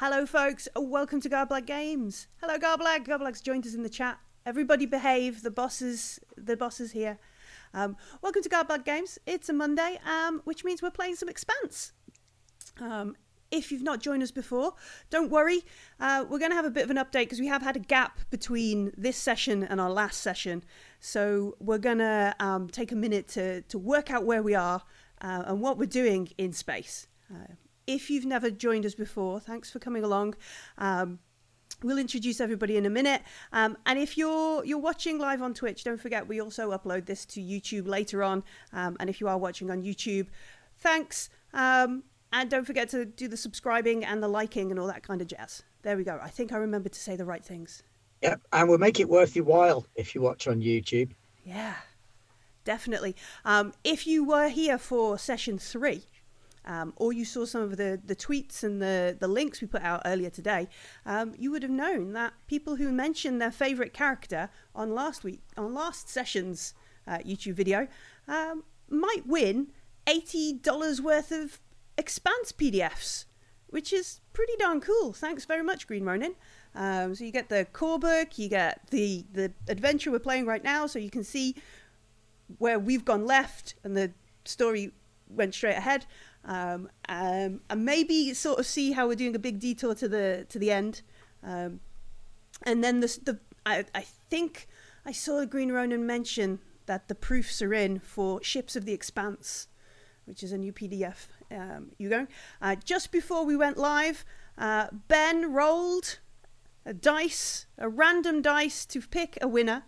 Hello folks, welcome to Garblag Games. Hello Garblag, Garblag's joined us in the chat. Everybody behave, the boss is here. Welcome to Garblag Games. It's a Monday, which means we're playing some Expanse. If you've not joined us before, don't worry. We're going to have a bit of an update because we have had a gap between this session and our last session. So we're going to take a minute to work out where we are and what we're doing in space. If you've never joined us before, thanks for coming along. We'll introduce everybody in a minute. And if you're watching live on Twitch, don't forget we also upload this to YouTube later on. And if you are watching on YouTube, thanks. And don't forget to do the subscribing and the liking and all that kind of jazz. There we go. I think I remembered to say the right things. Yep, and we'll make it worth your while if you watch on YouTube. Yeah, definitely. If you were here for session 3, or you saw some of the tweets and the links we put out earlier today, you would have known that people who mentioned their favourite character on last session's YouTube video might win $80 worth of Expanse PDFs, which is pretty darn cool. Thanks very much, Green Ronin. So you get the core book, you get the adventure we're playing right now, so you can see where we've gone left and the story went straight ahead, and maybe sort of see how we're doing a big detour to the end. And then I think I saw Green Ronin mention that the proofs are in for Ships of the Expanse, which is a new PDF. Just before we went live, Ben rolled a random dice to pick a winner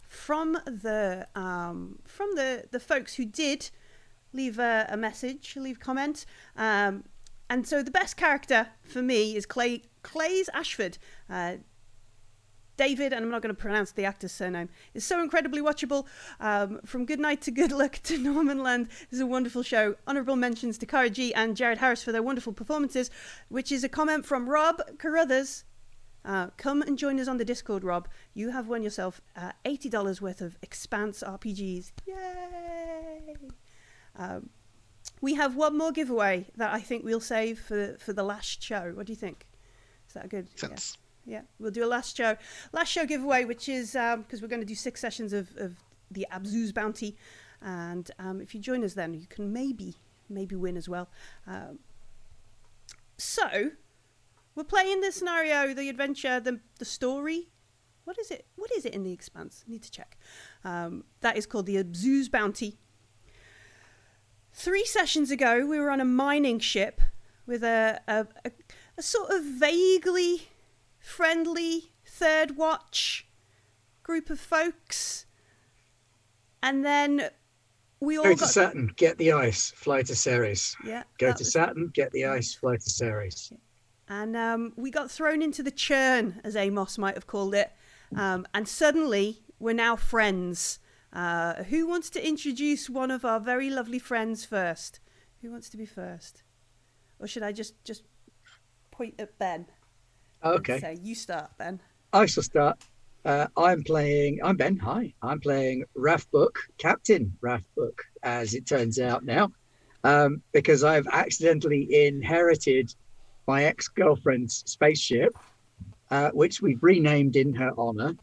from the folks who did leave a message, leave comment, and so the best character for me is Clay's Ashford. David, and I'm not going to pronounce the actor's surname, is so incredibly watchable. From Good Night to Good Luck to Normanland is a wonderful show. Honourable mentions to Cara G and Jared Harris for their wonderful performances, which is a comment from Rob Carruthers. Come and join us on the Discord, Rob. You have won yourself $80 worth of Expanse RPGs. Yay! We have one more giveaway that I think we'll save for the last show. What do you think? Is that good? Sense. Yeah. Yeah, we'll do a last show giveaway, which is because we're going to do 6 sessions of the Abzu's Bounty, and if you join us, then you can maybe win as well. So we're playing the scenario, the adventure, the story. What is it? What is it in the Expanse? I need to check. That is called the Abzu's Bounty. 3 sessions ago, we were on a mining ship with a sort of vaguely friendly third watch group of folks, and then we all go to Saturn, get the ice, fly to Ceres. Yeah, go to Saturn, get the ice, fly to Ceres. And we got thrown into the churn, as Amos might have called it, and suddenly we're now friends. Who wants to introduce one of our very lovely friends first? Who wants to be first, or should I just point at Ben? Okay. So you start, Ben. I shall start. I'm Ben. Hi. I'm playing Raff Book, Captain Raff Book, as it turns out now, because I've accidentally inherited my ex-girlfriend's spaceship, which we've renamed in her honor.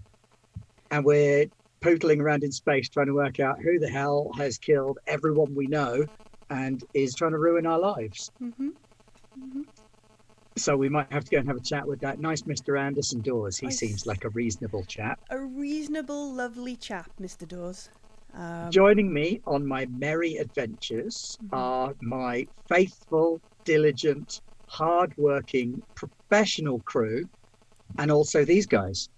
And we're poodling around in space trying to work out who the hell has killed everyone we know and is trying to ruin our lives. Mm-hmm. Mm-hmm. So we might have to go and have a chat with that nice Mr. Anderson Dawes. He seems like a reasonable chap. A reasonable, lovely chap, Mr. Dawes. Joining me on my merry adventures are my faithful, diligent, hard-working, professional crew, and also these guys.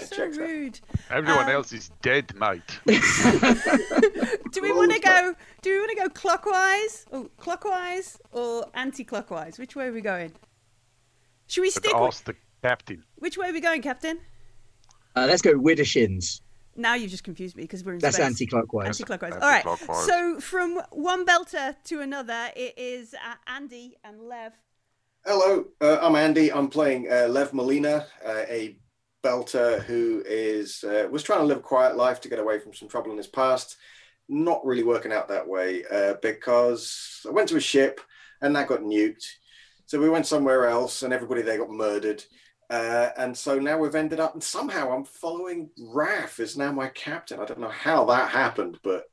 So rude. Everyone else is dead, mate. Do we want to go clockwise or anti-clockwise? Which way are we going? Should we stick? Ask the captain. Which way are we going, Captain? Let's go Widdershins. Now you've just confused me because we're in space. That's anti-clockwise. Anti-clockwise. All right. So from one belter to another, it is Andy and Lev. Hello, I'm Andy. I'm playing Lev Molina, a belter who was trying to live a quiet life to get away from some trouble in his past. Not really working out that way because I went to a ship and that got nuked. So we went somewhere else and everybody there got murdered. And so now we've ended up, and somehow I'm following Raff is now my captain. I don't know how that happened, but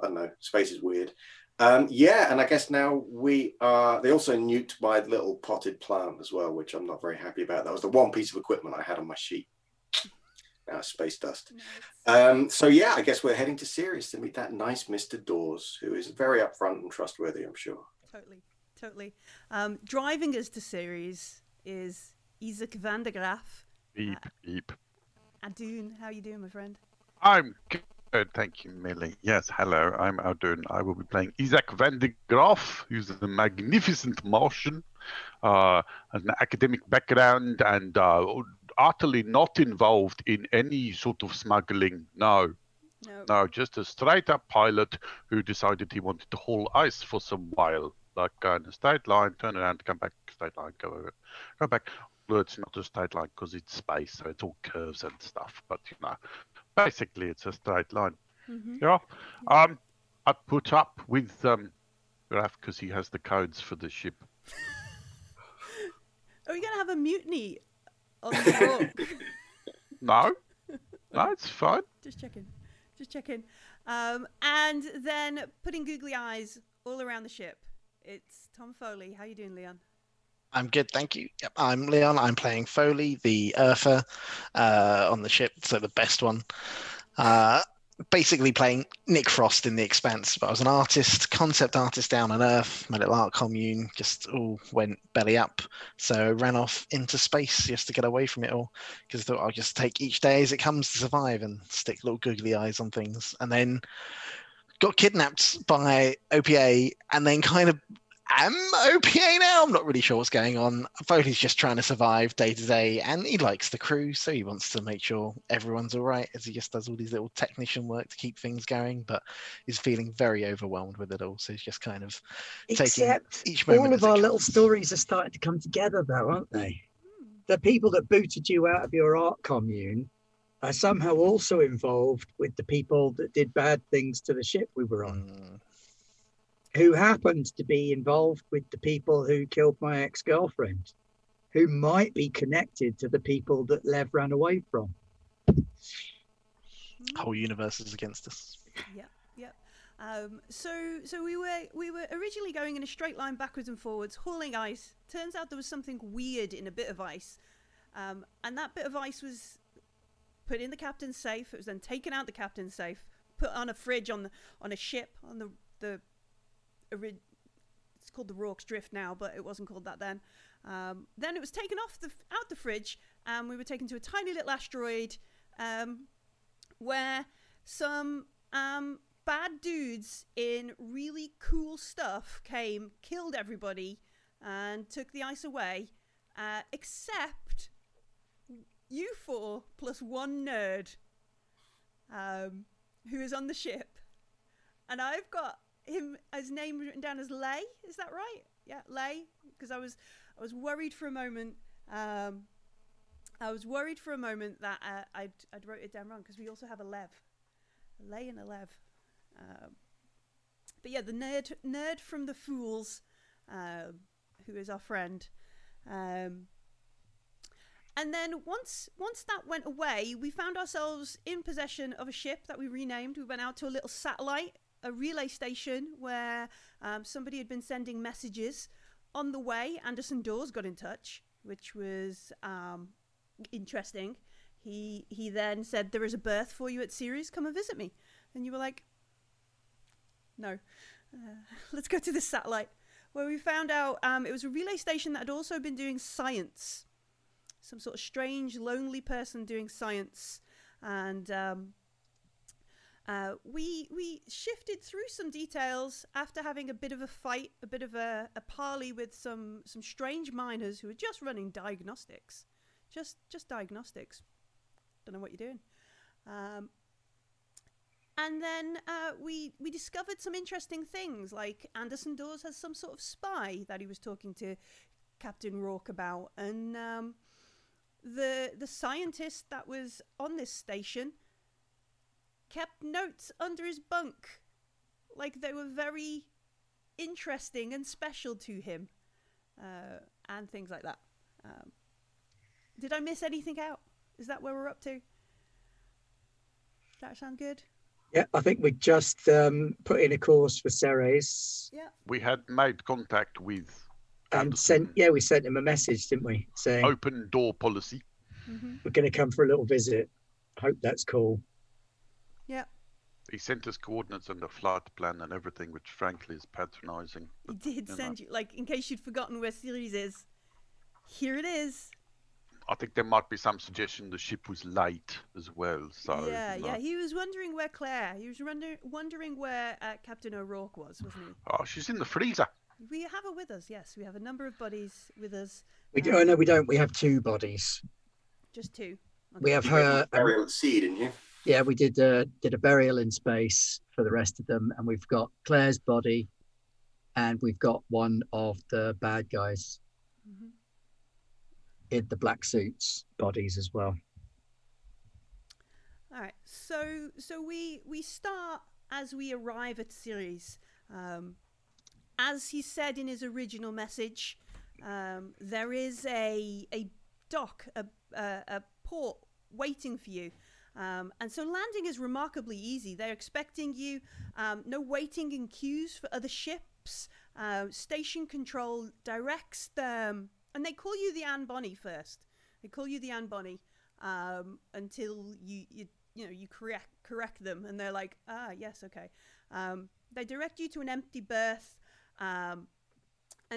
I don't know, space is weird. Yeah, and I guess now we are, they also nuked my little potted plant as well, which I'm not very happy about. That was the one piece of equipment I had on my sheet. Now it's space dust. Nice. So yeah, I guess we're heading to Ceres to meet that nice Mr. Dawes, who is very upfront and trustworthy, I'm sure. Totally, totally. Driving us to Ceres is Isaac Van de Graaff. Beep, beep. Adun, how are you doing, my friend? I'm good, thank you, Millie. Yes, hello, I'm Adun. I will be playing Isaac Van de Graaff, who's a magnificent Martian, has an academic background, and utterly not involved in any sort of smuggling. No. Nope. No, just a straight-up pilot who decided he wanted to haul ice for some while, like in a straight line, turn around, come back, straight line, go over, go back. Well, it's not a straight line because it's space, so it's all curves and stuff. But you know, basically, it's a straight line. Mm-hmm. Yeah. I put up with Raff because he has the codes for the ship. Are we gonna have a mutiny? On the book. No, no, it's fine. Just checking, just checking. And then putting googly eyes all around the ship. It's Tom Foley. How you doing, Leon? I'm good, thank you. Yep, I'm Leon. I'm playing Foley, the Earther on the ship, so the best one. Basically playing Nick Frost in The Expanse, but I was an artist, concept artist down on Earth, my little art commune, just all went belly up. So I ran off into space just to get away from it all, because I thought I'll just take each day as it comes to survive and stick little googly eyes on things. And then got kidnapped by OPA and then kind of am OPA now. I'm not really sure what's going on. Foley's just trying to survive day to day, and he likes the crew, so he wants to make sure everyone's all right, as he just does all these little technician work to keep things going, but he's feeling very overwhelmed with it all, so he's just kind of taking each moment. All of our little stories are starting to come together, though, aren't they? The people that booted you out of your art commune are somehow also involved with the people that did bad things to the ship we were on. Who happens to be involved with the people who killed my ex-girlfriend, who might be connected to the people that Lev ran away from. Whole universe is against us. Yep, yep. So we were originally going in a straight line backwards and forwards, hauling ice. Turns out there was something weird in a bit of ice, and that bit of ice was put in the captain's safe. It was then taken out the captain's safe, put on a fridge on a ship on the it's called the Rourke's Drift now, but it wasn't called that then. Then it was taken off out the fridge, and we were taken to a tiny little asteroid where some bad dudes in really cool stuff came, killed everybody, and took the ice away, except you four plus one nerd who is on the ship. And I've got his name written down as Leigh, is that right? Yeah, Leigh, because I was worried for a moment. I was worried for a moment that I'd wrote it down wrong, because we also have a Leigh and a Lev. But yeah, the nerd from the Fools, who is our friend. And then once that went away, we found ourselves in possession of a ship that we renamed. We went out to a little satellite, a relay station where somebody had been sending messages. On the way, Anderson Dawes got in touch, which was interesting. He then said, there is a berth for you at Ceres, come and visit me. And you were like, no, let's go to this satellite, where we found out it was a relay station that had also been doing science, some sort of strange, lonely person doing science. And we shifted through some details after having a bit of a fight, a bit of a parley with some strange miners who were just running diagnostics. Just diagnostics. Don't know what you're doing. And then we discovered some interesting things, like Anderson Dawes has some sort of spy that he was talking to Captain Rourke about. And the scientist that was on this station kept notes under his bunk, like they were very interesting and special to him, and things like that. Did I miss anything out? Is that where we're up to? Does that sound good? Yeah, I think we just put in a course for Ceres. Yeah, we had made contact with Anderson. And sent, yeah, we sent him a message, didn't we? Saying open door policy. Mm-hmm. We're going to come for a little visit. Hope that's cool. Yeah. He sent us coordinates and a flight plan and everything, which frankly is patronising. He did send you, like, in case you'd forgotten where Ceres is. Here it is. I think there might be some suggestion the ship was late as well. So yeah, yeah, he was wondering where Claire. He was wondering where Captain O'Rourke was, wasn't he? Oh, she's in the freezer. We have her with us. Yes, we have a number of bodies with us. We do. Oh, no, we don't. We have two bodies. Just two. Okay. We have her. Burial at sea, didn't you? Yeah, we did a burial in space for the rest of them, and we've got Claire's body, and we've got one of the bad guys. Mm-hmm. In the black suits bodies as well. All right, so we start as we arrive at Ceres. As he said in his original message, there is a dock, a port waiting for you, and so landing is remarkably easy. They're expecting you. No waiting in queues for other ships. Station control directs them. And they call you the Anne Bonny first. They call you the Anne Bonny until you correct them, and they're like, ah, yes, okay. They direct you to an empty berth, and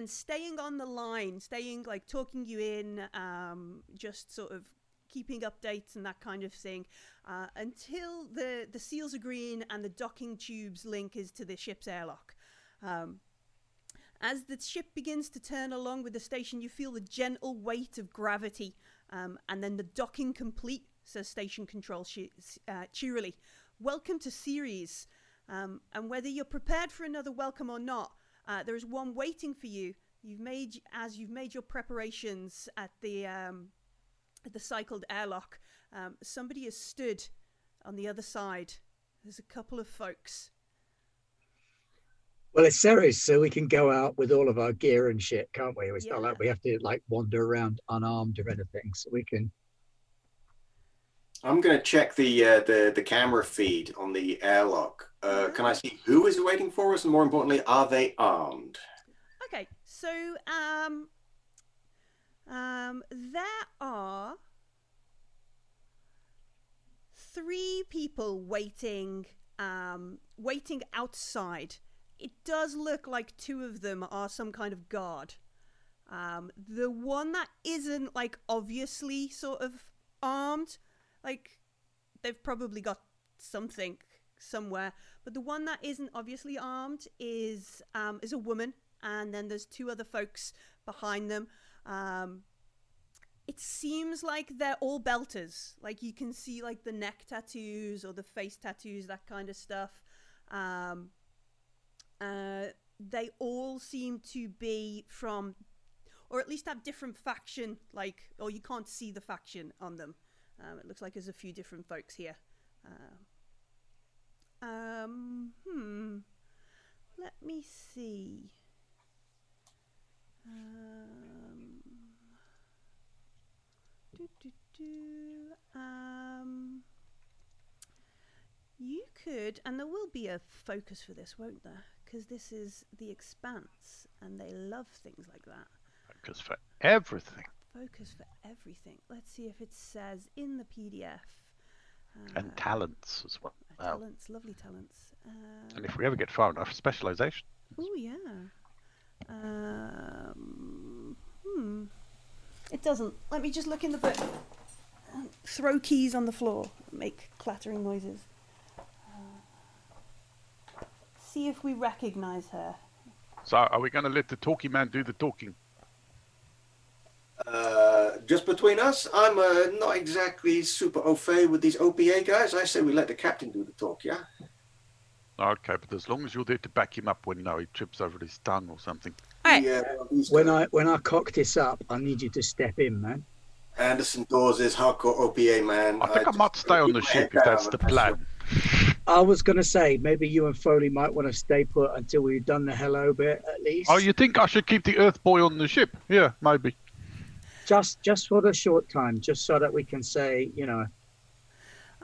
staying on the line, like talking you in, just sort of keeping updates and that kind of thing, until the seals are green and the docking tubes link is to the ship's airlock. As the ship begins to turn along with the station, you feel the gentle weight of gravity, and then the docking complete, says station control cheerily. Welcome to Ceres, and whether you're prepared for another welcome or not, there is one waiting for you. You've made your preparations at the cycled airlock. Somebody has stood on the other side. There's a couple of folks. Well, it's Ceres, so we can go out with all of our gear and shit, can't we? It's not like we have to like wander around unarmed or anything, so we can. I'm going to check the camera feed on the airlock. Can I see who is waiting for us, and more importantly, are they armed? Okay, so there are three people waiting, waiting outside. It does look like two of them are some kind of guard. The one that isn't, like, obviously sort of armed, like, they've probably got something somewhere. But the one that isn't obviously armed is a woman, and then there's two other folks behind them. It seems like they're all belters. Like, you can see, like, the neck tattoos or the face tattoos, that kind of stuff. They all seem to be from, or at least have different faction, like, or you can't see the faction on them. It looks like there's a few different folks here. Let me see. You could, and there will be a focus for this, won't there? Because this is The Expanse, and they love things like that. Focus for everything. Focus for everything. Let's see if it says in the PDF. And talents as well. Talents, lovely talents. And if we ever get far enough, specialisation. Oh, yeah. It doesn't. Let me just look in the book. Throw keys on the floor. Make clattering noises. See if we recognise her. So, are we going to let the talking man do the talking? Just between us, I'm not exactly super au fait with these OPA guys. I say we let the captain do the talk, yeah? Okay, but as long as you're there to back him up when he trips over his tongue or something. Right. Yeah, when I cock this up, I need you to step in, man. Anderson Dawes is hardcore OPA, man. I think I might stay on the ship if that's the plan. I was going to say, maybe you and Foley might want to stay put until we've done the hello bit, at least. Oh, you think I should keep the Earth boy on the ship? Yeah, maybe. Just for the short time, just so that we can say, you know. All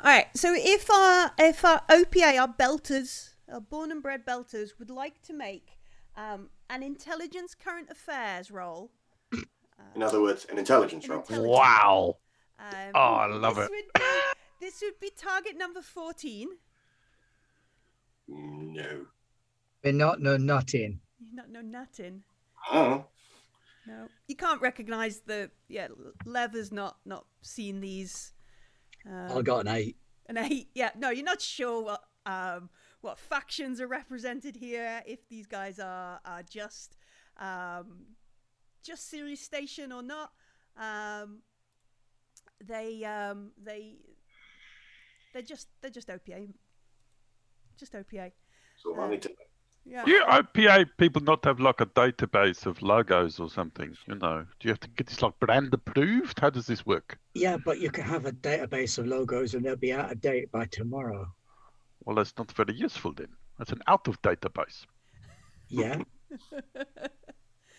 right, so if our OPA, our belters, our born and bred belters, would like to make an intelligence current affairs roll. In other words, an intelligence roll. Wow. Oh, I love it. This would be target number 14. No. We're not no nutting. You're not no nutting. Oh. No. You can't recognise the... Yeah, Lever's not seen these. I got an 8. An 8, yeah. No, you're not sure what factions are represented here, if these guys are just Ceres Station or not. They're just OPA. Just OPA. So I need to... Yeah. You OPA people not have like a database of logos or something, you know? Do you have to get this like brand approved? How does this work? Yeah, but you can have a database of logos and they'll be out of date by tomorrow. Well, that's not very useful then. That's an out of database. Yeah.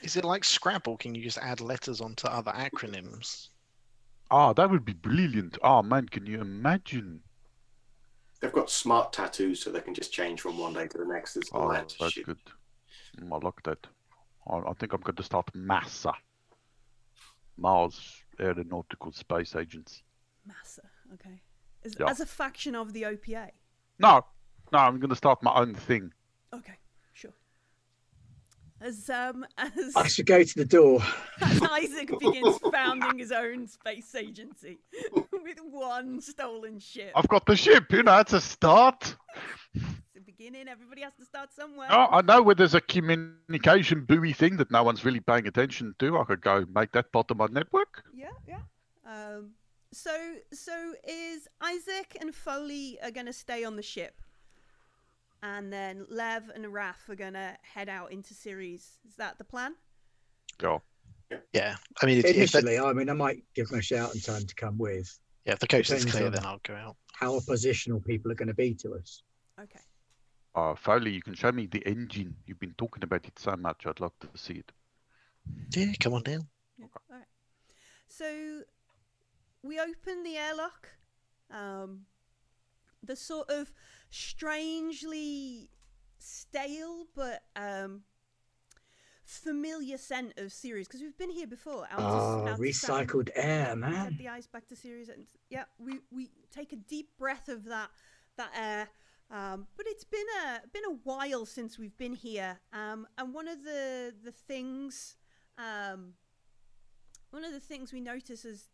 Is it like Scrabble? Can you just add letters onto other acronyms? Ah, oh, that would be brilliant. Oh man, can you imagine? They've got smart tattoos, so they can just change from one day to the next. It's oh, that's shit. Good. I like that. I think I'm going to start MASA. Mars Aeronautical Space Agency. MASA, okay. As a faction of the OPA? No, I'm going to start my own thing. Okay, sure. As I should go to the door. As Isaac begins founding his own space agency with one stolen ship. I've got the ship, you know, it's a start. It's the beginning, everybody has to start somewhere. Oh, I know where there's a communication buoy thing that no one's really paying attention to. I could go make that part of my network. Yeah, yeah. So is Isaac and Foley are going to stay on the ship? And then Lev and Raff are going to head out into Ceres. Is that the plan? Go. Yeah. I mean, initially, I mean, I might give them a shout in time to come with. Yeah, if the coast is clear, then I'll go out. How oppositional people are going to be to us. Okay. Foley, you can show me the engine. You've been talking about it so much. I'd like to see it. Yeah, come on down. Yeah. Okay. All right. So we open the airlock. The sort of strangely stale but familiar scent of Ceres, because we've been here before. Recycled air, man. Get the ice back to Ceres, and yeah, we take a deep breath of that air. But it's been a while since we've been here. And one of the things we notice is.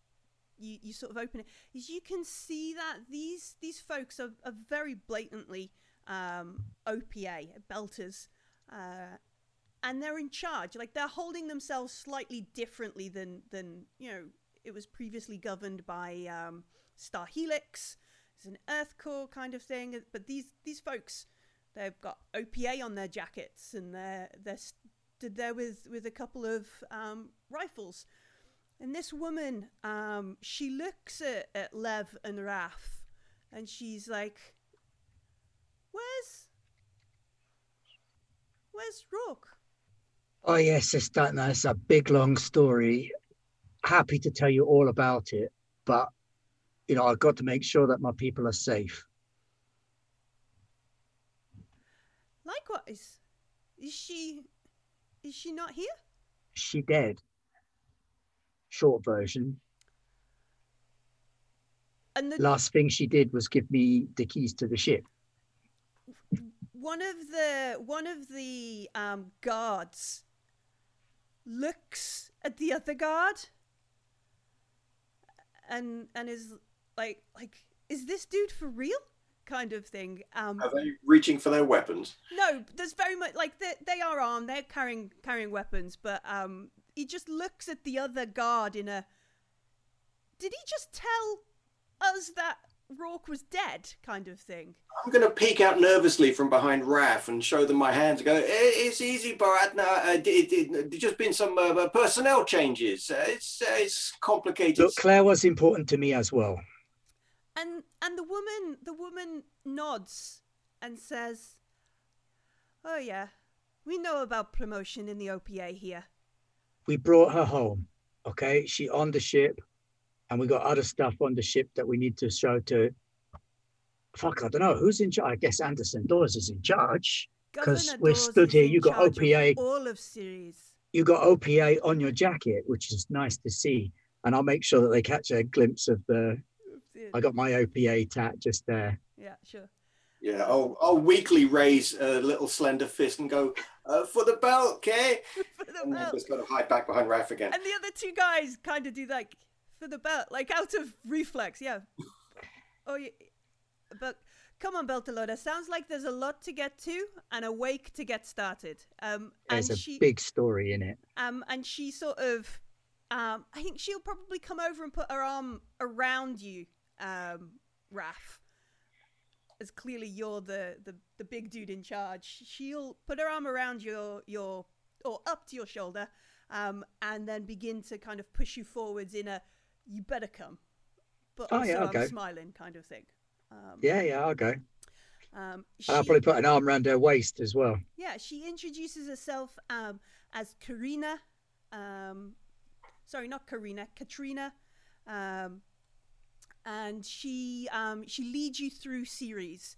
You sort of open it, is you can see that these folks are very blatantly OPA, belters, and they're in charge. Like, they're holding themselves slightly differently than you know, it was previously governed by Star Helix. It's an Earth Core kind of thing, but these folks, they've got OPA on their jackets, and they're stood there with a couple of rifles. And this woman, she looks at Lev and Raff, and she's like, where's Rourke? Oh, yes, sister, that's a big, long story. Happy to tell you all about it, but, you know, I've got to make sure that my people are safe. Likewise. Is she not here? Is she dead? Short version. And the last thing she did was give me the keys to the ship. One of the guards looks at the other guard and is like, is this dude for real? Kind of thing. Are they reaching for their weapons? No, there's very much like they are armed. They're carrying weapons, but he just looks at the other guard in a... Did he just tell us that Rourke was dead kind of thing? I'm going to peek out nervously from behind Raff and show them my hands and go, it's easy, Bharatna. There's just been some personnel changes. It's complicated. Look, Claire was important to me as well. And the woman nods and says, "Oh yeah, we know about promotion in the OPA here. We brought her home, okay? She on the ship, and we got other stuff on the ship that we need to show to..." Fuck, I don't know. Who's in charge? I guess Anderson Dawes is in charge. Because we're stood here, you got OPA. All of Ceres. You got OPA on your jacket, which is nice to see. And I'll make sure that they catch a glimpse of the... I got my OPA tat just there. Yeah, sure. Yeah, I'll weakly raise a little slender fist and go, "For the belt, okay?" For the belt. Just got to hide back behind Raff again. And the other two guys kind of do like, "For the belt," like out of reflex, yeah. Oh, yeah. But come on, Beltaloda, sounds like there's a lot to get to and a wake to get started. There's a big story in it. And she sort of... I think she'll probably come over and put her arm around you, Raff, as clearly you're the big dude in charge. She'll put her arm around your or up to your shoulder, and then begin to kind of push you forwards in a "you better come," but also, "Oh, yeah, I'm smiling" kind of thing. Yeah, I'll go. And I'll probably put an arm around her waist as well. Yeah, she introduces herself as Karina. Sorry, not Karina, Katrina. And she leads you through Ceres.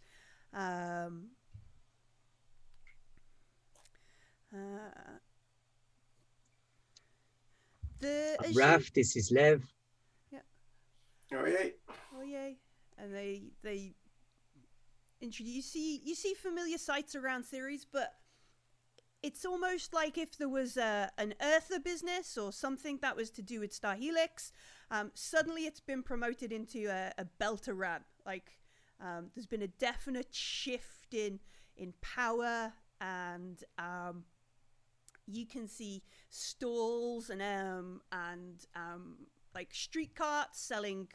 Raff, this is Lev. Yeah. Oh yay. Oh yay. And they introduce you see familiar sights around Ceres, but it's almost like if there was an Earther business or something that was to do with Star Helix, suddenly it's been promoted into a Belteran. Like, there's been a definite shift in power, and you can see stalls and like street carts selling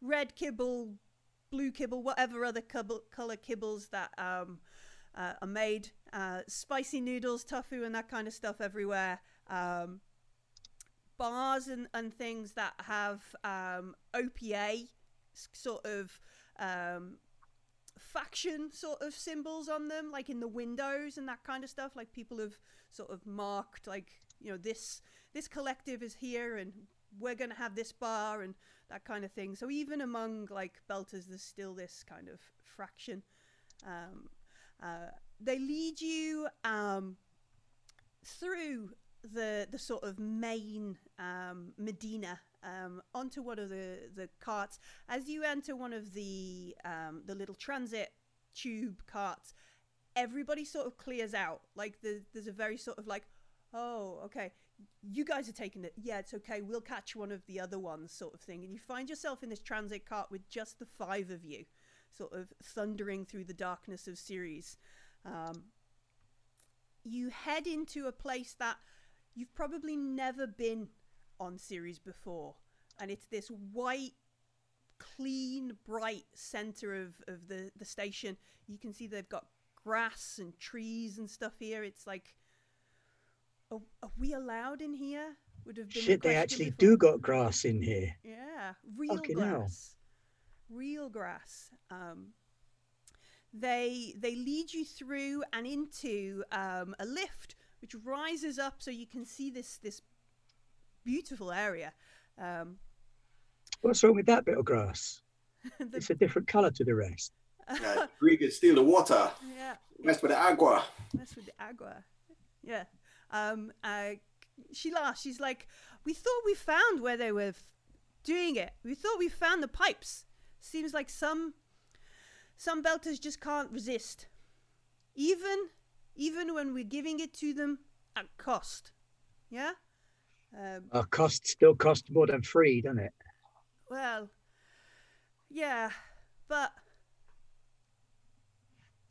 red kibble, blue kibble, whatever other color kibbles that are made. Spicy noodles, tofu, and that kind of stuff everywhere. Bars and things that have OPA sort of faction sort of symbols on them, like in the windows and that kind of stuff. Like people have sort of marked, like, you know, this collective is here and we're going to have this bar and that kind of thing. So even among like Belters, there's still this kind of fraction. They lead you through the sort of main Medina onto one of the carts. As you enter one of the little transit tube carts, everybody sort of clears out. Like there's a very sort of like, "Oh, okay, you guys are taking it. Yeah, it's okay. We'll catch one of the other ones," sort of thing. And you find yourself in this transit cart with just the five of you, sort of thundering through the darkness of Ceres. You head into a place that you've probably never been on Ceres before, and it's this white, clean, bright center of the station. You can see they've got grass and trees and stuff here. It's like, are we allowed in here? Would have been shit. They actually do got grass in here. Yeah, real grass. Real grass. They lead you through and into a lift which rises up, so you can see this beautiful area. What's wrong with that bit of grass? It's a different color to the rest. We could steal the water. Yeah. Mess with the agua. Mess with the agua. Yeah. She laughs. She's like, "We thought we found where they were doing it. We thought we found the pipes. Seems like some Belters just can't resist, even when we're giving it to them at cost." Yeah? Cost still costs more than free, doesn't it? Well, yeah, but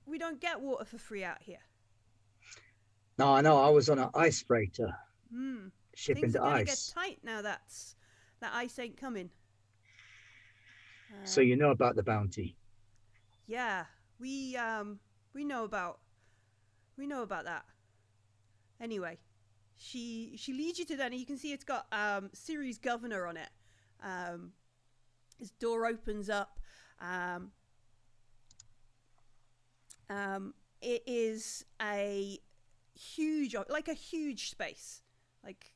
we don't get water for free out here. No, I know. I was on an ice freighter shipping the ice. Things are going to get tight now that ice ain't coming. So you know about the bounty. Yeah, we know about that. Anyway, she leads you to that, and you can see it's got Ceres Governor on it. His door opens up. It is a huge, like a huge space. Like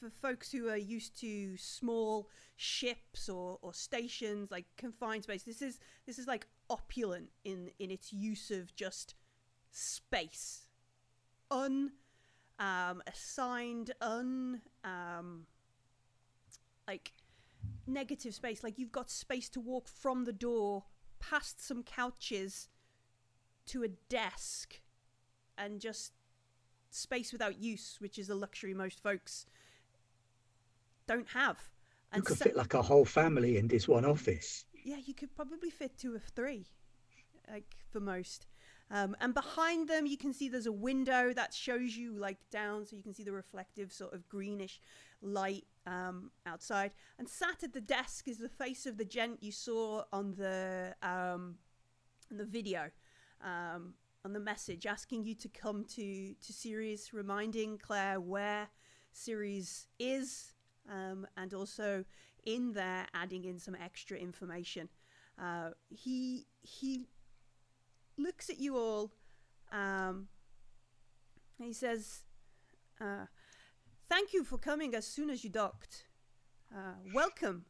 for folks who are used to small ships or stations, like confined space, this is like opulent in its use of just space. Unassigned, like negative space. Like you've got space to walk from the door past some couches to a desk, and just space without use, which is a luxury most folks don't have. And you could fit like a whole family in this one office. Yeah, you could probably fit 2 or 3, like for most. And behind them, you can see there's a window that shows you like down, so you can see the reflective sort of greenish light outside. And sat at the desk is the face of the gent you saw on the video, on the message asking you to come to Ceres, reminding Claire where Ceres is, and also in there adding in some extra information. He looks at you all, and he says, "Thank you for coming as soon as you docked. Welcome.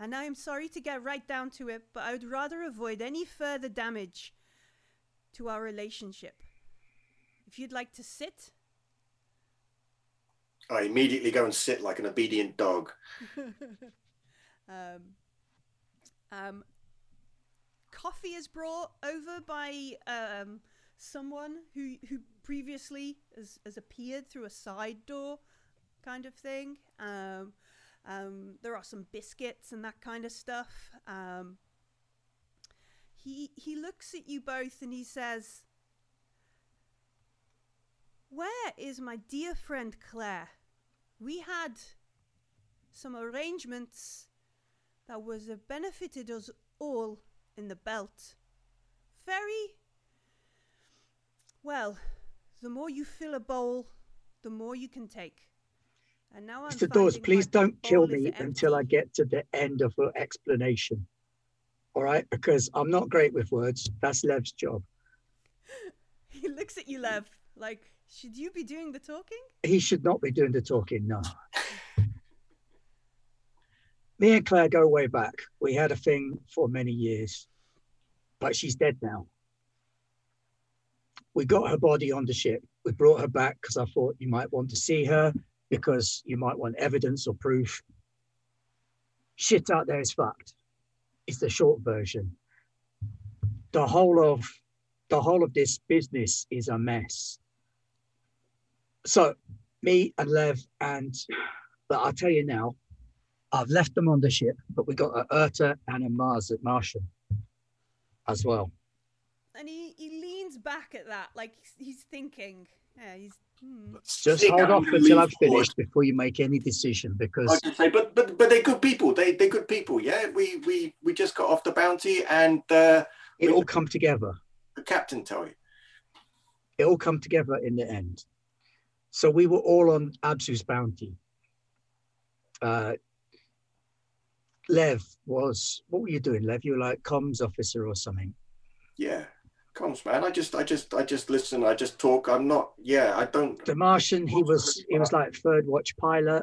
And I am sorry to get right down to it, but I would rather avoid any further damage to our relationship. If you'd like to sit." I immediately go and sit like an obedient dog. Coffee is brought over by someone who previously has appeared through a side door, kind of thing. There are some biscuits and that kind of stuff. He looks at you both and he says, "Where is my dear friend Claire? We had some arrangements that was benefited us all in the belt. Very well, the more you fill a bowl, the more you can take. And now I'm..." Mr. Dawes, please don't kill me until I get to the end of her explanation. All right, because I'm not great with words. That's Lev's job. He looks at you, Lev, like, should you be doing the talking? He should not be doing the talking, no. Me and Claire go way back. We had a thing for many years, but she's dead now. We got her body on the ship. We brought her back because I thought you might want to see her, because you might want evidence or proof. Shit out there is fucked. It's the short version. The whole of this business is a mess. So me and Lev and, but I'll tell you now, I've left them on the ship, but we got a Urta and a Martian as well. And he leans back at that, like he's thinking. Yeah, just hold off until I've finished before you make any decision, because I can say, but they're good people. They're good people. Yeah, we just got off the bounty, and it all come together. The captain tell you, it all come together in the end. So we were all on Abzu's Bounty. Lev was, what were you doing, Lev? You were like comms officer or something. Yeah, comms man. I just listen. I just talk. I'm not. Yeah, I don't. The Martian, he was like third watch pilot,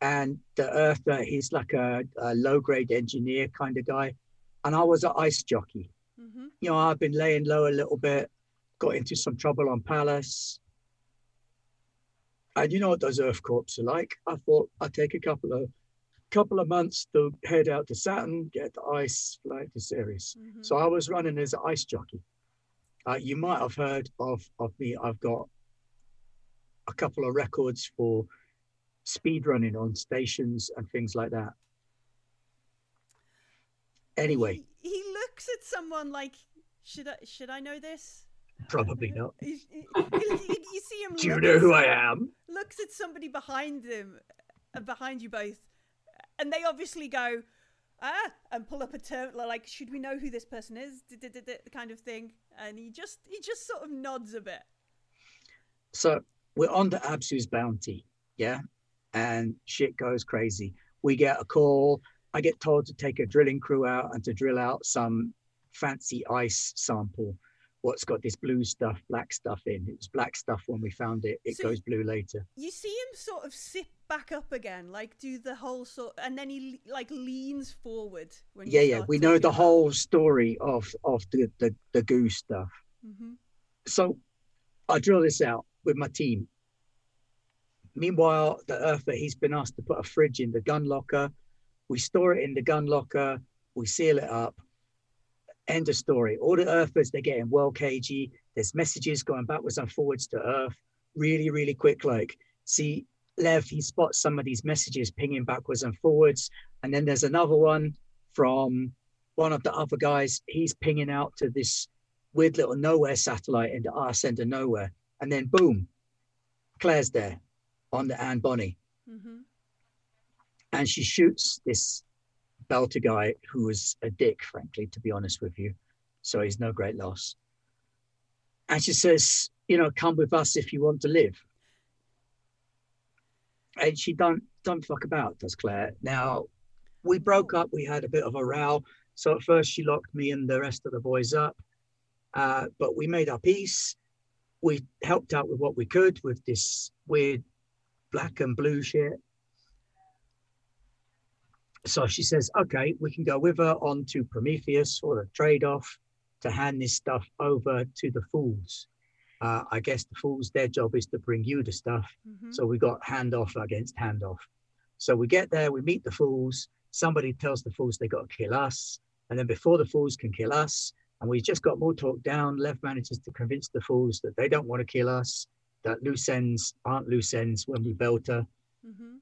and the Earther, he's like a low grade engineer kind of guy, and I was an ice jockey. Mm-hmm. You know, I've been laying low a little bit, got into some trouble on Pallas, and you know what those Earth Corps are like. I thought I'd take a couple of months to head out to Saturn, get the ice, fly to Ceres. Mm-hmm. So I was running as an ice jockey. You might have heard of me. I've got a couple of records for speed running on stations and things like that. Anyway. He looks at someone like, should I know this? Probably not. You see him. Do you know who I am? Looks at somebody behind him, behind you both. And they obviously go, and pull up a term, like, should we know who this person is? Kind of thing. And he just sort of nods a bit. So we're on the Abzu's Bounty, yeah? And shit goes crazy. We get a call. I get told to take a drilling crew out and to drill out some fancy ice sample. what's got this blue stuff, black stuff in. It was black stuff when we found it. It goes blue later. You see him sort of sit back up again, like do the whole sort, and then he like leans forward. When yeah. We know the whole story of the goo stuff. Mm-hmm. So I drill this out with my team. Meanwhile, the Earther, he's been asked to put a fridge in the gun locker. We store it in the gun locker. We seal it up. End of story. All the Earthers, they're getting well cagey. There's messages going backwards and forwards to Earth really, really quick. Like, see, Lev, he spots some of these messages pinging backwards and forwards. And then there's another one from one of the other guys. He's pinging out to this weird little nowhere satellite in the arse end of nowhere. And then, boom, Claire's there on the Anne Bonny. Mm-hmm. And she shoots this belter guy who was a dick, frankly, to be honest with you. So he's no great loss. And she says, you know, come with us if you want to live. And she don't fuck about, does Claire. Now, we broke up. We had a bit of a row. So at first she locked me and the rest of the boys up. But we made our peace. We helped out with what we could with this weird black and blue shit. So she says, okay, we can go with her on to Prometheus for the trade-off to hand this stuff over to the Fools. I guess the Fools, their job is to bring you the stuff. Mm-hmm. So we got handoff against handoff. So we get there, we meet the Fools. Somebody tells the Fools they got to kill us. And then before the Fools can kill us, and we just got more talk down, Lev manages to convince the Fools that they don't want to kill us, that loose ends aren't loose ends when we belter. Mm-hmm.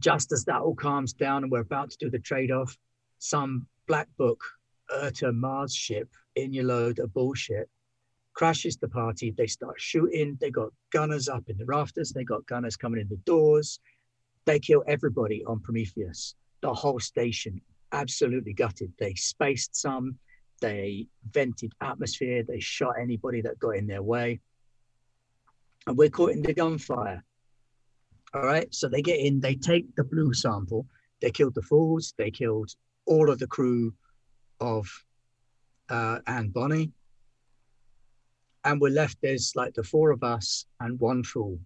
Just as that all calms down and we're about to do the trade-off, some Black Book, Urta Mars ship, in your load of bullshit, crashes the party. They start shooting. They got gunners up in the rafters. They got gunners coming in the doors. They kill everybody on Prometheus. The whole station, absolutely gutted. They spaced some. They vented atmosphere. They shot anybody that got in their way. And we're caught in the gunfire. All right, so they get in, they take the blue sample, they killed the Fools, they killed all of the crew of Anne Bonny, and we're left, there's like the four of us and one Fool.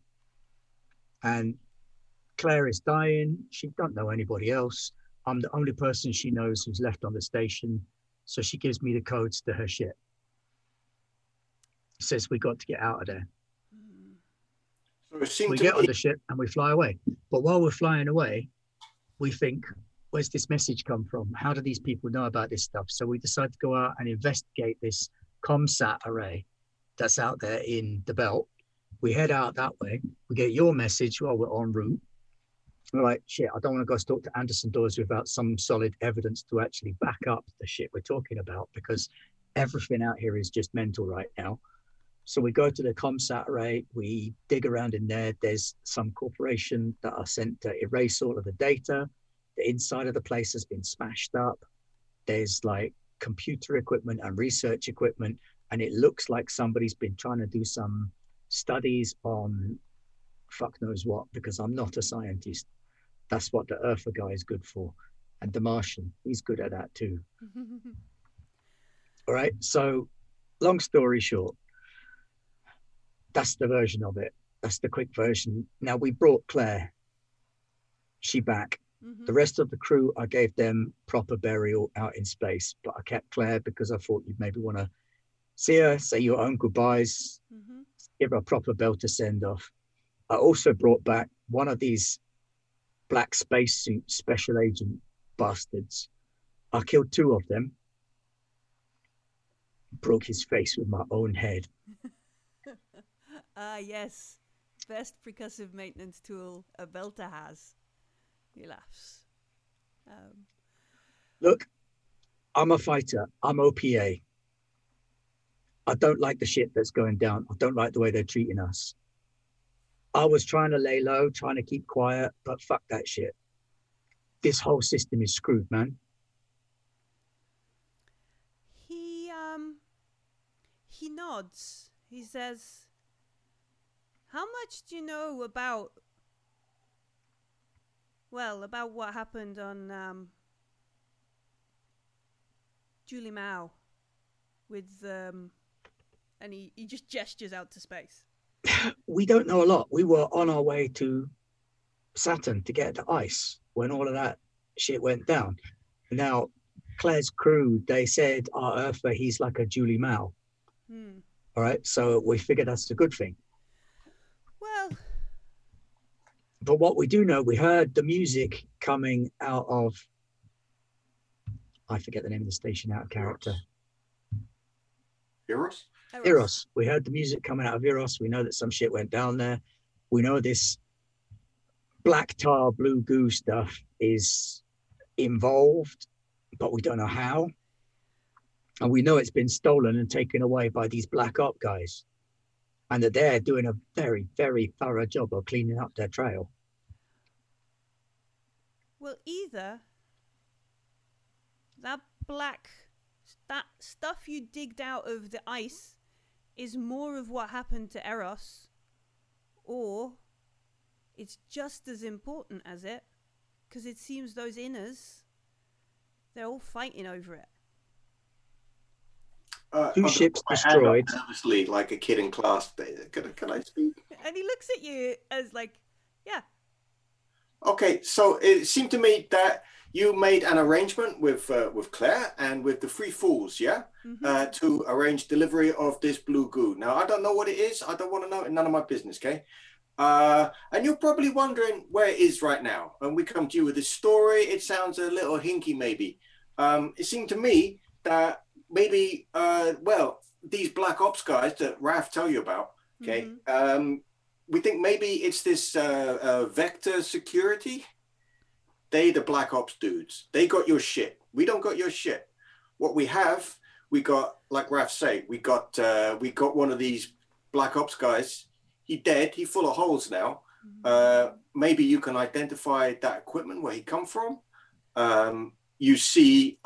And Claire is dying, she don't know anybody else. I'm the only person she knows who's left on the station, so she gives me the codes to her ship. Says we got to get out of there. We get on the ship and we fly away. But while we're flying away, we think, where's this message come from? How do these people know about this stuff? So we decide to go out and investigate this ComSat array that's out there in the belt. We head out that way. We get your message while we're en route. We're like, shit, I don't want to go talk to Anderson Dawes without some solid evidence to actually back up the shit we're talking about, because everything out here is just mental right now. So we go to the ComSat array, we dig around in there. There's some corporation that are sent to erase all of the data. The inside of the place has been smashed up. There's like computer equipment and research equipment. And it looks like somebody's been trying to do some studies on fuck knows what, because I'm not a scientist. That's what the Earther guy is good for. And the Martian, he's good at that too. All right, so long story short, that's the version of it. That's the quick version. Now we brought Claire, she back. Mm-hmm. The rest of the crew, I gave them proper burial out in space, but I kept Claire because I thought you'd maybe want to see her, say your own goodbyes, mm-hmm. give her a proper belter send off. I also brought back one of these black spacesuit special agent bastards. I killed two of them, broke his face with my own head. Ah, yes. Best percussive maintenance tool a belter has. He laughs. Look, I'm a fighter. I'm OPA. I don't like the shit that's going down. I don't like the way they're treating us. I was trying to lay low, trying to keep quiet, but fuck that shit. This whole system is screwed, man. He nods. He says... How much do you know about, well, about what happened on Julie Mao with and he just gestures out to space. We don't know a lot. We were on our way to Saturn to get to ice when all of that shit went down. Now, Claire's crew, they said our Earther, he's like a Julie Mao. Hmm. All right, so we figured that's a good thing. Well, but what we do know, we heard the music coming out of, I forget the name of the station out of character. Eros? Eros. We heard the music coming out of Eros. We know that some shit went down there. We know this black tar, blue goo stuff is involved, but we don't know how. And we know it's been stolen and taken away by these black op guys. And that they're doing a very, very thorough job of cleaning up their trail. Well, either that black, that stuff you digged out of the ice is more of what happened to Eros, or it's just as important as it, because it seems those inners, they're all fighting over it. Two ships destroyed. Obviously, like a kid in class. Can I speak? And he looks at you as like, yeah. Okay, so it seemed to me that you made an arrangement with Claire and with the Three Fools, yeah, mm-hmm. To arrange delivery of this blue goo. Now, I don't know what it is. I don't want to know. None of my business, okay? And you're probably wondering where it is right now. And we come to you with this story. It sounds a little hinky, maybe. It seemed to me that maybe, well, these black ops guys that Raff tell you about, okay, mm-hmm. We think maybe it's this Vector security. They, the black ops dudes, they got your shit. We don't got your shit. What we have, we got, like Raff say, we got one of these black ops guys. He dead, he full of holes now. Mm-hmm. Maybe you can identify that equipment, where he come from. You see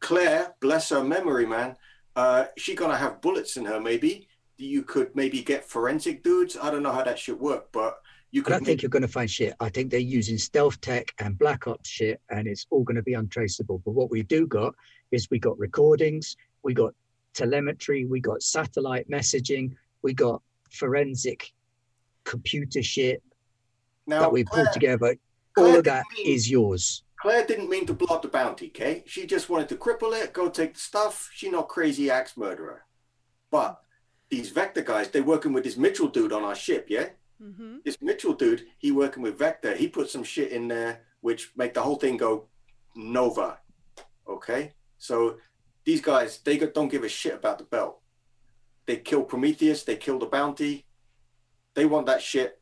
Claire, bless her memory, man, she gonna have bullets in her maybe. You could maybe get forensic dudes. I don't know how that shit work, but you could. I don't think you're gonna find shit. I think they're using stealth tech and black ops shit, and it's all gonna be untraceable. But what we do got is we got recordings, we got telemetry, we got satellite messaging, we got forensic computer shit now, that we pulled together. All of that is yours. Claire didn't mean to blow up the bounty, okay? She just wanted to cripple it, go take the stuff. She not crazy axe murderer. But these Vector guys, they working with this Mitchell dude on our ship, yeah? Mm-hmm. This Mitchell dude, he working with Vector. He put some shit in there which make the whole thing go Nova, okay? So these guys, they don't give a shit about the belt. They kill Prometheus. They kill the bounty. They want that shit.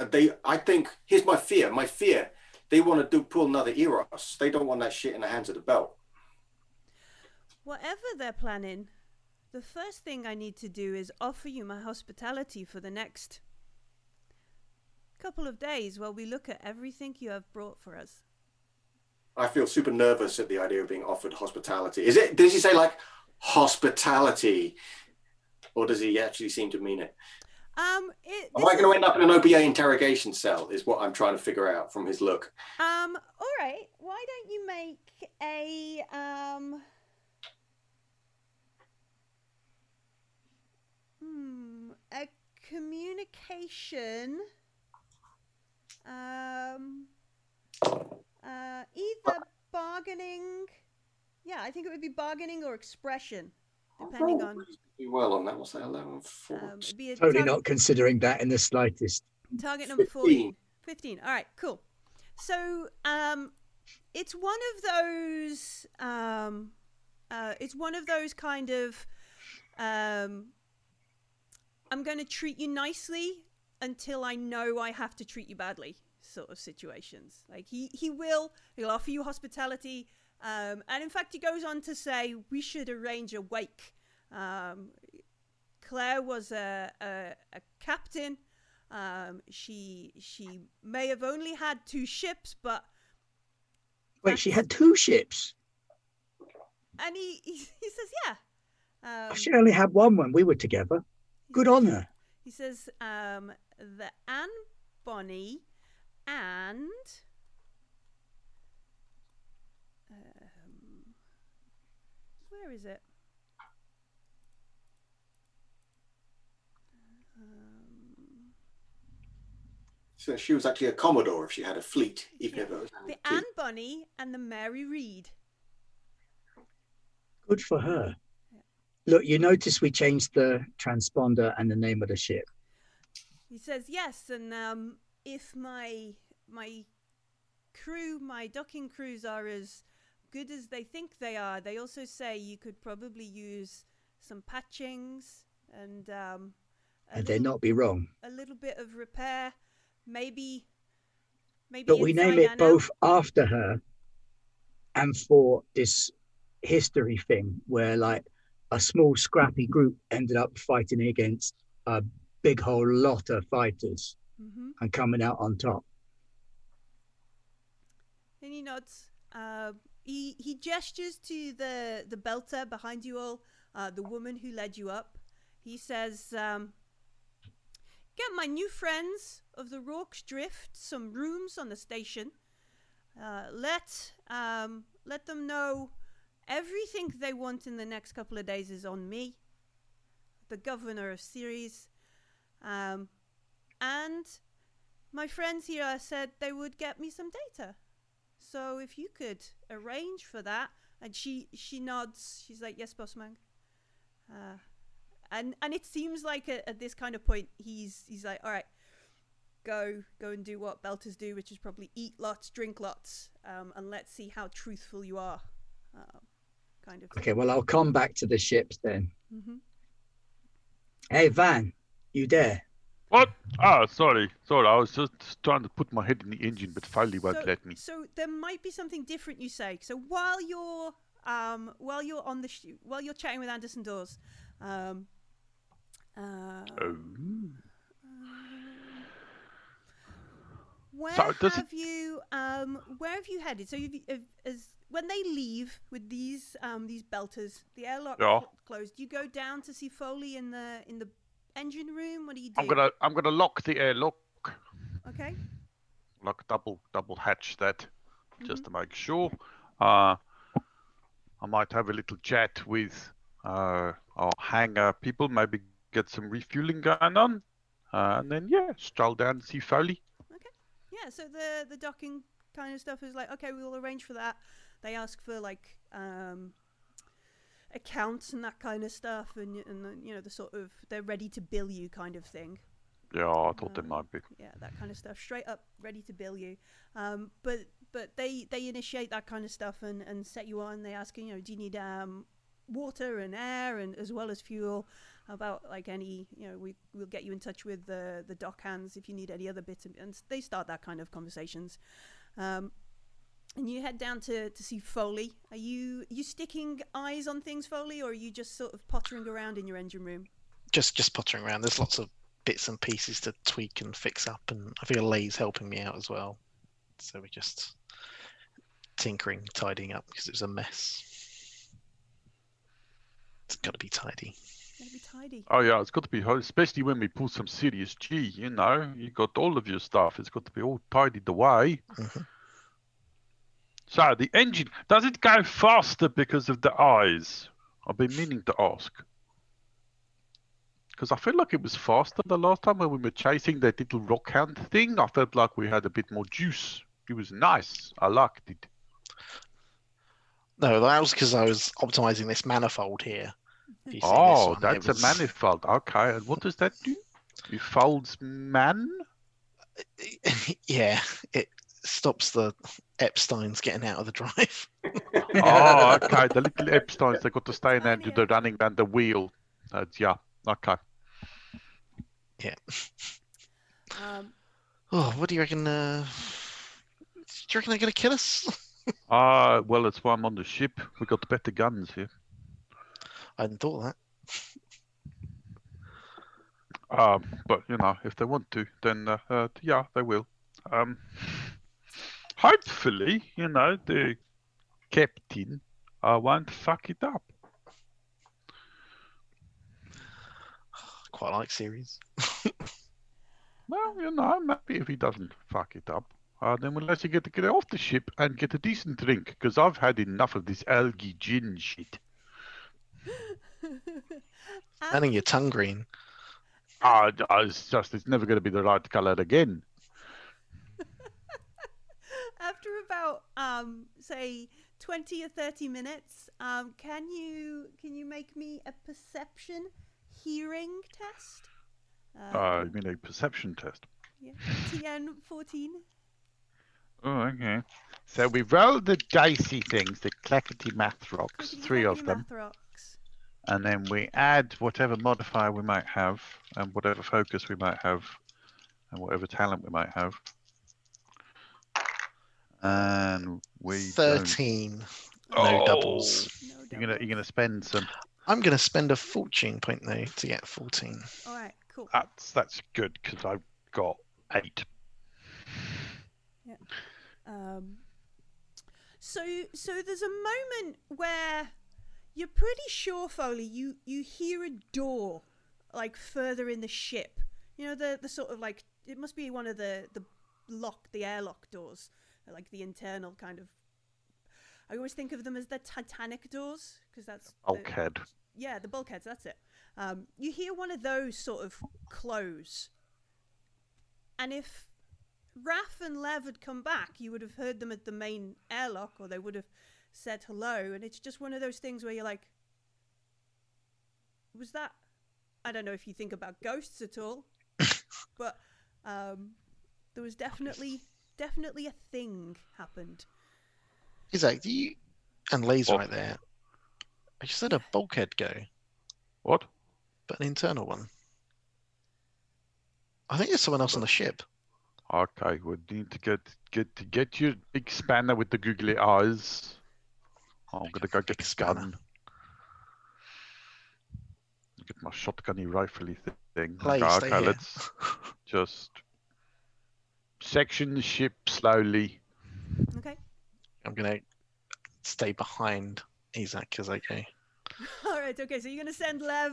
And they, I think, here's my fear. My fear... They want to pull another Eros. They don't want that shit in the hands of the belt. Whatever they're planning, the first thing I need to do is offer you my hospitality for the next couple of days while we look at everything you have brought for us. I feel super nervous at the idea of being offered hospitality. Is it? Does he say like hospitality, or does he actually seem to mean it? Am I going to end up in an OBA interrogation cell is what I'm trying to figure out from his look. All right. Why don't you make a... a communication... either bargaining... Yeah, I think it would be bargaining or expression. Depending on... well on that. What's that? 11, totally not considering that in the slightest. Target number 14. 15. All right, cool. So it's one of those kind of I'm going to treat you nicely until I know I have to treat you badly sort of situations. Like he'll offer you hospitality, and in fact he goes on to say we should arrange a wake. Claire was a captain. She may have only had 2 ships, but wait, she had 2 ships. And he says, yeah. She only had one when we were together. Good on her. He says, the Anne Bonny and where is it? So she was actually a commodore if she had a fleet, even if it was only the two. Anne Bonny and the Mary Reed. Good for her. Look, you notice we changed the transponder and the name of the ship. He says yes, and if my crew, my docking crews are as good as they think they are, they also say you could probably use some patchings and they not be wrong. A little bit of repair, maybe. But we name it both after her, and for this history thing where like a small scrappy group ended up fighting against a big whole lot of fighters and coming out on top. And he nods. He gestures to the belter behind you all, the woman who led you up. He says, get my new friends of the Rourke's Drift some rooms on the station. Let them know everything they want in the next couple of days is on me, the governor of Ceres. And my friends here said they would get me some data. So if you could arrange for that, and she nods, she's like, yes, boss man. And it seems like at this kind of point, he's like, all right, go and do what belters do, which is probably eat lots, drink lots, and let's see how truthful you are, kind of. Okay, well, I'll come back to the ships then. Hey, Van, you there? What? Ah, sorry. I was just trying to put my head in the engine, but finally won't let me. So there might be something different you say. So while you're chatting with Anderson Dawes, where have you headed? So when they leave with these belters, the airlock closed. You go down to see Foley in the engine room. What do you do? I'm gonna lock the airlock. Okay. Lock double hatch that, just to make sure. I might have a little chat with our hangar people. Maybe get some refueling going on, and then stroll down and see Foley. Okay. Yeah. So the docking kind of stuff is like, okay, we'll arrange for that. They ask for like accounts and that kind stuff, and you know, the sort of they're ready to bill you kind of thing. Yeah, I thought they might be. Yeah, that kind of stuff, straight up ready to bill you. But they initiate that kind of stuff and set you on. They ask, you know, do you need water and air and as well as fuel? About like any, you know, we'll get you in touch with the dock hands if you need any other bits, and they start that kind of conversations. And you head down to see Foley. Are you sticking eyes on things, Foley, or are you just sort of pottering around in your engine room? Just pottering around. There's lots of bits and pieces to tweak and fix up, and I feel Leigh's helping me out as well. So we're just tinkering, tidying up, because it was a mess. It's got to be tidy. Oh yeah, it's got to be, especially when we pull some serious G, you know. You got all of your stuff. It's got to be all tidied away. So the engine, does it go faster because of the eyes? I've been meaning to ask. Because I feel like it was faster the last time when we were chasing that little rock hound thing. I felt like we had a bit more juice. It was nice. I liked it. No, that was because I was optimizing this manifold here. Oh, that's a manifold. Okay, and what does that do? It folds man? Yeah, it stops the Epsteins getting out of the drive. Oh, okay. The little Epsteins, they've got to stay in there and do the running around the wheel. Yeah, okay. Yeah. Oh, what do you reckon? Do you reckon they're going to kill us? Well, that's why I'm on the ship. We've got better guns here. I hadn't thought that. But, you know, if they want to, then, yeah, they will. Hopefully, you know, the captain won't fuck it up. Quite like Ceres. Well, you know, maybe if he doesn't fuck it up, then we'll let you get off the ship and get a decent drink, because I've had enough of this algae gin shit. Your tongue green. It's never going to be the right colour again. about say 20 or 30 minutes, can you make me a perception hearing test? You mean a perception test? Yeah. TN 14. Oh, okay. So we rolled the dicey things, the clackety math rocks, three of them. And then we add whatever modifier we might have, and whatever focus we might have, and whatever talent we might have. And we 13. Oh. No doubles. No doubles. You're gonna spend some. I'm gonna spend a fortune point though to get 14. All right, cool. That's good because I've got 8. Yeah. So there's a moment where you're pretty sure, Foley, you hear a door like further in the ship. You know, the sort of like, it must be one of the airlock doors, like the internal kind of. I always think of them as the Titanic doors because that's bulkhead. Yeah, the bulkheads. That's it. You hear one of those sort of close, and if Raff and Lev had come back, you would have heard them at the main airlock, or they would have said hello. And it's just one of those things where you're like, was that? I don't know if you think about ghosts at all, but there was definitely a thing happened. Isaac, do you and Leigh's right there? I just said a bulkhead go. What? But an internal one. I think there's someone else on the ship. Okay, we need to get your big spanner with the googly eyes. I'm gonna go get a gun. Get my shotgunny rifley thing. Please, okay, let's just section the ship slowly. Okay. I'm gonna stay behind Isaac as I go. All right. Okay. So you're gonna send Leigh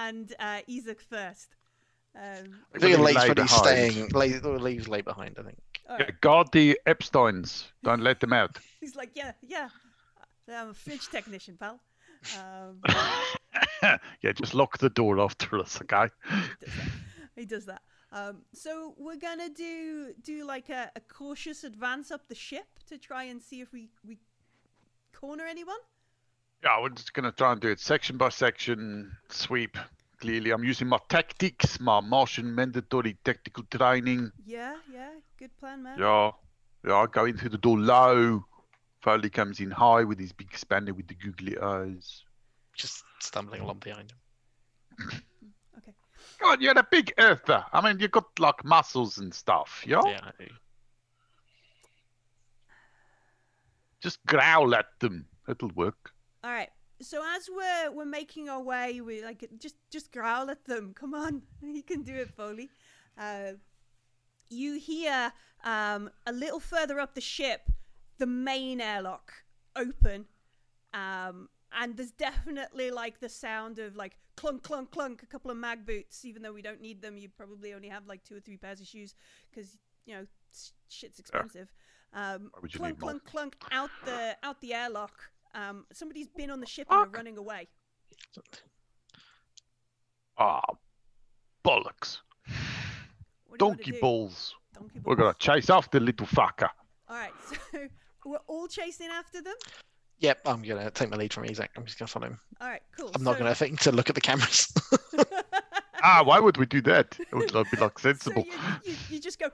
and Isaac first. I think Leigh's pretty staying. Leigh's Leigh behind, I think. Right. Yeah, guard the Epsteins. Don't let them out. He's like, yeah. I'm a fridge technician, pal. Yeah, just lock the door after us, okay? He does that. So we're gonna do like a cautious advance up the ship to try and see if we corner anyone. Yeah, we're just gonna try and do it section by section, sweep. Clearly, I'm using my tactics, my Martian mandatory tactical training. Yeah, good plan, man. Yeah, I go in through the door low. Foley comes in high with his big spanner with the googly eyes. Just stumbling along behind him. Okay. God, you're a big earther. I mean, you got like muscles and stuff, yeah? I do. Just growl at them. It'll work. All right. So as we're making our way, we like just growl at them. Come on, you can do it, Foley. You hear a little further up the ship, the main airlock open, and there's definitely like the sound of like clunk clunk clunk. A couple of mag boots, even though we don't need them. You probably only have like 2 or 3 pairs of shoes because you know shit's expensive. Clunk clunk clunk out the airlock. Somebody's been on the ship and they're running away. Bollocks. Donkey balls. We're going to chase after the little fucker. All right, so we're all chasing after them? Yep, I'm going to take my lead from Isaac. I'm just going to follow him. All right, cool. I'm not going to think to look at the cameras. Why would we do that? It would be like sensible. So you just go,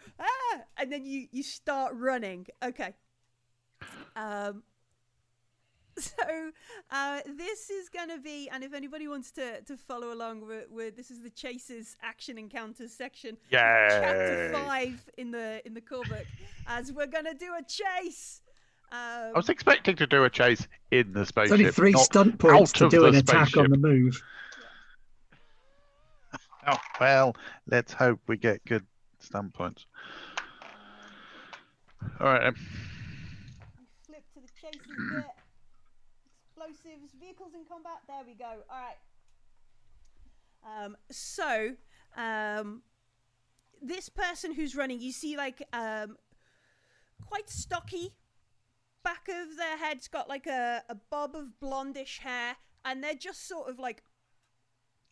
and then you start running. Okay. So this is going to be, and if anybody wants to follow along, this is the Chases Action Encounters section. Yeah. Chapter 5 in the core book, as we're going to do a chase. I was expecting to do a chase in the spaceship. It's only 3 stunt points to do an attack on the move. Yeah. Oh, well, let's hope we get good stunt points. All right. Flip to the Chases bit. Explosives, vehicles in combat. There we go. All right. So this person who's running, you see like quite stocky. Back of their head's got like a bob of blondish hair, and they're just sort of like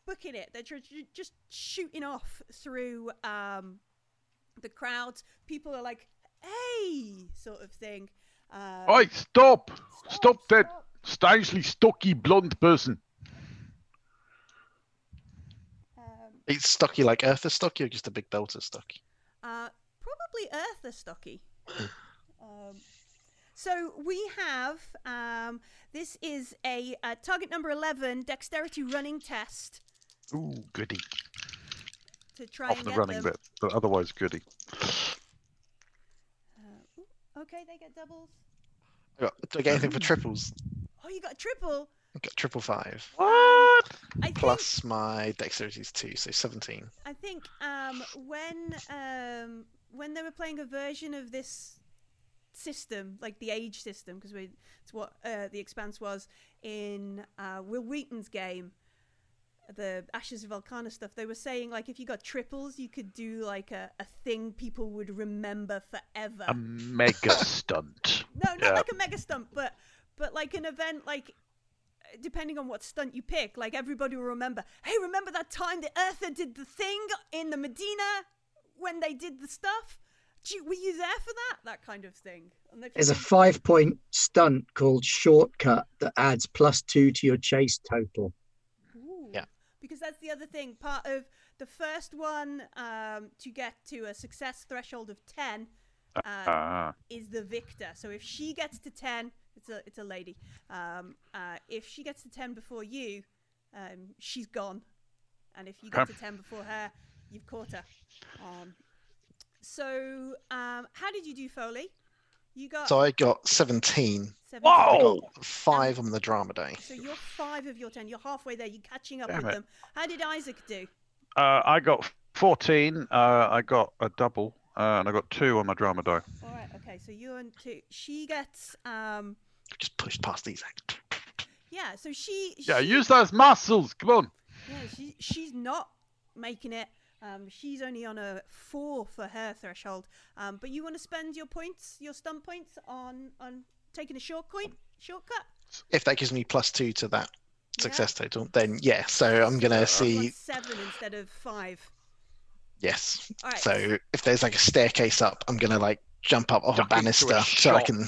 booking it. They're just shooting off through the crowds. People are like hey, sort of thing. Oi, stop! Stop that strangely stocky blonde person. It's stocky like Eartha stocky or just a big Delta stocky? Probably Eartha stocky. So we have, this is a target number 11 dexterity running test. Ooh, goody. To try off the running bit, but otherwise goody. Okay, they get doubles. Do I get anything for triples? Oh, you got a triple? I got triple 5. What? Plus my dexterity is 2, so 17. I think when they were playing a version of this system, like the age system, because it's what The Expanse was in Will Wheaton's game, the Ashes of Volcana stuff, they were saying like if you got triples, you could do like a thing people would remember forever. A mega stunt. No, not like a mega stunt, but like an event like. Depending on what stunt you pick, like everybody will remember, hey, remember that time that Eartha did the thing in the Medina when they did the stuff? Were you there for that? That kind of thing. And there's a 5-point stunt called Shortcut that adds +2 to your chase total. Ooh. Yeah. Because that's the other thing. Part of the first one to get to a success threshold of 10 is the victor. So if she gets to 10... It's a lady. If she gets to 10 before you, she's gone. And if you get to 10 before her, you've caught her. How did you do, Foley? So I got 17. Whoa! I got 5 on the drama day. So you're 5 of your 10. You're halfway there. You're catching up with them. How did Isaac do? I got 14. I got a double. And I got 2 on my drama die. All right, okay. So you and 2. She gets. Just pushed past these. Yeah. So she. Yeah. Use those muscles. Come on. Yeah. She's not making it. She's only on a 4 for her threshold. But you want to spend your points, your stunt points, on taking a shortcut. If that gives me +2 to that success total, then yeah. So I'm gonna see 7 instead of 5. Yes. Right. So if there's like a staircase up, I'm gonna like jump up off a banister so I can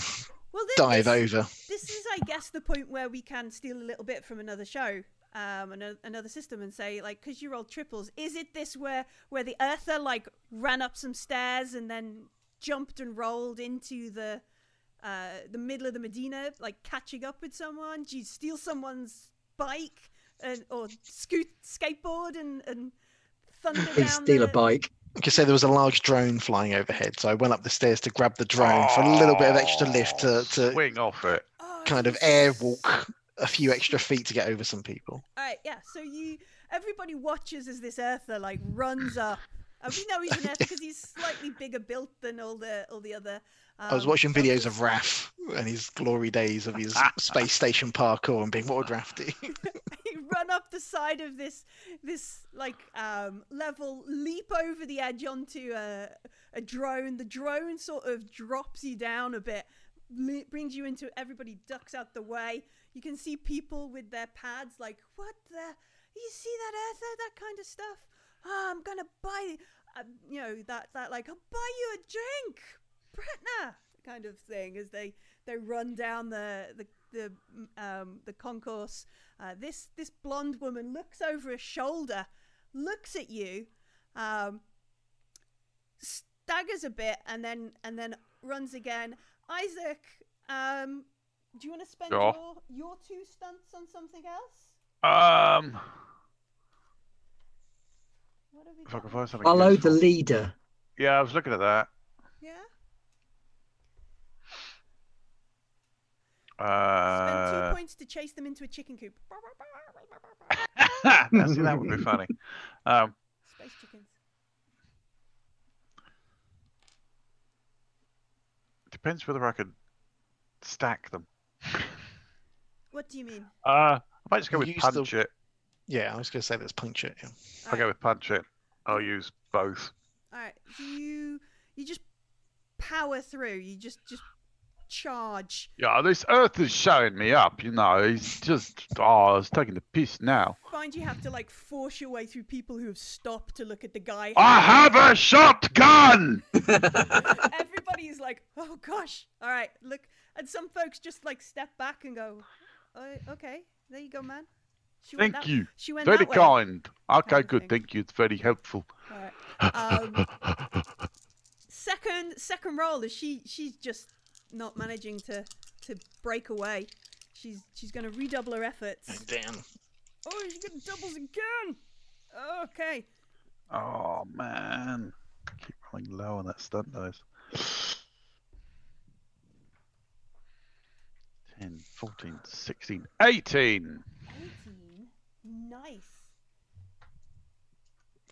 dive over. This is, I guess, the point where we can steal a little bit from another show, another system, and say like, because you rolled triples, is it this where the Eartha like ran up some stairs and then jumped and rolled into the middle of the Medina, like catching up with someone? Do you steal someone's bike or skateboard and steal a bike. I could say there was a large drone flying overhead, so I went up the stairs to grab the drone for a little bit of extra lift to swing off it. Kind of air walk a few extra feet to get over some people. All right, yeah. So everybody watches as this Eartha like runs up. We know he's an Eartha because he's slightly bigger built than all the other. I was watching videos of Raff and his glory days of his space station parkour and being, what would Raff do? Run up the side of this like level, leap over the edge onto a drone. The drone sort of drops you down a bit, brings you into, everybody ducks out the way. You can see people with their pads like, what the, you see that Eartha, that kind of stuff? I'm gonna buy, that like, I'll buy you a drink, Bretna, kind of thing, as they run down the concourse. This blonde woman looks over her shoulder, looks at you, staggers a bit, and then runs again. Isaac, do you want to spend your 2 stunts on something else? What have we got? I can find something Follow the leader. Yeah, I was looking at that. Yeah. Spend 2 points to chase them into a chicken coop. See, that would be funny. Space chickens. Depends whether I could stack them. What do you mean? I might just go with punch it. Yeah, I was going to say let's punch it. Yeah. I'll go with punch it. I'll use both. All right. So you just power through. You just charge. Yeah, this Earth is showing me up, he's just he's taking the piss now. Find you have to like force your way through people who have stopped to look at the guy. I have a shotgun. Everybody he's like, oh gosh, all right, look. And some folks just like step back and go, oh, okay, there you go, man. Thank you. She went very kind. Okay, good. Thank you. It's very helpful. All right. Second roll is she's just not managing to break away. She's going to redouble her efforts. Damn. Oh, she's getting doubles again. Okay. Oh man, I keep rolling low on that stunt dice. 10, 14, 16, 18. 18. Nice.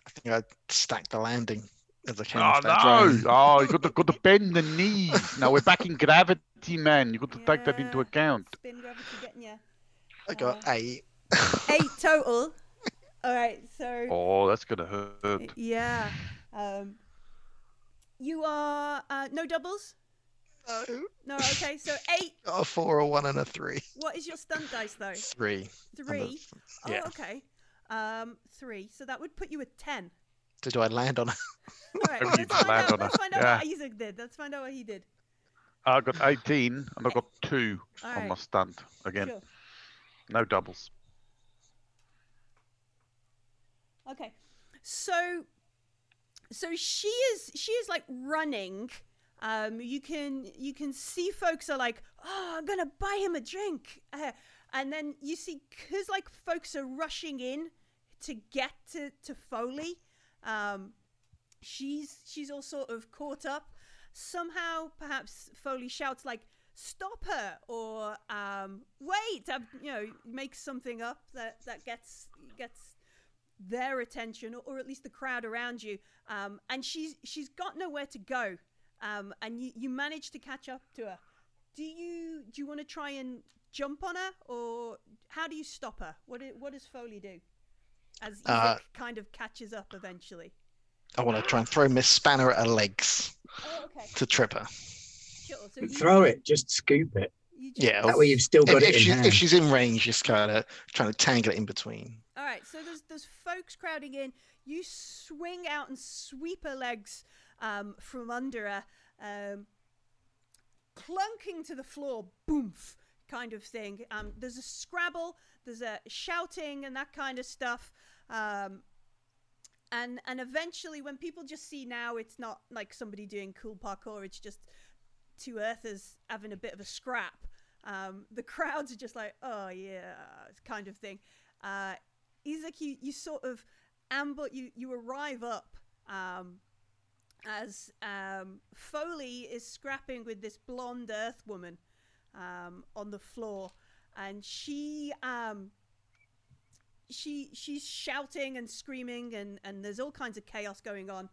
I think I stacked the landing as I came. Oh no! Oh, you got to bend the knees. Now we're back in gravity, man. You got to take that into account. Spin gravity getting you. I got 8. 8 total. All right, so. Oh, that's gonna hurt. Yeah. You are no doubles. No. No. Okay, so 8. Got a 4, a 1, and a 3. What is your stunt dice though? 3. 3. Yeah. Oh, okay. 3. So that would put you at 10. So do I land on? All right. Let's find out what Isaac did. Let's find out what he did. I got 18, and I got 2 on my stunt again. Sure. No doubles. Okay, so she is like running. You can see folks are like, oh, I'm gonna buy him a drink, and then you see because like folks are rushing in to get to Foley. She's all sort of caught up. Somehow, perhaps Foley shouts like, "Stop her!" or "Wait!" You know, makes something up that gets their attention, or at least the crowd around you, and she's got nowhere to go, and you manage to catch up to her. Do you want to try and jump on her, or how do you stop her? What does Foley do as Isaac kind of catches up eventually? I want to try and throw Miss Spanner at her legs to trip her. Sure, so throw it, just scoop it. Yeah, that way you've still got it. If she's in range, just kind of trying to tangle it in between. All right, so there's folks crowding in. You swing out and sweep her legs from under her, clunking to the floor, boomf, kind of thing. There's a scrabble, there's a shouting, and that kind of stuff. And eventually, when people just see now, it's not like somebody doing cool parkour. It's just two earthers having a bit of a scrap. The crowds are just like, oh yeah, kind of thing. Isaac, you sort of you arrive up as Foley is scrapping with this blonde earth woman on the floor, and she's shouting and screaming, and there's all kinds of chaos going on.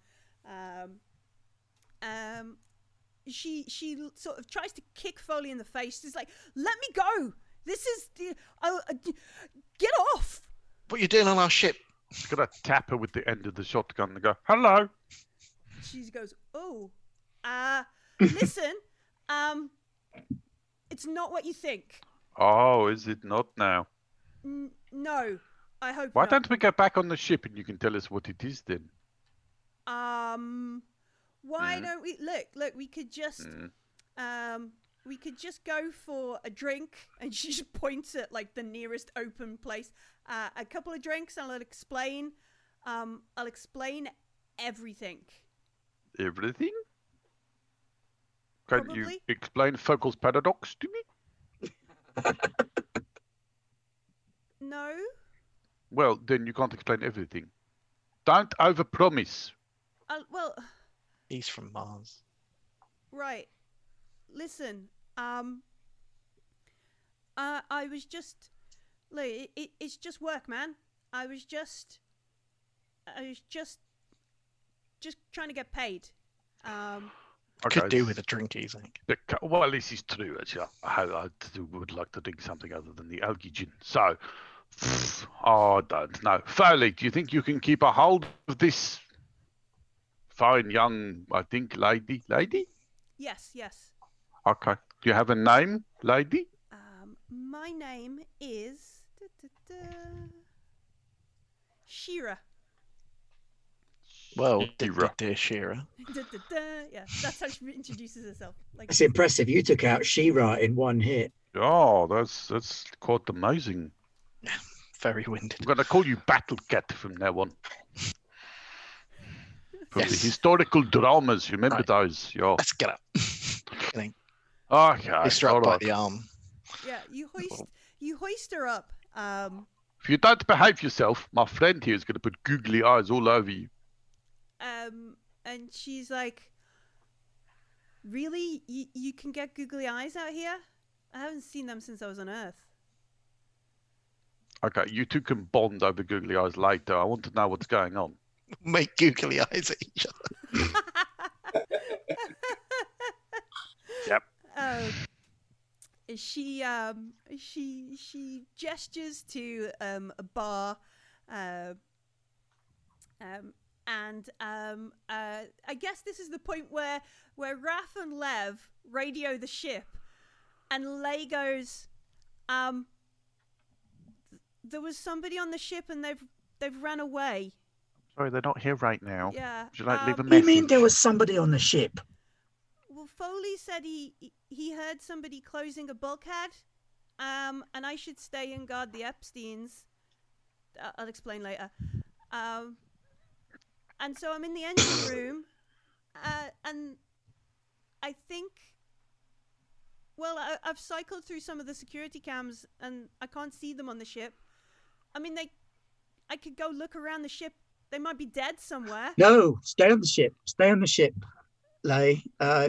She sort of tries to kick Foley in the face. She's like, "Let me go! This is the get off! What are you doing on our ship?" She's gonna tap her with the end of the shotgun and go, "Hello." She goes, "Oh, listen, it's not what you think." Oh, is it not now? No, I hope. Why don't we go back on the ship and you can tell us what it is then? Why don't we look? We could just go for a drink, and she just points at like the nearest open place. A couple of drinks, and I'll explain. I'll explain everything. Everything? Can you explain Foucault's paradox to me? No. Well, then you can't explain everything. Don't overpromise. Well. He's from Mars. Right. Listen, I was just, look, it's just work, man. I was just trying to get paid. Okay. Could do with a drink, I think. Well, this is true, actually. I would like to drink something other than the algae gin. So, I don't know. Foley, do you think you can keep a hold of this fine young, I think, lady? Yes. Okay. Do you have a name, lady? My name is Shira. Well, dear Shira. Yeah, that's how she introduces herself. Like, it's impressive. You took out Shira in one hit. Oh, that's quite amazing. Very winded. I'm going to call you Battle Cat from now on. From the historical dramas, remember those? Yeah. Let's get up. Okay. He's right by the arm. Yeah, you hoist her up. If you don't behave yourself, my friend here is going to put googly eyes all over you. And she's like, really? You can get googly eyes out here? I haven't seen them since I was on Earth. Okay, you two can bond over googly eyes later. I want to know what's going on. Make googly eyes at each other. Yep. She gestures to a bar, and I guess this is the point where Raff and Lev radio the ship, and Leigh goes, there was somebody on the ship and they've ran away. Sorry, they're not here right now. Yeah. Would you like to leave a message? You mean there was somebody on the ship? Well, Foley said he heard somebody closing a bulkhead, and I should stay and guard the Epsteins. I'll explain later. And so I'm in the engine room, and I think, well, I've cycled through some of the security cams, and I can't see them on the ship. I mean, I could go look around the ship. They might be dead somewhere. No, stay on the ship. Stay on the ship.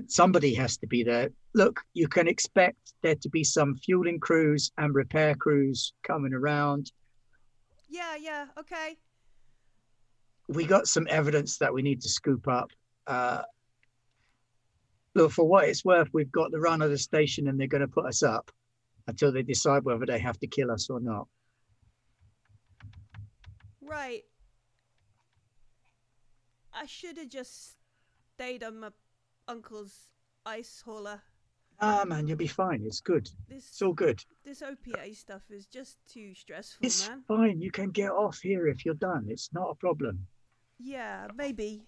Somebody has to be there. Look, you can expect there to be some fueling crews and repair crews coming around. Yeah, okay. We got some evidence that we need to scoop up. Look, for what it's worth, we've got the run of the station and they're going to put us up until they decide whether they have to kill us or not. Right. I should have just stayed on my uncle's ice hauler. Ah, man, you'll be fine. It's good. It's all good. This OPA stuff is just too stressful, it's man. It's fine. You can get off here if you're done. It's not a problem. Yeah, maybe.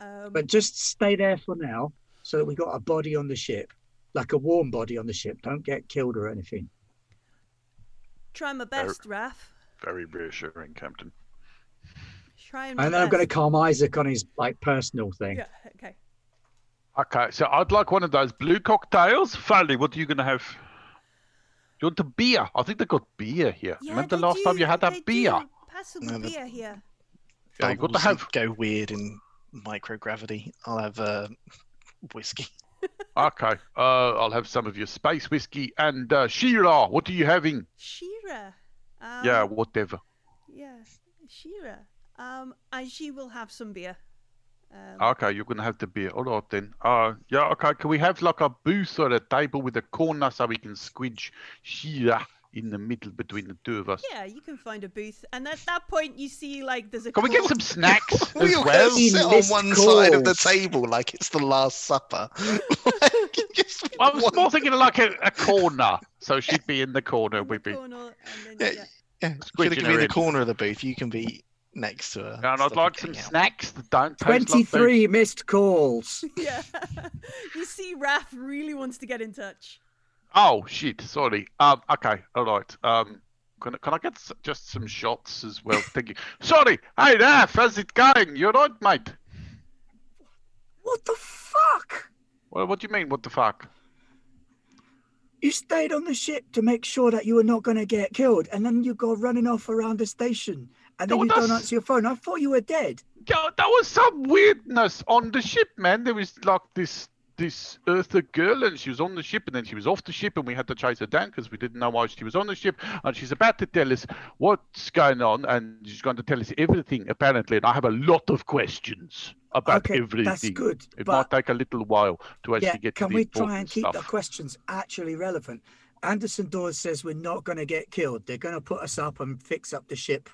But just stay there for now so that we got a body on the ship, like a warm body on the ship. Don't get killed or anything. Try my best, Raff. Very reassuring, Captain. And then I'm going to calm Isaac on his like personal thing. Yeah, okay. Okay, so I'd like one of those blue cocktails. Foley, what are you going to have? Do you want a beer? I think they've got beer here. Yeah, remember the last time you had that beer? Passable beer here. Yeah, you've got to have... go weird in microgravity. I'll have whiskey. Okay, I'll have some of your space whiskey. And Shira, what are you having? Shira. Yeah, whatever. Yeah, Shira. And she will have some beer. Okay, you're going to have the beer. All right, then. Yeah, okay. Can we have like a booth or a table with a corner so we can squidge Shira in the middle between the two of us? Yeah, you can find a booth. And at that point, you see like there's a... Can we get some snacks as well? Sit on one side of the table like it's the Last Supper. Like, just I was more thinking of like a corner. So she'd be in the corner. We'd be... Corner, and then, yeah. She can be in the corner of the booth. You can be... next to her. And I'd like some snacks that don't taste 23 missed calls. Yeah. You see Raff really wants to get in touch. Oh, shit. Sorry. Okay. All right. Can I get just some shots as well? Thank you. Sorry. Hey, Raff. How's it going? You're right, mate. What the fuck? Well, what do you mean, what the fuck? You stayed on the ship to make sure that you were not going to get killed, and then you go running off around the station. And then you don't answer your phone. I thought you were dead. God, that was some weirdness on the ship, man. There was like this Earther girl, and she was on the ship, and then she was off the ship, and we had to chase her down because we didn't know why she was on the ship. And she's about to tell us what's going on, and she's going to tell us everything, apparently. And I have a lot of questions about everything. That's good. It might take a little while to actually get to the important stuff. Can we try and keep the questions actually relevant? Anderson Dawes says we're not going to get killed. They're going to put us up and fix up the ship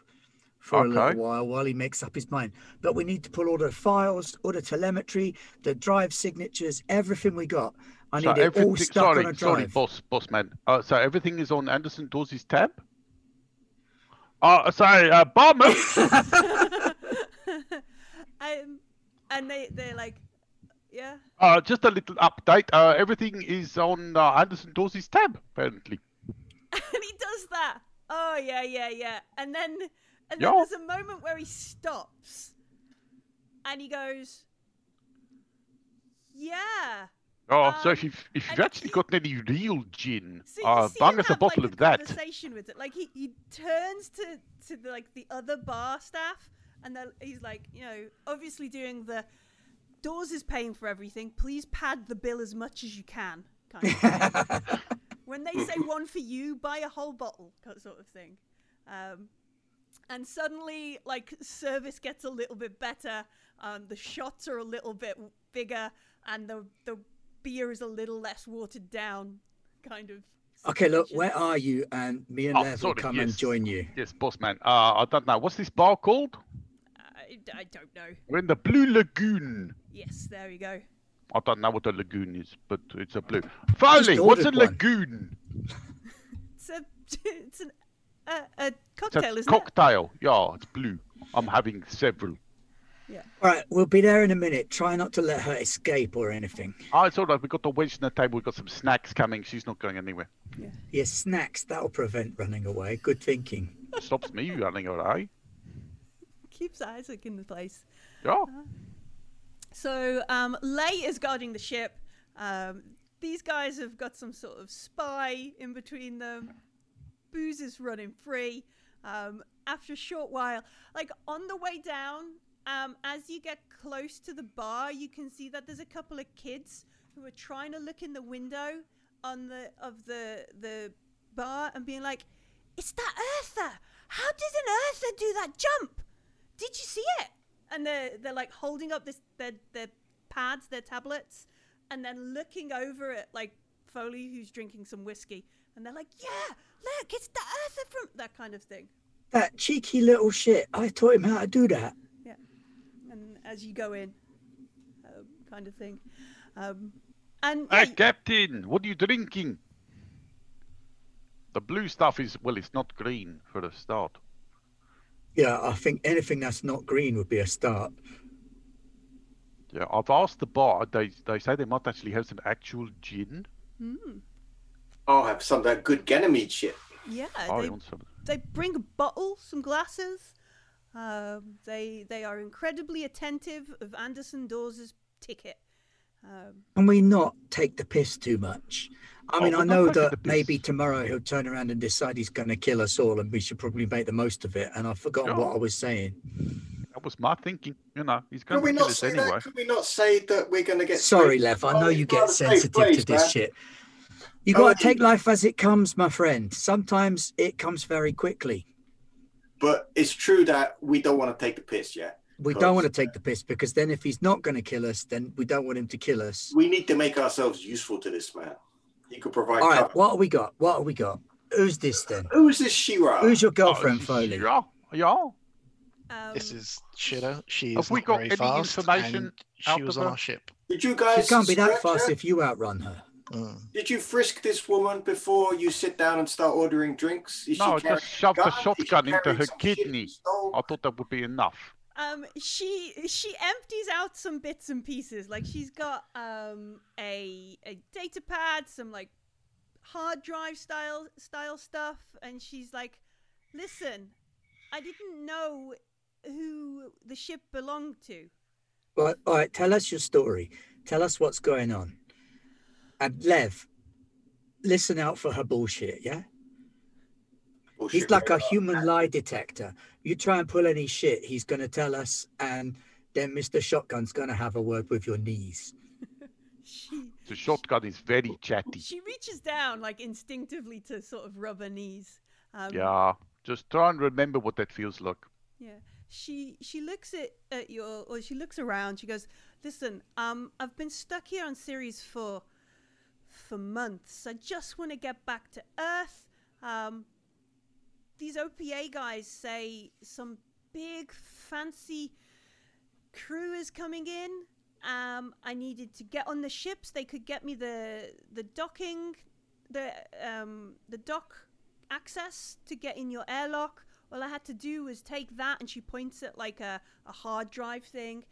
for a little while he makes up his mind. But we need to pull all the files, all the telemetry, the drive signatures, everything we got. I need it all stuck on a drive. Sorry, boss man. So everything is on Anderson Dawes' tab? Sorry, Barman! and they're like, yeah. Just a little update. Everything is on Anderson Dawes' tab, apparently. And he does that. Oh, yeah, yeah, yeah. And then there's a moment where he stops. And he goes, yeah. Oh, so if you've actually gotten any real gin, bung us a bottle of that. Conversation with it. Like he turns to like the other bar staff, and he's like, you know, obviously doing the Dawes is paying for everything. Please pad the bill as much as you can, kind of thing. When they say one for you, buy a whole bottle, sort of thing. And suddenly, like, service gets a little bit better. The shots are a little bit bigger, and the beer is a little less watered down, kind of. Okay, look, where are you? And me and Lev will come and join you. Yes, boss man. I don't know. What's this bar called? I don't know. We're in the Blue Lagoon. Yes, there you go. I don't know what a lagoon is, but it's a blue. Foley, what's a lagoon? It's a cocktail, isn't it? Cocktail. Yeah, it's blue. I'm having several. Yeah. All right, we'll be there in a minute. Try not to let her escape or anything. Oh, it's all right. We've got the wedge on the table. We've got some snacks coming. She's not going anywhere. Yeah. Yes, snacks. That'll prevent running away. Good thinking. Stops me running away. Keeps Isaac in the place. Yeah. So Leigh is guarding the ship. These guys have got some sort of spy in between them. Booze is running free. After a short while, like on the way down, as you get close to the bar, you can see that there's a couple of kids who are trying to look in the window of the bar and being like, "It's that Earther! How did an Earther do that jump? Did you see it?" And they're like holding up their pads, their tablets, and then looking over at like Foley, who's drinking some whiskey, and they're like, "Yeah, look, it's the Earther from that kind of thing." That cheeky little shit! I taught him how to do that. And as you go in, kind of thing. Hey, Captain, what are you drinking? The blue stuff is, well, it's not green for a start. Yeah, I think anything that's not green would be a start. Yeah, I've asked the bar. They say they might actually have some actual gin. Mm. Oh, have some of that good Ganymede shit. Yeah, they bring a bottle, some glasses. They are incredibly attentive of Anderson Dawes's ticket. Can we not take the piss too much? I mean, I know that maybe tomorrow he'll turn around and decide he's going to kill us all, and we should probably make the most of it. And I've forgotten what I was saying. That was my thinking. You know, he's going to kill us anyway. Can we not say that we're going to get... Sorry, Lev, I know you get sensitive to this shit. You've got to take life as it comes, my friend. Sometimes it comes very quickly. But it's true that we don't want to take the piss, yeah? We don't want to take the piss, because then if he's not going to kill us, then we don't want him to kill us. We need to make ourselves useful to this man. He could provide... All right, cover. What have we got? What have we got? Who's this, then? Who's this Shira? Who's your girlfriend, Foley? Shira? Yeah. This is Shira. She is not very fast. Have we got any information? She was on our ship. Did you guys... She can't be that fast if you outrun her. Did you frisk this woman before you sit down and start ordering drinks? No, I just shoved a shotgun into her kidney. I thought that would be enough. She empties out some bits and pieces. Like she's got a data pad, some like hard drive style stuff, and she's like, "Listen, I didn't know who the ship belonged to." Well, all right, tell us your story. Tell us what's going on. And Lev, listen out for her bullshit, yeah? Bullshit, he's like a human lie detector. You try and pull any shit, he's going to tell us, and then Mr. Shotgun's going to have a word with your knees. The Shotgun is very chatty. She reaches down, like, instinctively to sort of rub her knees. Yeah, just try and remember what that feels like. Yeah, she looks at your, or she looks around, she goes, "Listen, I've been stuck here on Series 4. For months. I just want to get back to Earth. These OPA guys say some big fancy crew is coming in. I needed to get on the ships. They could get me the docking, the dock access to get in your airlock. All I had to do was take that," and she points at like a hard drive thing.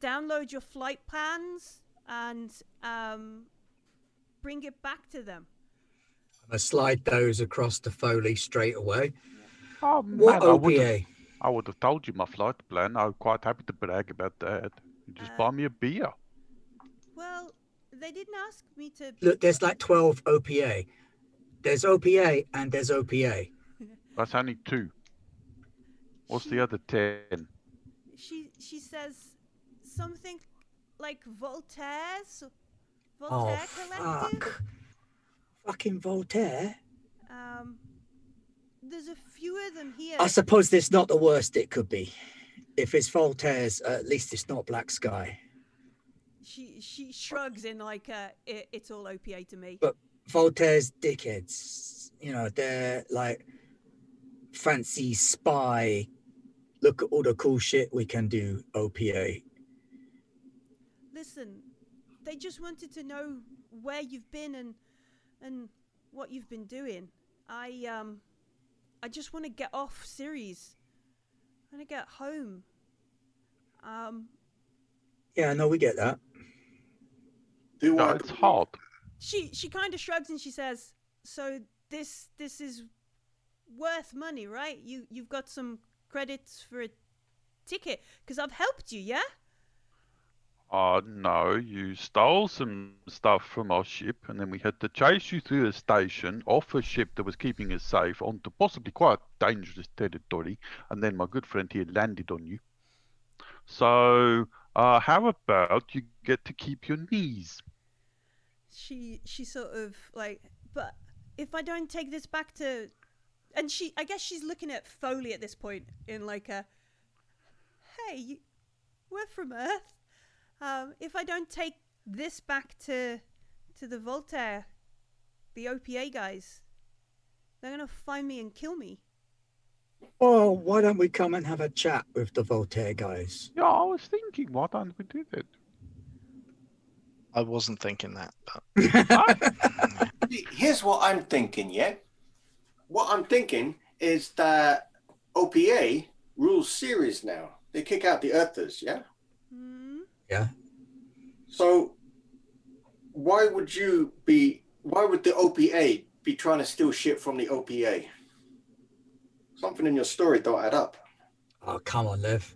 download your flight plans and bring it back to them. I'm going to slide those across to Foley straight away. Oh, what man, OPA? I would have told you my flight plan. I'm quite happy to brag about that. You just buy me a beer. Well, they didn't ask me to... Look, there's like 12 OPA. There's OPA and there's OPA. That's only 2. What's the other 10? She says something like Voltaire Collective. Fuck. Fucking Voltaire. There's a few of them here. I suppose this is not the worst it could be. If it's Voltaire's, at least it's not Black Sky. She shrugs in like it's all OPA to me. But Voltaire's dickheads, you know, they're like fancy spy. Look at all the cool shit we can do, OPA. Listen, they just wanted to know where you've been and what you've been doing. I just want to get off Ceres. I want to get home. Yeah, no, we get that. No, it's hard. She kind of shrugs and she says, "So this is worth money, right? You've got some credits for a ticket because I've helped you, yeah?" No, you stole some stuff from our ship, and then we had to chase you through a station off a ship that was keeping us safe onto possibly quite dangerous territory, and then my good friend here landed on you. So, how about you get to keep your knees? She sort of like, but if I don't take this back to, and I guess she's looking at Foley at this point in like a, hey, we're from Earth. If I don't take this back to the Voltaire, the OPA guys, they're going to find me and kill me. Oh, why don't we come and have a chat with the Voltaire guys? Yeah, I was thinking, why don't we do that? I wasn't thinking that. But... Here's what I'm thinking, yeah? What I'm thinking is that OPA rules Ceres now. They kick out the Earthers, yeah? Yeah. So why would the OPA be trying to steal shit from the OPA? Something in your story don't add up. Oh, come on, Lev.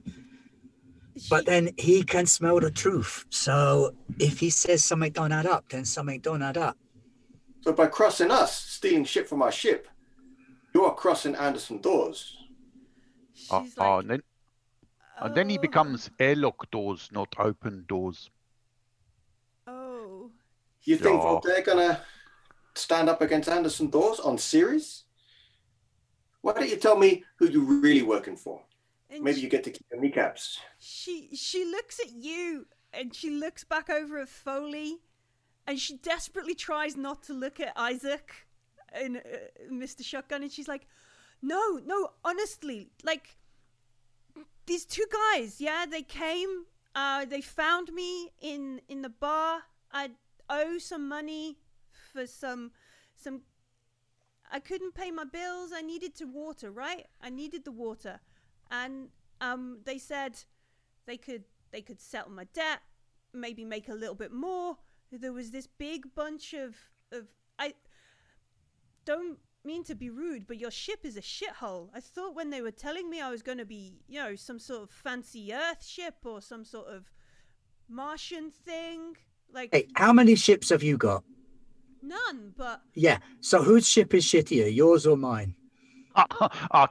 But then he can smell the truth. So if he says something don't add up, then something don't add up. So by crossing us, stealing shit from our ship, you are crossing Anderson Dawes. And then he becomes airlock doors, not open doors. Oh. You think Voltaire gonna stand up against Anderson Dawes on Ceres? Why don't you tell me who you're really working for? And maybe you get to keep your kneecaps. She looks at you and she looks back over at Foley and she desperately tries not to look at Isaac and Mr. Shotgun, and she's like, no, honestly, like... These two guys, yeah, they came, they found me in the bar. I owe some money for some, I couldn't pay my bills. I needed to water, right? I needed the water. And they said they could settle my debt, maybe make a little bit more. There was this big bunch of I don't mean to be rude, but your ship is a shithole. I thought when they were telling me I was going to be, you know, some sort of fancy Earth ship or some sort of Martian thing. Like, hey, how many ships have you got? None, but... Yeah, so whose ship is shittier, yours or mine?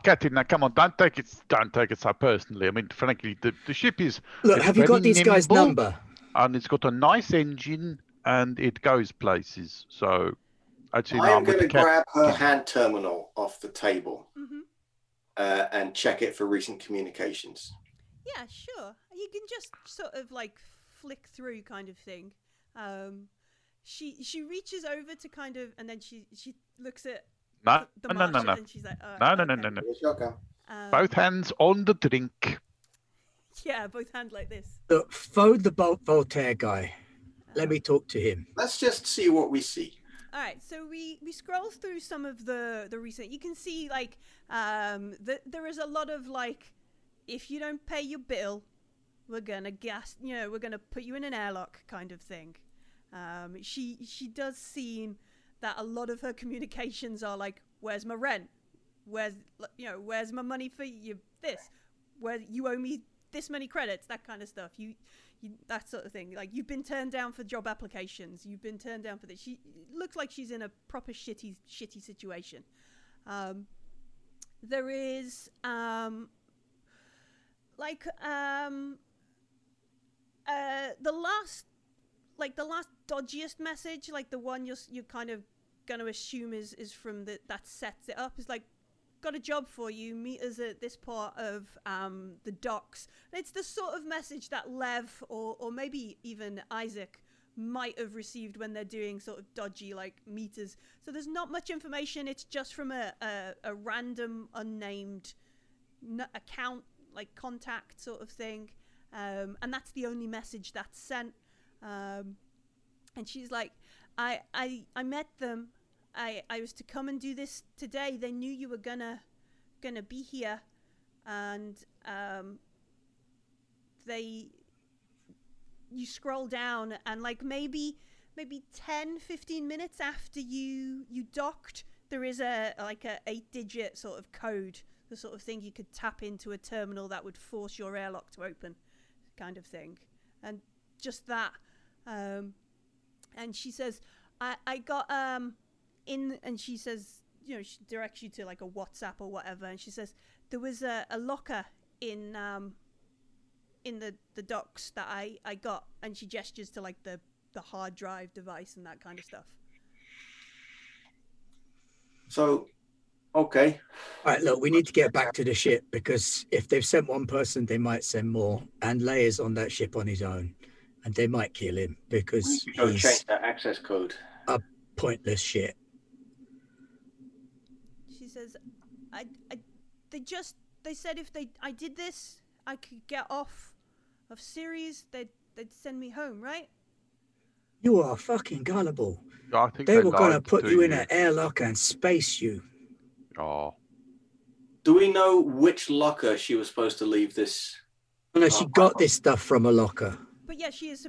Katrina, come on, don't take it so personally. I mean, frankly, the ship is... Look, have you got these guys' number? And it's got a nice engine, and it goes places, so... Actually, I'm going to grab her hand terminal off the table and check it for recent communications. Yeah, sure. You can just sort of like flick through kind of thing. She reaches over to kind of, and then she looks at the marshal and she's like, oh, no. Both hands on the drink. Yeah, both hands like this. Look, phone the Voltaire guy. Let me talk to him. Let's just see what we see. All right, so we scroll through some of the recent. You can see like there is a lot of like, if you don't pay your bill, we're gonna gas, you know, we're gonna put you in an airlock kind of thing. She does seem that a lot of her communications are like, where's my rent? Where's, you know, where's my money for you? This, where you owe me this many credits, that kind of stuff. You that sort of thing. Like, you've been turned down for job applications. You've been turned down for this. She looks like she's in a proper shitty situation. There is the last dodgiest message, like the one you're kind of gonna assume is from that sets it up, is like, got a job for you, meet us at this part of the docks. And it's the sort of message that Lev or maybe even Isaac might have received when they're doing sort of dodgy like meters. So there's not much information. It's just from a random unnamed account, like contact sort of thing. And that's the only message that's sent. And she's like, I met them. I was to come and do this today. They knew you were gonna be here, and you scroll down and like maybe 10-15 minutes after you docked, there is a 8-digit sort of code, the sort of thing you could tap into a terminal that would force your airlock to open, kind of thing, and just that. And she says, I got in, and she says, you know, she directs you to like a WhatsApp or whatever, and she says there was a locker in the docks that I got, and she gestures to like the hard drive device and that kind of stuff. So, okay. All right, look, we need to get back to the ship, because if they've sent one person, they might send more, and Leigh is on that ship on his own, and they might kill him because he's change that access code. A pointless shit. She says, they said if I did this, I could get off of Ceres, they'd send me home, right? You are fucking gullible. I think they were going to put you in an airlock and space you. Oh. Do we know which locker she was supposed to leave this? No, she got this stuff from a locker. But yeah, she is.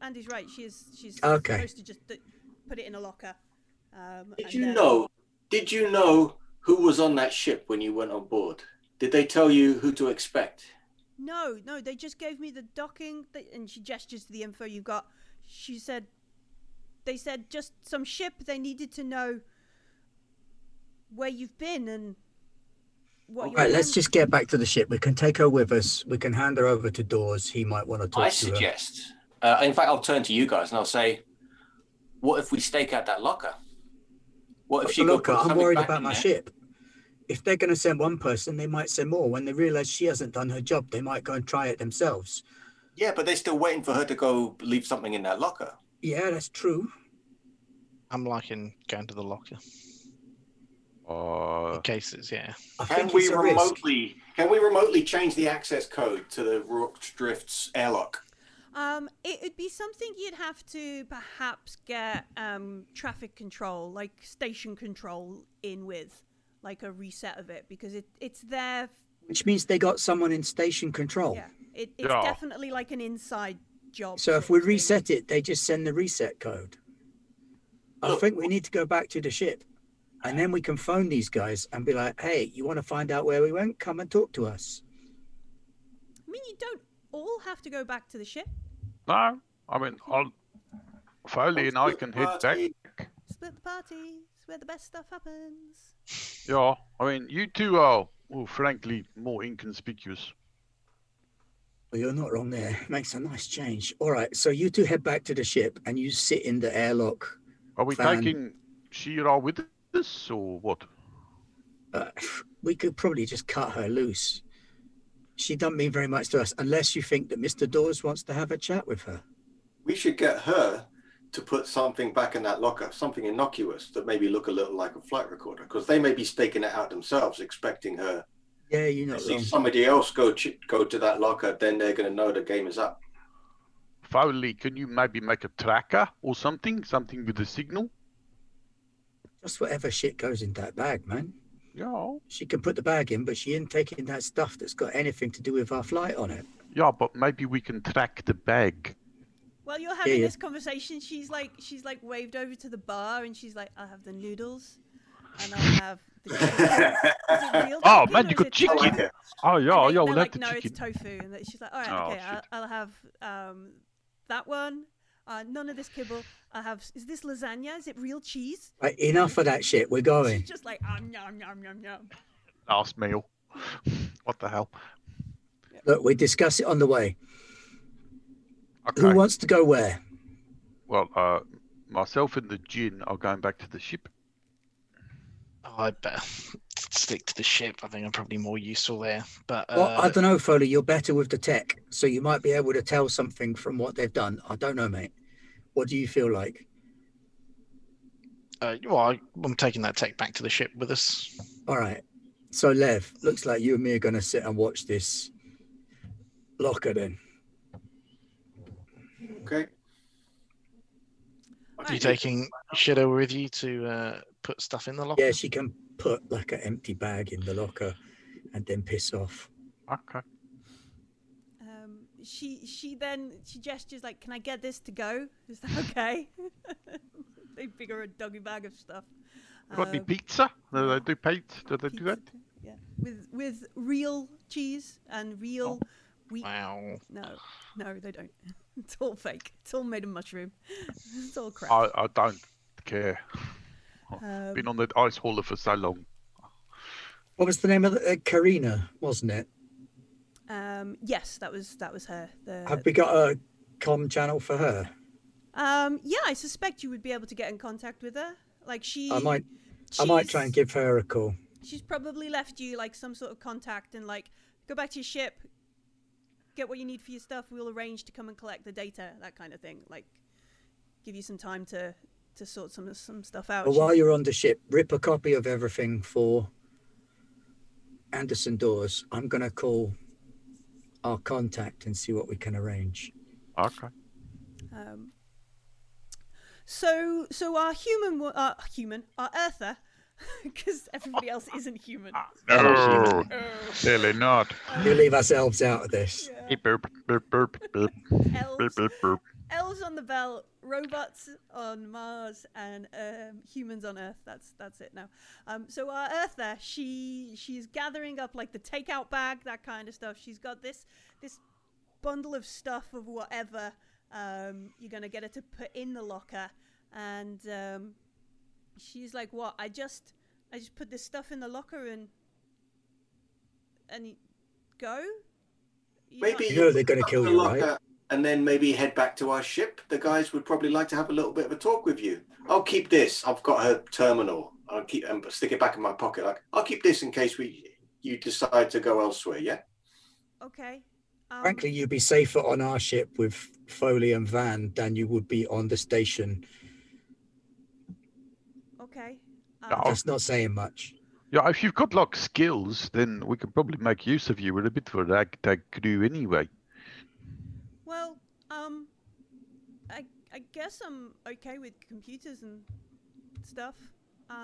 Andy's right. She's okay. Supposed to just put it in a locker. Did you know who was on that ship when you went on board? Did they tell you who to expect? No, they just gave me the docking, and she gestures to the info you've got. They said just some ship, they needed to know where you've been and what you're... All right, let's just get back to the ship. We can take her with us. We can hand her over to Dawes. He might want to talk to her. I suggest. In fact, I'll turn to you guys and I'll say, what if we stake out that locker? What if she... Locker, I'm worried about my ship. If they're going to send one person, they might send more. When they realise she hasn't done her job, they might go and try it themselves. Yeah, but they're still waiting for her to go leave something in that locker. Yeah, that's true. I'm liking going to the locker. Cases, yeah. Can we remotely change the access code to the Rourke's Drift's airlock? It'd be something you'd have to perhaps get traffic control, like station control, in with. Like a reset of it, because it's there. Which means they got someone in station control. Yeah, it's definitely like an inside job. So if we reset it, they just send the reset code. I think we need to go back to the ship, and then we can phone these guys and be like, hey, you want to find out where we went? Come and talk to us. I mean, you don't all have to go back to the ship. No, I mean, Foley and I can hit deck. Split the party. Where the best stuff happens. Yeah, I mean, you two are, well, frankly, more inconspicuous. Well, you're not wrong there. It makes a nice change. All right, so you two head back to the ship and you sit in the airlock. Are we taking Shira with us or what? We could probably just cut her loose. She doesn't mean very much to us, unless you think that Mr. Dawes wants to have a chat with her. We should get her to put something back in that locker, something innocuous that maybe look a little like a flight recorder, because they may be staking it out themselves, expecting her. Yeah, you know. If somebody else go to that locker, then they're going to know the game is up. Foley, can you maybe make a tracker or something with a signal? Just whatever shit goes in that bag, man. Yeah. She can put the bag in, but she ain't taking that stuff that's got anything to do with our flight on it. Yeah, but maybe we can track the bag. While you're having this conversation, she's like waved over to the bar and she's like, I'll have the noodles and I'll have the chicken. Oh, magical chicken. Tofu? Oh, yeah, yeah, we'll have the chicken. No, it's tofu. And she's like, all right, oh, okay, I'll have that one. None of this kibble. I have. Is this lasagna? Is it real cheese? Right, enough of that shit. We're going. She's just like, yum, yum, yum, yum. Last meal. What the hell? Look, we discuss it on the way. Okay. Who wants to go where? Well, myself and the djinn are going back to the ship. Oh, I'd better stick to the ship. I think I'm probably more useful there. But well, I don't know, Foley. You're better with the tech, so you might be able to tell something from what they've done. I don't know, mate. What do you feel like? Well, I'm taking that tech back to the ship with us. All right. So, Lev, looks like you and me are going to sit and watch this locker then. Okay. Are you taking Shira with you to put stuff in the locker? Yeah, she can put like an empty bag in the locker and then piss off. Okay. She gestures like, can I get this to go? Is that okay? They figure a doggy bag of stuff. Got any pizza? Do they do pizza? Do they do that? Yeah, with real cheese and real wheat. Wow. No, they don't. It's all fake. It's all made of mushroom. It's all crap. I don't care. I've been on the ice hauler for so long. What was the name of the Karina, wasn't it? Yes, that was her. Have we got a comm channel for her? Yeah, I suspect you would be able to get in contact with her. Like I might try and give her a call. She's probably left you like some sort of contact and like, go back to your ship, get what you need for your stuff. We'll arrange to come and collect the data, that kind of thing. Like, give you some time to sort some stuff out. Well, while you're on the ship, rip a copy of everything for Anderson Dawes. I'm gonna call our contact and see what we can arrange. Okay. So our Earther, because everybody else isn't human. No, clearly not. We'll leave ourselves out of this. Yeah. Burp, burp, burp, burp. Elves. Burp, burp. Elves on the belt, robots on Mars, and humans on Earth. That's it now. So our Earther, she's gathering up like the takeout bag, that kind of stuff. She's got this bundle of stuff of whatever. You're going to get her to put in the locker, and she's like, what? I just put this stuff in the locker and go? Maybe you know they're going to kill you, right? And then maybe head back to our ship. The guys would probably like to have a little bit of a talk with you. I'll keep this. I've got her terminal. I'll keep and stick it back in my pocket. Like, I'll keep this in case you decide to go elsewhere, yeah? Okay. Frankly, you'd be safer on our ship with Foley and Van than you would be on the station. Okay. That's not saying much. Yeah, if you've got like skills, then we could probably make use of you. We're a bit of a ragtag crew anyway. Well, I guess I'm okay with computers and stuff.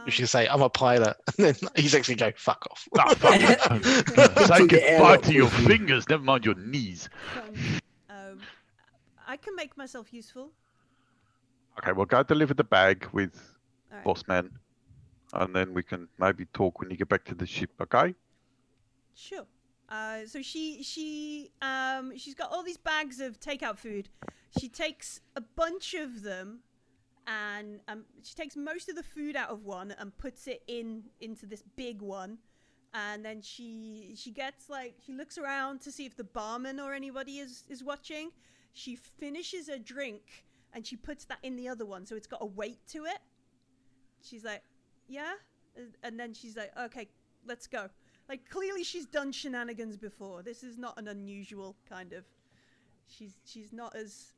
You should say, I'm a pilot. And then he's actually going, fuck off. Oh, fuck. Say goodbye to your fingers, never mind your knees. I can make myself useful. Okay, well, go deliver the bag with boss man. And then we can maybe talk when you get back to the ship, okay? Sure. So she's got all these bags of takeout food. She takes a bunch of them. And she takes most of the food out of one and puts it into this big one. And then she looks around to see if the barman or anybody is watching. She finishes her drink and she puts that in the other one. So it's got a weight to it. She's like, yeah. And then she's like, okay, let's go. Like, clearly she's done shenanigans before. This is not an unusual kind of... She's not as...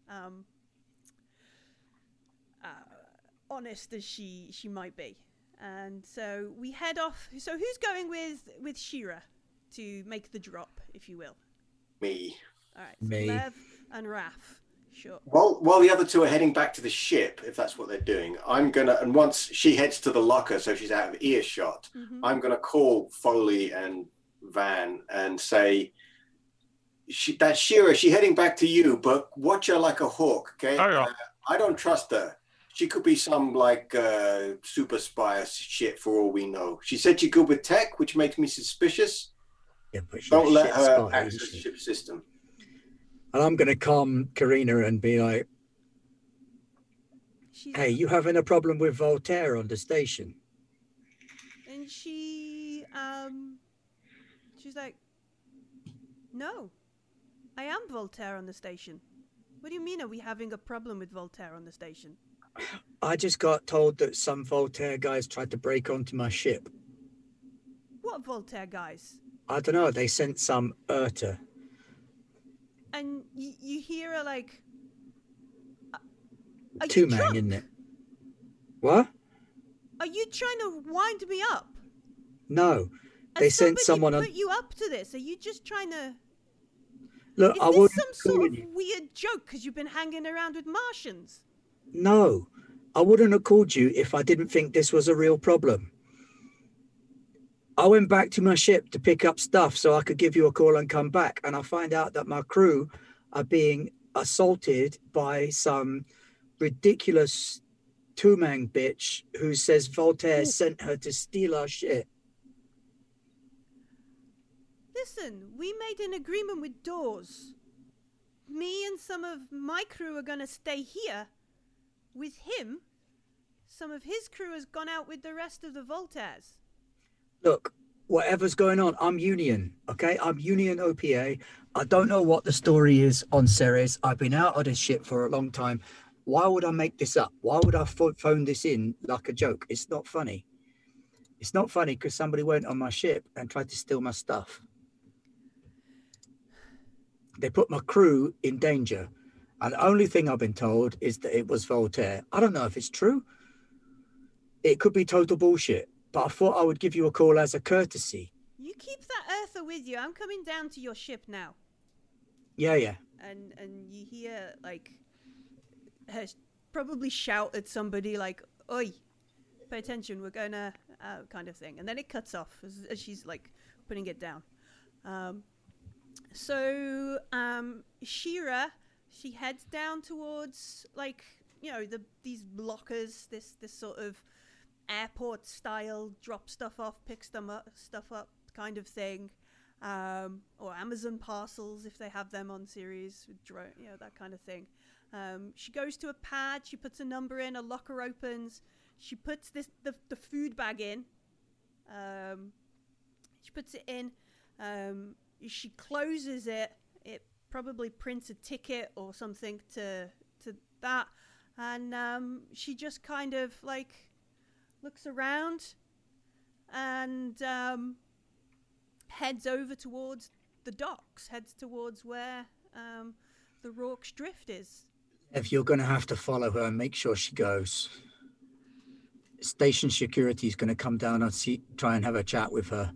honest as she might be, and so we head off. So who's going with Shira to make the drop, if you will? Me. All right. So Lev and Raff. Sure. Well, while the other two are heading back to the ship, if that's what they're doing, and once she heads to the locker, so she's out of earshot, I'm gonna call Foley and Van and say, that Shira, she's heading back to you, but watch her like a hawk, okay? Oh, yeah. I don't trust her. She could be some like super spy shit for all we know. She said she good with tech, which makes me suspicious. Yeah, but don't let her access the ship system. And I'm going to calm Katrina and be like, hey, you having a problem with Voltaire on the station? And she, she's like, no, I am Voltaire on the station. What do you mean, are we having a problem with Voltaire on the station? I just got told that some Voltaire guys tried to break onto my ship. What Voltaire guys? I don't know, they sent some Erta. And you hear her like... Two-man, isn't it? What? Are you trying to wind me up? No. And they sent someone... put you up to this? Are you just trying to... Look, is this some sort of weird joke because you've been hanging around with Martians? No. I wouldn't have called you if I didn't think this was a real problem. I went back to my ship to pick up stuff so I could give you a call and come back, and I find out that my crew are being assaulted by some ridiculous two-man bitch who says Voltaire sent her to steal our shit. Listen, we made an agreement with Dawes. Me and some of my crew are going to stay here with him. Some of his crew has gone out with the rest of the Voltaires. Look, whatever's going on, I'm Union, okay? I'm Union OPA. I don't know what the story is on Ceres. I've been out of this shit for a long time. Why would I make this up? Why would I phone this in like a joke? It's not funny. It's not funny because somebody went on my ship and tried to steal my stuff. They put my crew in danger. And the only thing I've been told is that it was Voltaire. I don't know if it's true. It could be total bullshit. But I thought I would give you a call as a courtesy. You keep that Earther with you. I'm coming down to your ship now. Yeah, yeah. And you hear, like, her probably shout at somebody, like, oi, pay attention, we're going to, kind of thing. And then it cuts off as she's, like, putting it down. Shira, she heads down towards, like, you know, these blockers, this sort of airport style drop stuff off, pick stuff up kind of thing, or Amazon parcels if they have them on Ceres, with drone, you know, that kind of thing. She goes to a pad, she puts a number in, a locker opens, she puts the food bag in, she puts it in, she closes it, it probably prints a ticket or something to that, and she just kind of like looks around and heads over towards the docks, heads towards where the Rourke's Drift is. If you're going to have to follow her and make sure she goes. Station security is going to come down and try and have a chat with her.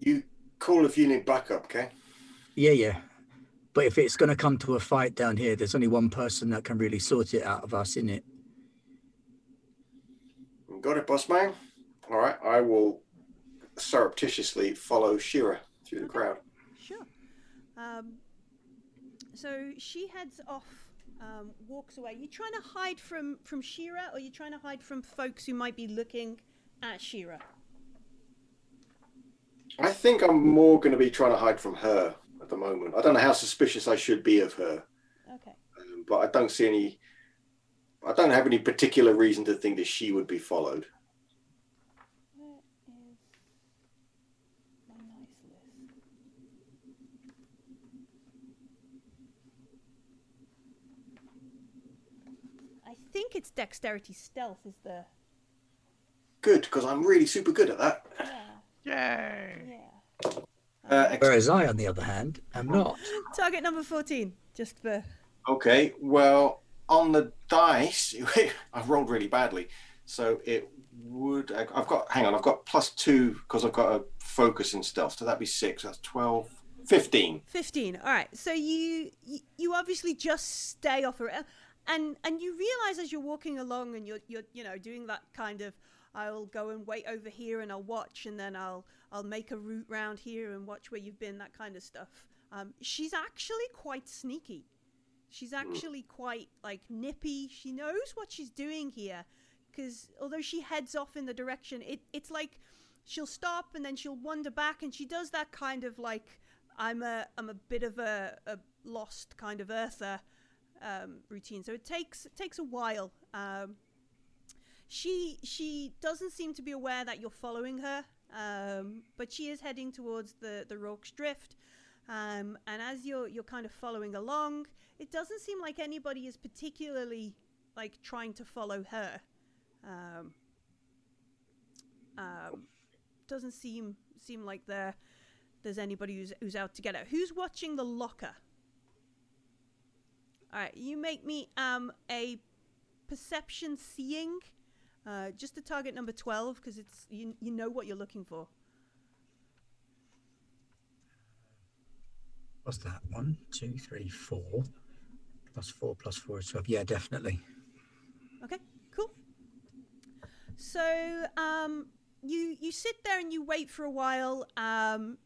You call if you need backup, okay? Yeah, yeah. But if it's going to come to a fight down here, there's only one person that can really sort it out of us, innit? Got it, boss man. All right, I will surreptitiously follow Shira through the crowd. Sure. So she heads off, walks away. You trying to hide from Shira, or you trying to hide from folks who might be looking at Shira? I think I'm more going to be trying to hide from her at the moment. I don't know how suspicious I should be of her. Okay. But I don't see any... I don't have any particular reason to think that she would be followed. Where is my nice list? I think it's dexterity stealth is the... Good, because I'm really super good at that. Yeah. Yay! Yeah. Whereas I, on the other hand, am not. Target number 14, just for... Okay, well... On the dice, I rolled really badly, so it would... I've got +2 because I've got a focus in stealth, so that'd be 6, that's 12, 15. 15, all right. So you obviously just stay off her, and you realise as you're walking along and you're you know, doing that kind of, I'll go and wait over here and I'll watch, and then I'll make a route round here and watch where you've been, that kind of stuff. She's actually quite sneaky. She's actually quite, like, nippy. She knows what she's doing here, because although she heads off in the direction, it's like she'll stop and then she'll wander back, and she does that kind of, like, I'm a bit of a lost kind of earther routine. So it takes a while. She doesn't seem to be aware that you're following her, but she is heading towards the Rourke's Drift. And as you're kind of following along, it doesn't seem like anybody is particularly, like, trying to follow her. Doesn't seem like there's anybody who's out to get her. Who's watching the locker? All right, you make me a perception seeing, just to target number 12, because it's you know what you're looking for. What's that? 1, 2, 3, 4. +4 + 4 is 12. Yeah, definitely. Okay, cool. So you sit there and you wait for a while.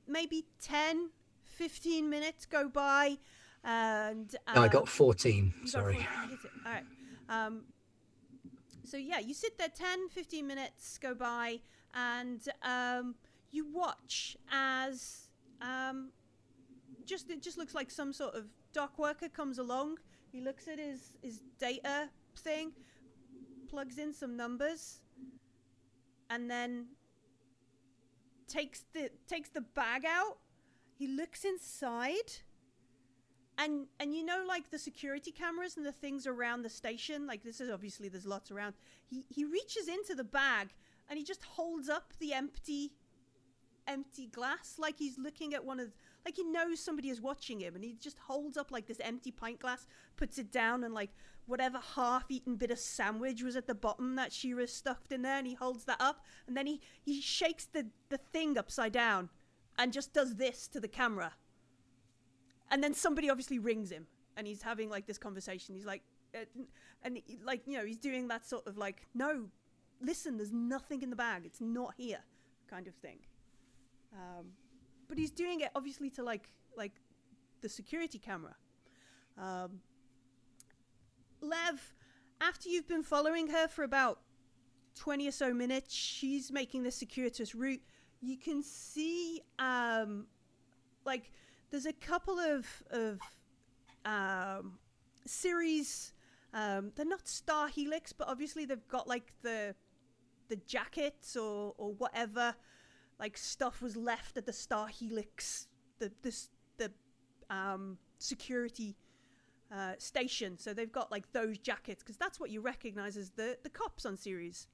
Maybe 10, 15 minutes go by, and no, I got 14. Sorry. Got 14. All right. So yeah, you sit there. 10, 15 minutes go by, and you watch as. It just looks like some sort of dock worker comes along. He looks at his data thing, plugs in some numbers, and then takes the bag out. He looks inside, and you know, like the security cameras and the things around the station. Like, this is obviously, there's lots around. He reaches into the bag and he just holds up the empty glass, like he's looking at one of, like, he knows somebody is watching him, and he just holds up, like, this empty pint glass, puts it down, and, like, whatever half-eaten bit of sandwich was at the bottom that Shira stuffed in there, and he holds that up, and then he shakes the thing upside down and just does this to the camera, and then somebody obviously rings him, and he's having, like, this conversation. He's like, and like, you know, he's doing that sort of, like, no, listen, there's nothing in the bag, it's not here, kind of thing. But he's doing it obviously to like the security camera. Lev, after you've been following her for about 20 or so minutes, she's making this circuitous route. You can see like there's a couple of Ceres. They're not star helix, but obviously they've got like the jackets or whatever. Like, stuff was left at the Star Helix, the security station. So they've got, like, those jackets, because that's what you recognize as the cops on Ceres.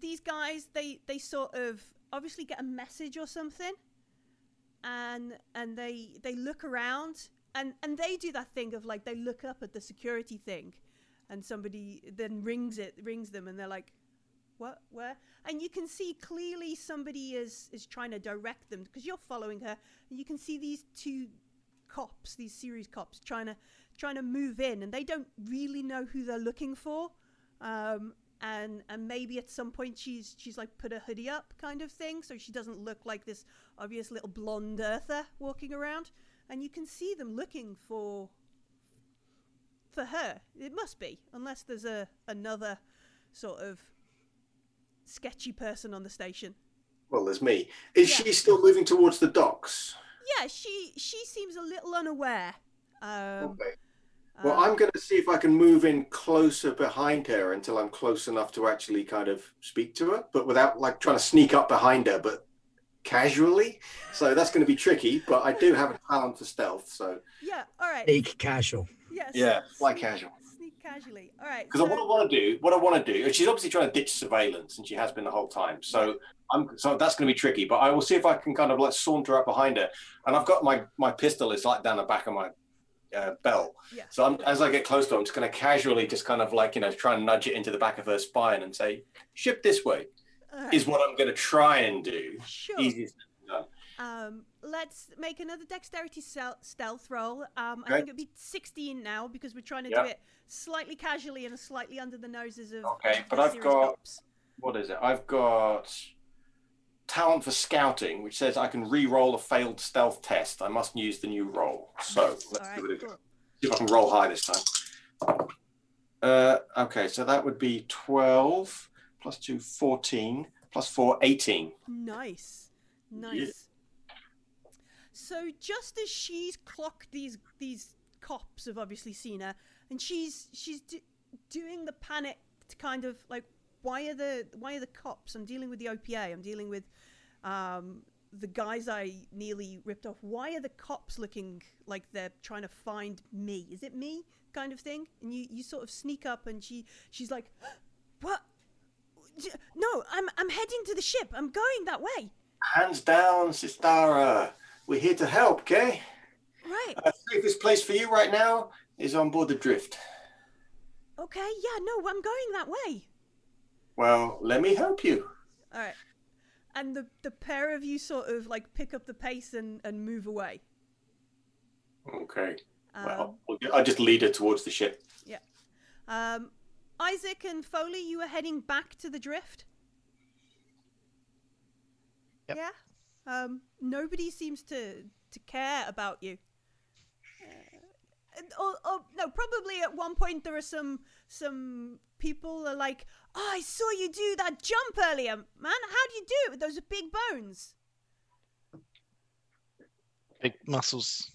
These guys, they sort of obviously get a message or something, and they look around, and they do that thing of, like, they look up at the security thing, and somebody then rings them, and they're like, what, where? And you can see clearly somebody is trying to direct them, because you're following her, and you can see these two cops, these Ceres cops, trying to move in, and they don't really know who they're looking for, and maybe at some point she's like put a hoodie up, kind of thing, so she doesn't look like this obvious little blonde earther walking around, and you can see them looking for her. It must be, unless there's another sort of sketchy person on the station. Well, there's me. Is she still moving towards the docks? Yeah, she seems a little unaware. Okay. Well, I'm going to see if I can move in closer behind her until I'm close enough to actually kind of speak to her, but without, like, trying to sneak up behind her, but casually. So that's going to be tricky, but I do have a talent for stealth, so... Yeah, all right. Sneak casual. Yes. Yeah, fly casual. Casually, all right. Because what I want to do, and she's obviously trying to ditch surveillance, and she has been the whole time. So so that's going to be tricky. But I will see if I can kind of, like, saunter up behind her, and I've got my pistol is, like, down the back of my belt. Yeah. So as I get close to her, I'm just going to casually, just kind of, like, you know, try and nudge it into the back of her spine and say, "Ship this way," right, is what I'm going to try and do. Sure. Easiest done. Let's make another dexterity stealth roll. Okay. I think it'd be 16 now, because we're trying to do it slightly casually and slightly under the noses of. Okay, but I've got. What is it? I've got talent for scouting, which says I can re-roll a failed stealth test. I mustn't use the new roll. So let's give it a go. See if I can roll high this time. Okay, so that would be 12, plus 2, 14, plus 4, 18. Nice. Nice. Yeah. So just as she's clocked these cops have obviously seen her, and she's doing the panicked kind of like, why are the cops? I'm dealing with the OPA. I'm dealing with the guys I nearly ripped off. Why are the cops looking like they're trying to find me? Is it me kind of thing? And you sort of sneak up, and she's like, what? No, I'm heading to the ship. I'm going that way. Hands down, Sistara. We're here to help, okay? Right. Safest place for you right now is on board the Drift. Okay, yeah, no, I'm going that way. Well, let me help you. All right. And the pair of you sort of like pick up the pace and move away. Okay. Well, I'll just lead her towards the ship. Yeah. Isaac and Foley, you are heading back to the Drift? Yep. Yeah? Nobody seems to care about you. Or no, probably at one point there are some people are like, oh, I saw you do that jump earlier, man. How do you do it with those big bones? Big muscles.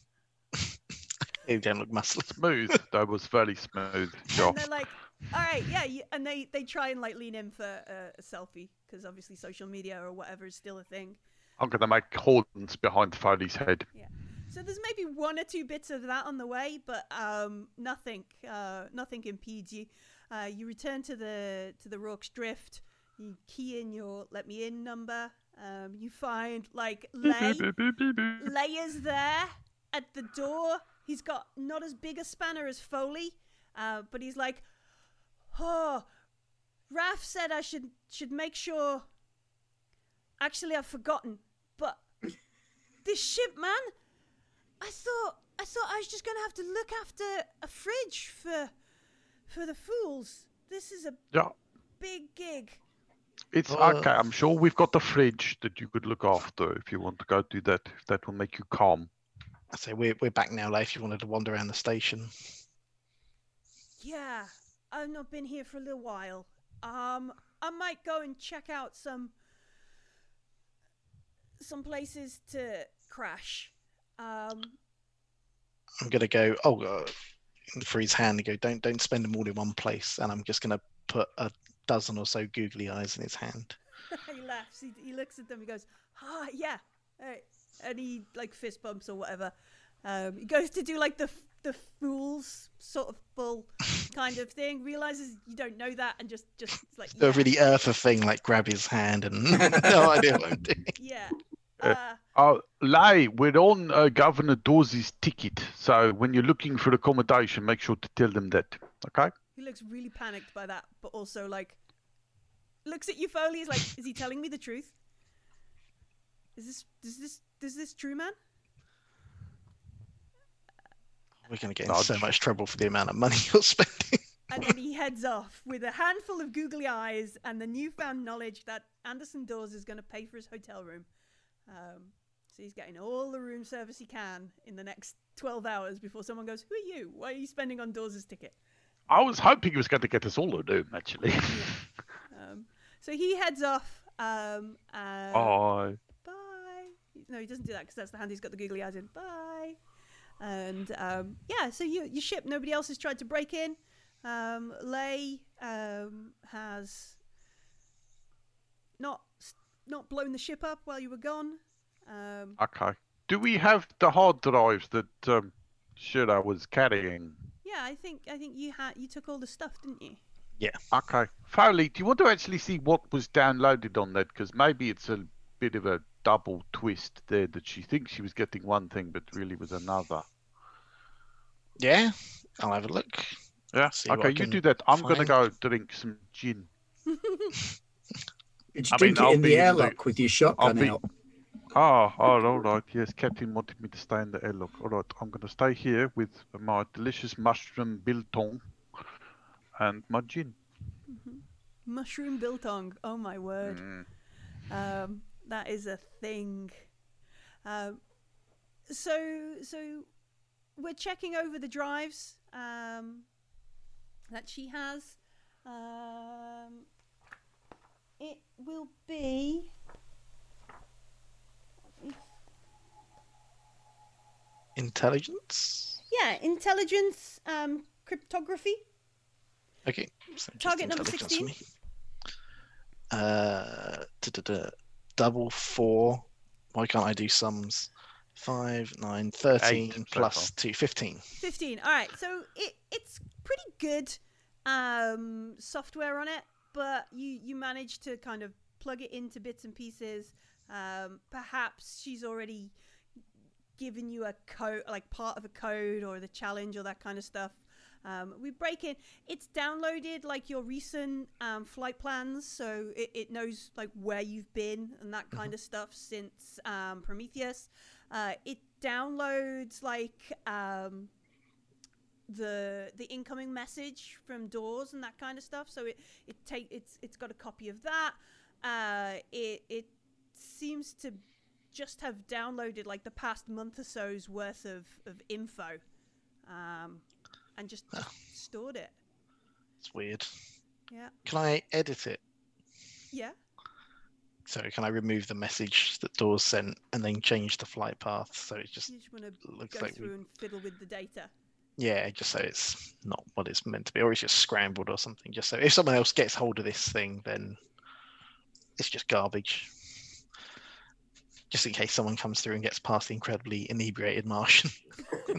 You don't look muscly. Smooth. That was very smooth. And they're like, all right, yeah. And they try and like lean in for a selfie because obviously social media or whatever is still a thing. I'm going to make horns behind Foley's head. Yeah. So there's maybe one or two bits of that on the way, but nothing impedes you. You return to the Rourke's Drift. You key in your "Let Me In" number. You find like Leigh is there at the door. He's got not as big a spanner as Foley, but he's like, "Oh, Raff said I should make sure. Actually, I've forgotten. But this ship, man." I thought I was just going to have to look after a fridge for the fools. This is a big gig. It's okay. I'm sure we've got the fridge that you could look after if you want to go do that. If that will make you calm. I say we're back now, Leigh. If you wanted to wander around the station. Yeah, I've not been here for a little while. I might go and check out some places to crash. I'm gonna go for his hand and go don't spend them all in one place, and I'm just gonna put a dozen or so googly eyes in his hand. He laughs, he looks at them, he goes, ah, yeah, all right. And he like fist bumps or whatever. He goes to do like the fool's sort of bull kind of thing, realizes you don't know that, and just like yeah. A really earther thing, like grab his hand and no idea what I'm doing. Yeah. Leigh, we're on Governor Dawes's ticket, so when you're looking for accommodation, make sure to tell them that, okay? He looks really panicked by that, but also, like, looks at you, Foley, is like, is he telling me the truth? Is this true, man? We're going to get in so much trouble for the amount of money you're spending. And then he heads off with a handful of googly eyes and the newfound knowledge that Anderson Dawes is going to pay for his hotel room. So he's getting all the room service he can in the next 12 hours before someone goes, who are you? Why are you spending on Dawes's ticket? I was hoping he was going to get us all a room, actually. Yeah. So he heads off. Bye. Bye. No, he doesn't do that because that's the hand he's got the googly eyes in. Bye. And yeah, so your ship, nobody else has tried to break in. Leigh has not blown the ship up while you were gone. Okay. Do we have the hard drives that Shira was carrying? Yeah, I think you took all the stuff, didn't you? Yeah. Okay. Foley, do you want to actually see what was downloaded on that? Because maybe it's a bit of a double twist there that she thinks she was getting one thing, but really was another. Yeah. I'll have a look. Yeah. Okay, you do that. I'm going to go drink some gin. Did you drink it in the airlock with your shotgun out? Oh, all right. Yes, Captain wanted me to stay in the airlock. All right, I'm going to stay here with my delicious mushroom biltong and my gin. Mm-hmm. Mushroom biltong. Oh, my word. Mm. That is a thing. So we're checking over the drives that she has. It will be... Intelligence? Yeah, intelligence, cryptography. Okay. So target number 16. Double four. Why can't I do sums? 5, 9, 13 plus 2, 15. 15. All right. So it's pretty good software on it, but you manage to kind of plug it into bits and pieces. Perhaps she's already given you a code, like part of a code or the challenge or that kind of stuff. We break in. It's downloaded like your recent flight plans, so it knows like where you've been and that kind of stuff since Prometheus. It downloads like the incoming message from Dawes and that kind of stuff. So it's got a copy of that. It seems to just have downloaded like the past month or so's worth of info. And just stored it. It's weird. Yeah. Can I edit it? Yeah. So can I remove the message that Dawes sent and then change the flight path so it just, looks like through and fiddle with the data? Yeah, just so it's not what it's meant to be, or it's just scrambled or something. Just so if someone else gets hold of this thing, then it's just garbage. Just in case someone comes through and gets past the incredibly inebriated Martian.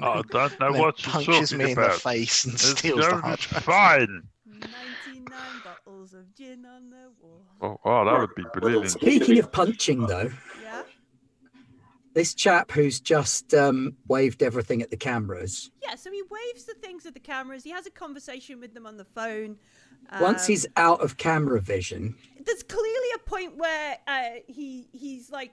I don't know what you're talking about. Punches me in the face and steals the hard drive. Fine. 99 bottles of gin on the wall. Oh, wow, that would be brilliant. Well, speaking of punching, though, yeah? This chap who's just waved everything at the cameras. Yeah, so he waves the things at the cameras. He has a conversation with them on the phone. Once he's out of camera vision, there's clearly a point where he's like,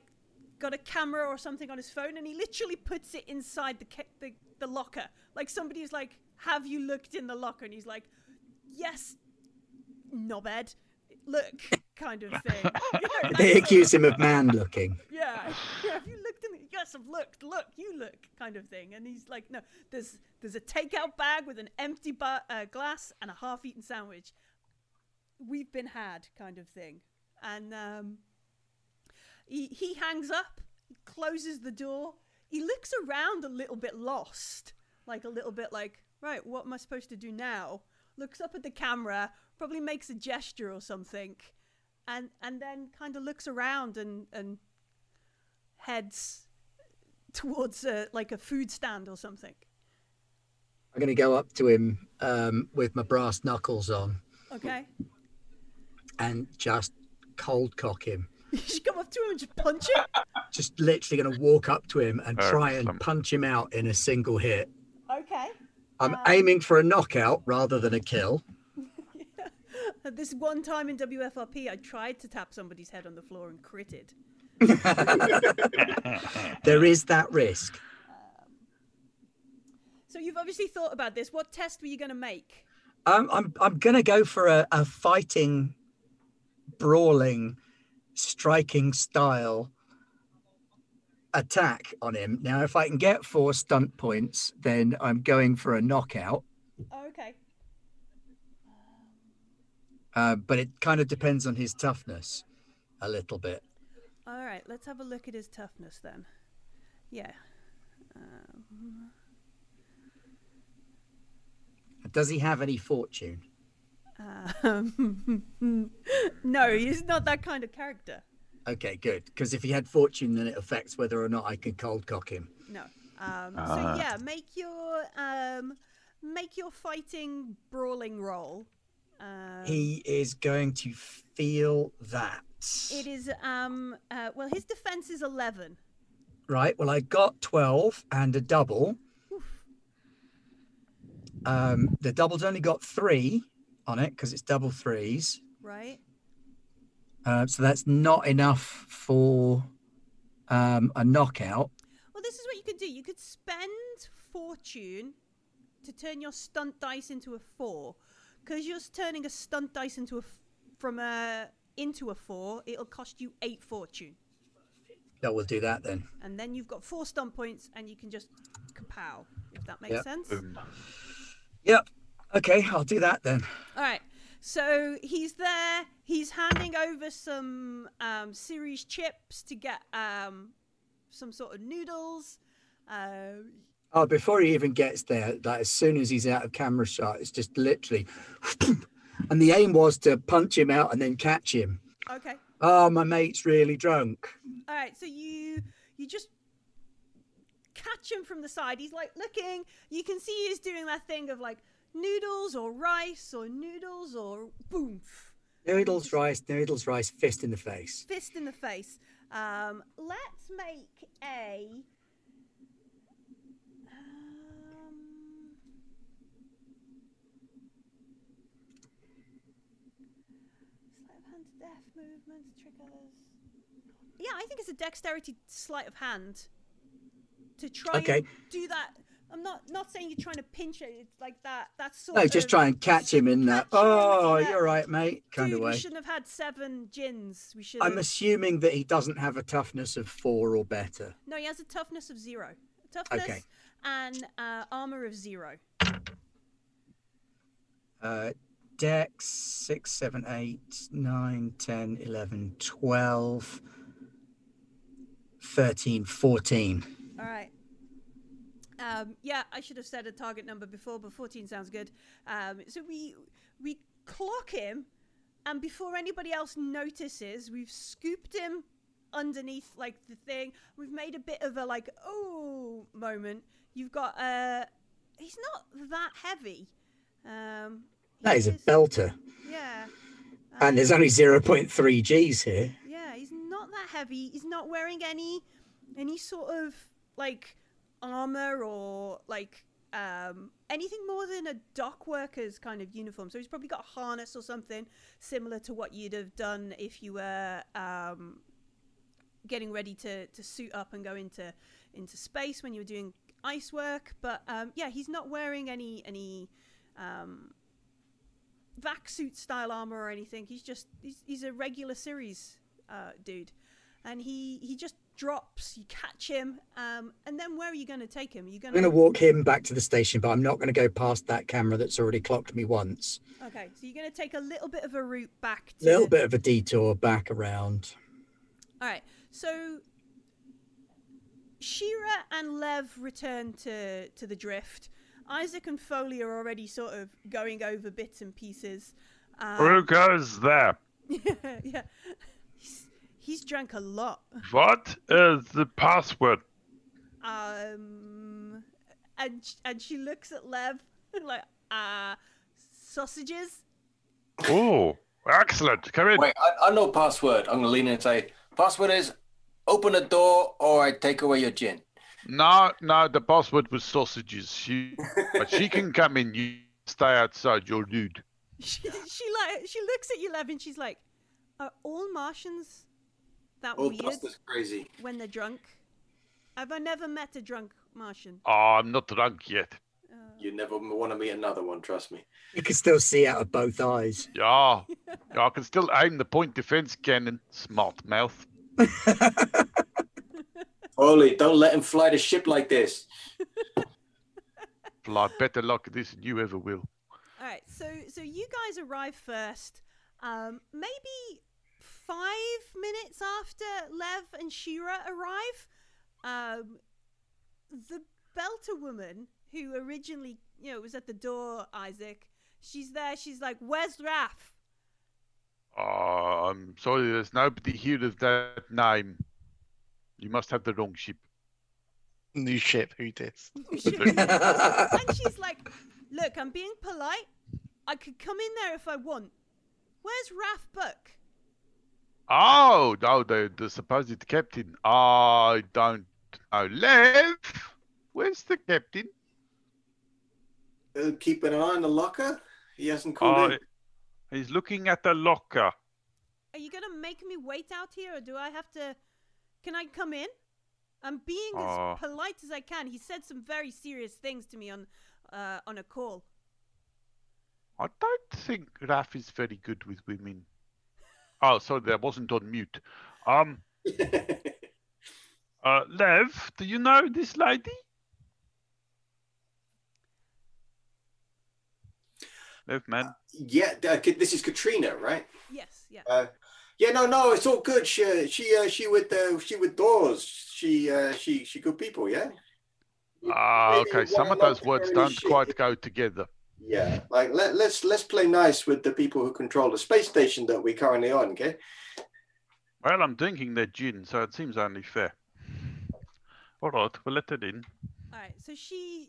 got a camera or something on his phone, and he literally puts it inside the locker. Like somebody's like, "Have you looked in the locker?" And he's like, "Yes, knobhead, look," kind of thing. You know, they accuse him of man looking. Yeah, yeah. Have you looked in? Yes, I've looked. Look, you look, kind of thing. And he's like, "No, there's a takeout bag with an empty glass and a half-eaten sandwich. We've been had," kind of thing. And He hangs up, closes the door. He looks around a little bit lost, like a little bit like, right, what am I supposed to do now? Looks up at the camera, probably makes a gesture or something, and then kind of looks around and heads towards like a food stand or something. I'm going to go up to him with my brass knuckles on. Okay. And just cold cock him. You should come up to him and just punch him. Just literally going to walk up to him and try and punch him out in a single hit. Okay. I'm aiming for a knockout rather than a kill. Yeah. This one time in WFRP, I tried to tap somebody's head on the floor and critted. There is that risk. So you've obviously thought about this. What test were you going to make? I'm going to go for a fighting, brawling, striking style attack on him. Now, if I can get 4 stunt points, then I'm going for a knockout. Okay. But it kind of depends on his toughness a little bit. All right, let's have a look at his toughness then. Yeah. Does he have any fortune? No, he's not that kind of character. Okay, good. Because if he had fortune, then it affects whether or not I can cold cock him. No. So yeah, make your fighting brawling roll. He is going to feel that. It is well, his defense is 11. Right. Well, I got 12 and a double. Oof. The double's only got 3. On it because it's double 3s, right? So that's not enough for a knockout. Well, this is what you could do. You could spend fortune to turn your stunt dice into a 4, because you're turning a stunt dice into a 4. It'll cost you 8 fortune. That will do that then. And then you've got 4 stun points and you can just kapow, if that makes sense. Boom. Yep. Okay, I'll do that then. All right. So he's there. He's handing over some Ceres chips to get some sort of noodles. Oh, before he even gets there, like, as soon as he's out of camera shot, it's just literally... And the aim was to punch him out and then catch him. Okay. Oh, my mate's really drunk. All right, so you just catch him from the side. He's, like, looking. You can see he's doing that thing of, like, noodles or rice or noodles or boom. Noodles, rice, fist in the face. Fist in the face. Let's make a... sleight of hand to death, movements, trick others. Yeah, I think it's a dexterity sleight of hand to try and do that. I'm not saying you're trying to pinch it. It's like that. That's sort of. No, just try and catch him in that. Oh, you're right, mate. Kind of way. We shouldn't have had 7 gins. We should. I'm assuming that he doesn't have a toughness of 4 or better. No, he has a toughness of 0. Toughness and armor of 0. Dex 6, 7, 8, 9, 10, 11, 12, 13, 14. All right. Yeah, I should have said a target number before, but 14 sounds good. So we clock him, and before anybody else notices, we've scooped him underneath, like, the thing. We've made a bit of a, like, oh moment. You've got he's not that heavy. That is a belter. Yeah. And there's only 0.3 Gs here. Yeah, he's not that heavy. He's not wearing any sort of, like, armor or, like, anything more than a dock worker's kind of uniform. So he's probably got a harness or something similar to what you'd have done if you were getting ready to suit up and go into space when you were doing ice work. But yeah, he's not wearing any vac suit style armor or anything. He's just he's a regular Ceres dude, and he just drops. You catch him, and then where are you going to take him? I'm going to walk him back to the station, but I'm not going to go past that camera that's already clocked me once. Okay, so you're going to take a little bit of a route back. A little bit of a detour back around. All right, so Shira and Lev return to the drift. Isaac and Foley are already sort of going over bits and pieces. Who goes there? Yeah. He's drank a lot. What is the password? And she looks at Lev like, sausages. Oh, excellent. Come in. Wait, I know password. I'm going to lean in and say, password is open the door or I take away your gin. No, the password was sausages. But she can come in. You stay outside. You're nude. She looks at you, Lev, and she's like, are all Martians that weird? Buster's crazy when they're drunk? Have I never met a drunk Martian? Oh, I'm not drunk yet. You never want to meet another one, trust me. You can still see out of both eyes. Yeah, I can still aim the point defense cannon. Smart mouth. Holy, don't let him fly the ship like this. Fly better luck at this than you ever will. All right, so you guys arrive first. Maybe 5 minutes after Lev and Shira arrive, the belter woman who originally, you know, was at the door, Isaac, she's there. She's like, where's Raff? I'm sorry, there's nobody here of that name. You must have the wrong ship. New ship, who this? And she's like, look, I'm being polite. I could come in there if I want. Where's Raff Book? Oh, no, the supposed captain. I don't know. Lev, where's the captain? Keep an eye on the locker. He hasn't called in. He's looking at the locker. Are you going to make me wait out here, or do I have to... Can I come in? I'm being as polite as I can. He said some very serious things to me on a call. I don't think Raff is very good with women. Oh, sorry, that wasn't on mute. Lev, do you know this lady? Lev, man. Yeah, this is Katrina, right? Yes. Yeah. Yeah. No, it's all good. She with Dawes. She good people. Yeah. Okay. Some of those words don't quite go together. Yeah, like let's play nice with the people who control the space station that we're currently on, okay? Well, I'm drinking their gin, so it seems only fair. All right, we'll let it in. All right, so she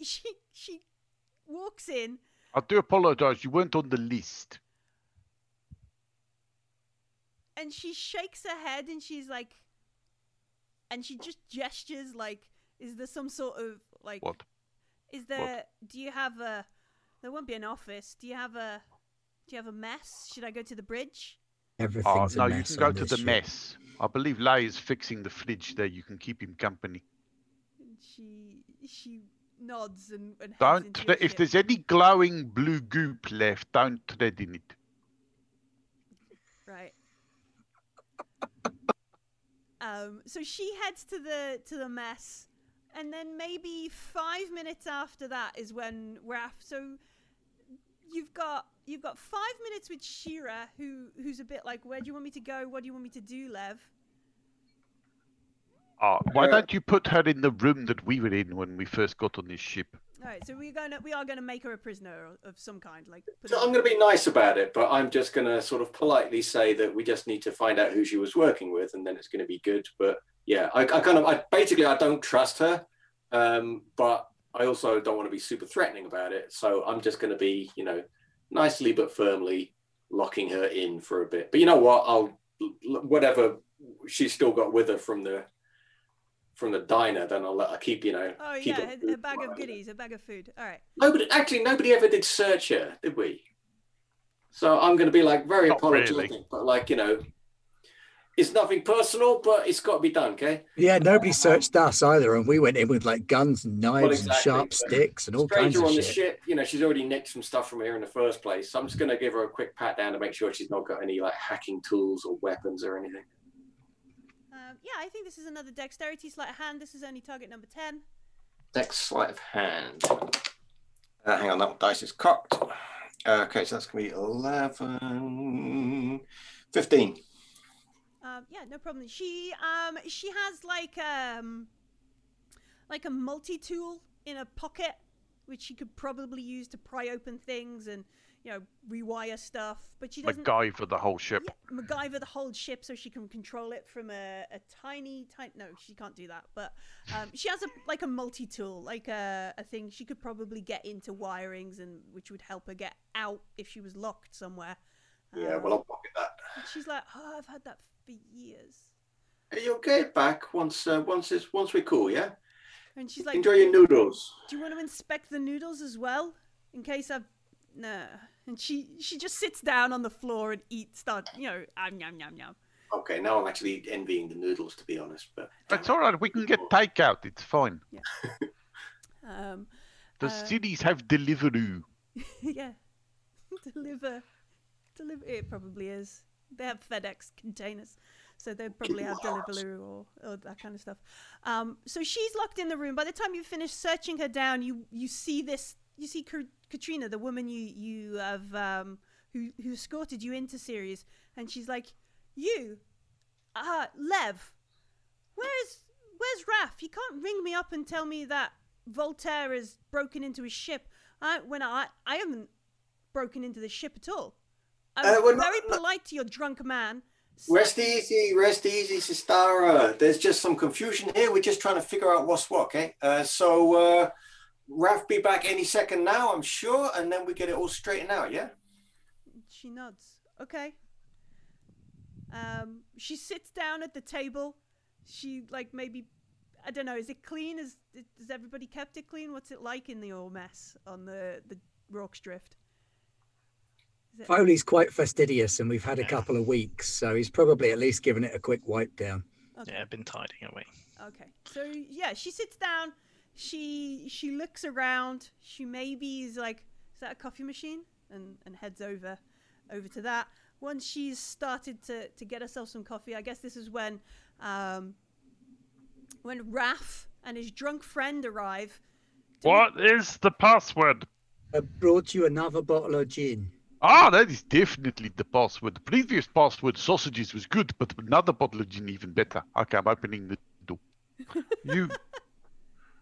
walks in. I do apologise, you weren't on the list. And she shakes her head, and she's like, and she just gestures like, is there some sort of like? What? Is there? What? Do you have a? There won't be an office. Do you have a mess? Should I go to the bridge? Everything's no, a mess. You can go to the mess. I believe Leigh is fixing the fridge there. You can keep him company. She nods and don't. If there's any glowing blue goop left, don't tread in it. Right. So she heads to the mess, and then maybe 5 minutes after that is when Raff. So. You've got 5 minutes with Shira, who's a bit like, where do you want me to go? What do you want me to do, Lev? Why don't you put her in the room that we were in when we first got on this ship? All right, so we are gonna make her a prisoner of some kind. Like, so I'm gonna be nice about it, but I'm just gonna sort of politely say that we just need to find out who she was working with, and then it's gonna be good. But yeah, I don't trust her, but. I also don't want to be super threatening about it, so I'm just going to be, nicely but firmly locking her in for a bit. But you know what? Whatever she's still got with her from the diner, then I'll let her keep, a bag of goodies, a bag of food. All right. Nobody ever did search her, did we? So I'm going to be like very apologetic, really. But like, it's nothing personal, but it's got to be done, okay? Yeah, nobody searched us either, and we went in with like guns and knives and sharp sticks and all kinds of shit. Stranger on the ship, she's already nicked some stuff from here in the first place. So I'm just going to give her a quick pat down to make sure she's not got any like hacking tools or weapons or anything. Yeah, I think this is another dexterity sleight of hand. This is only target number 10. Dex sleight of hand. Hang on, that dice is cocked. Okay, so that's going to be 11, 15. Yeah, no problem. She has like a multi-tool in a pocket, which she could probably use to pry open things and rewire stuff. But she doesn't. MacGyver the whole ship. Yeah, MacGyver the whole ship, so she can control it from a tiny. No, she can't do that. But she has a multi-tool, like a thing she could probably get into wirings, and which would help her get out if she was locked somewhere. Yeah, well, I'll pocket that. She's like, I've had that for years. Are you okay back once we're cool, yeah? And she's like, enjoy your noodles. Do you want to inspect the noodles as well? In case I've... No. And she just sits down on the floor and yum, yum, yum. Okay, now I'm actually envying the noodles, to be honest. But that's all right. We can get takeout. It's fine. Yeah. The cities have Deliveroo. Yeah. Deliver. It probably is. They have FedEx containers, so they probably have Deliveroo or that kind of stuff. So she's locked in the room. By the time you finish searching her down, you see this. You see Katrina, the woman you have who escorted you into Ceres, and she's like, "You, Lev, where's Raff? You can't ring me up and tell me that Voltaire has broken into his ship. I haven't broken into the ship at all." I'm very polite to your drunk man. So... rest easy, Sistara. There's just some confusion here. We're just trying to figure out what's what, okay? So Raff be back any second now, I'm sure, and then we get it all straightened out, yeah? She nods. Okay. She sits down at the table. She, maybe, I don't know, is it clean? Has everybody kept it clean? What's it like in the old mess on the Rourke's Drift? Foley's quite fastidious, and we've had a couple of weeks, so he's probably at least given it a quick wipe down. Okay. Yeah, I've been tidying away. Okay, so yeah, she sits down, she looks around, she maybe is like, is that a coffee machine? And heads over to that. Once she's started to get herself some coffee, I guess this is when when Raff and his drunk friend arrive. What is the password? I brought you another bottle of gin. Ah, that is definitely the password. The previous password, sausages, was good, but another bottle of gin even better. Okay, I'm opening the door. You...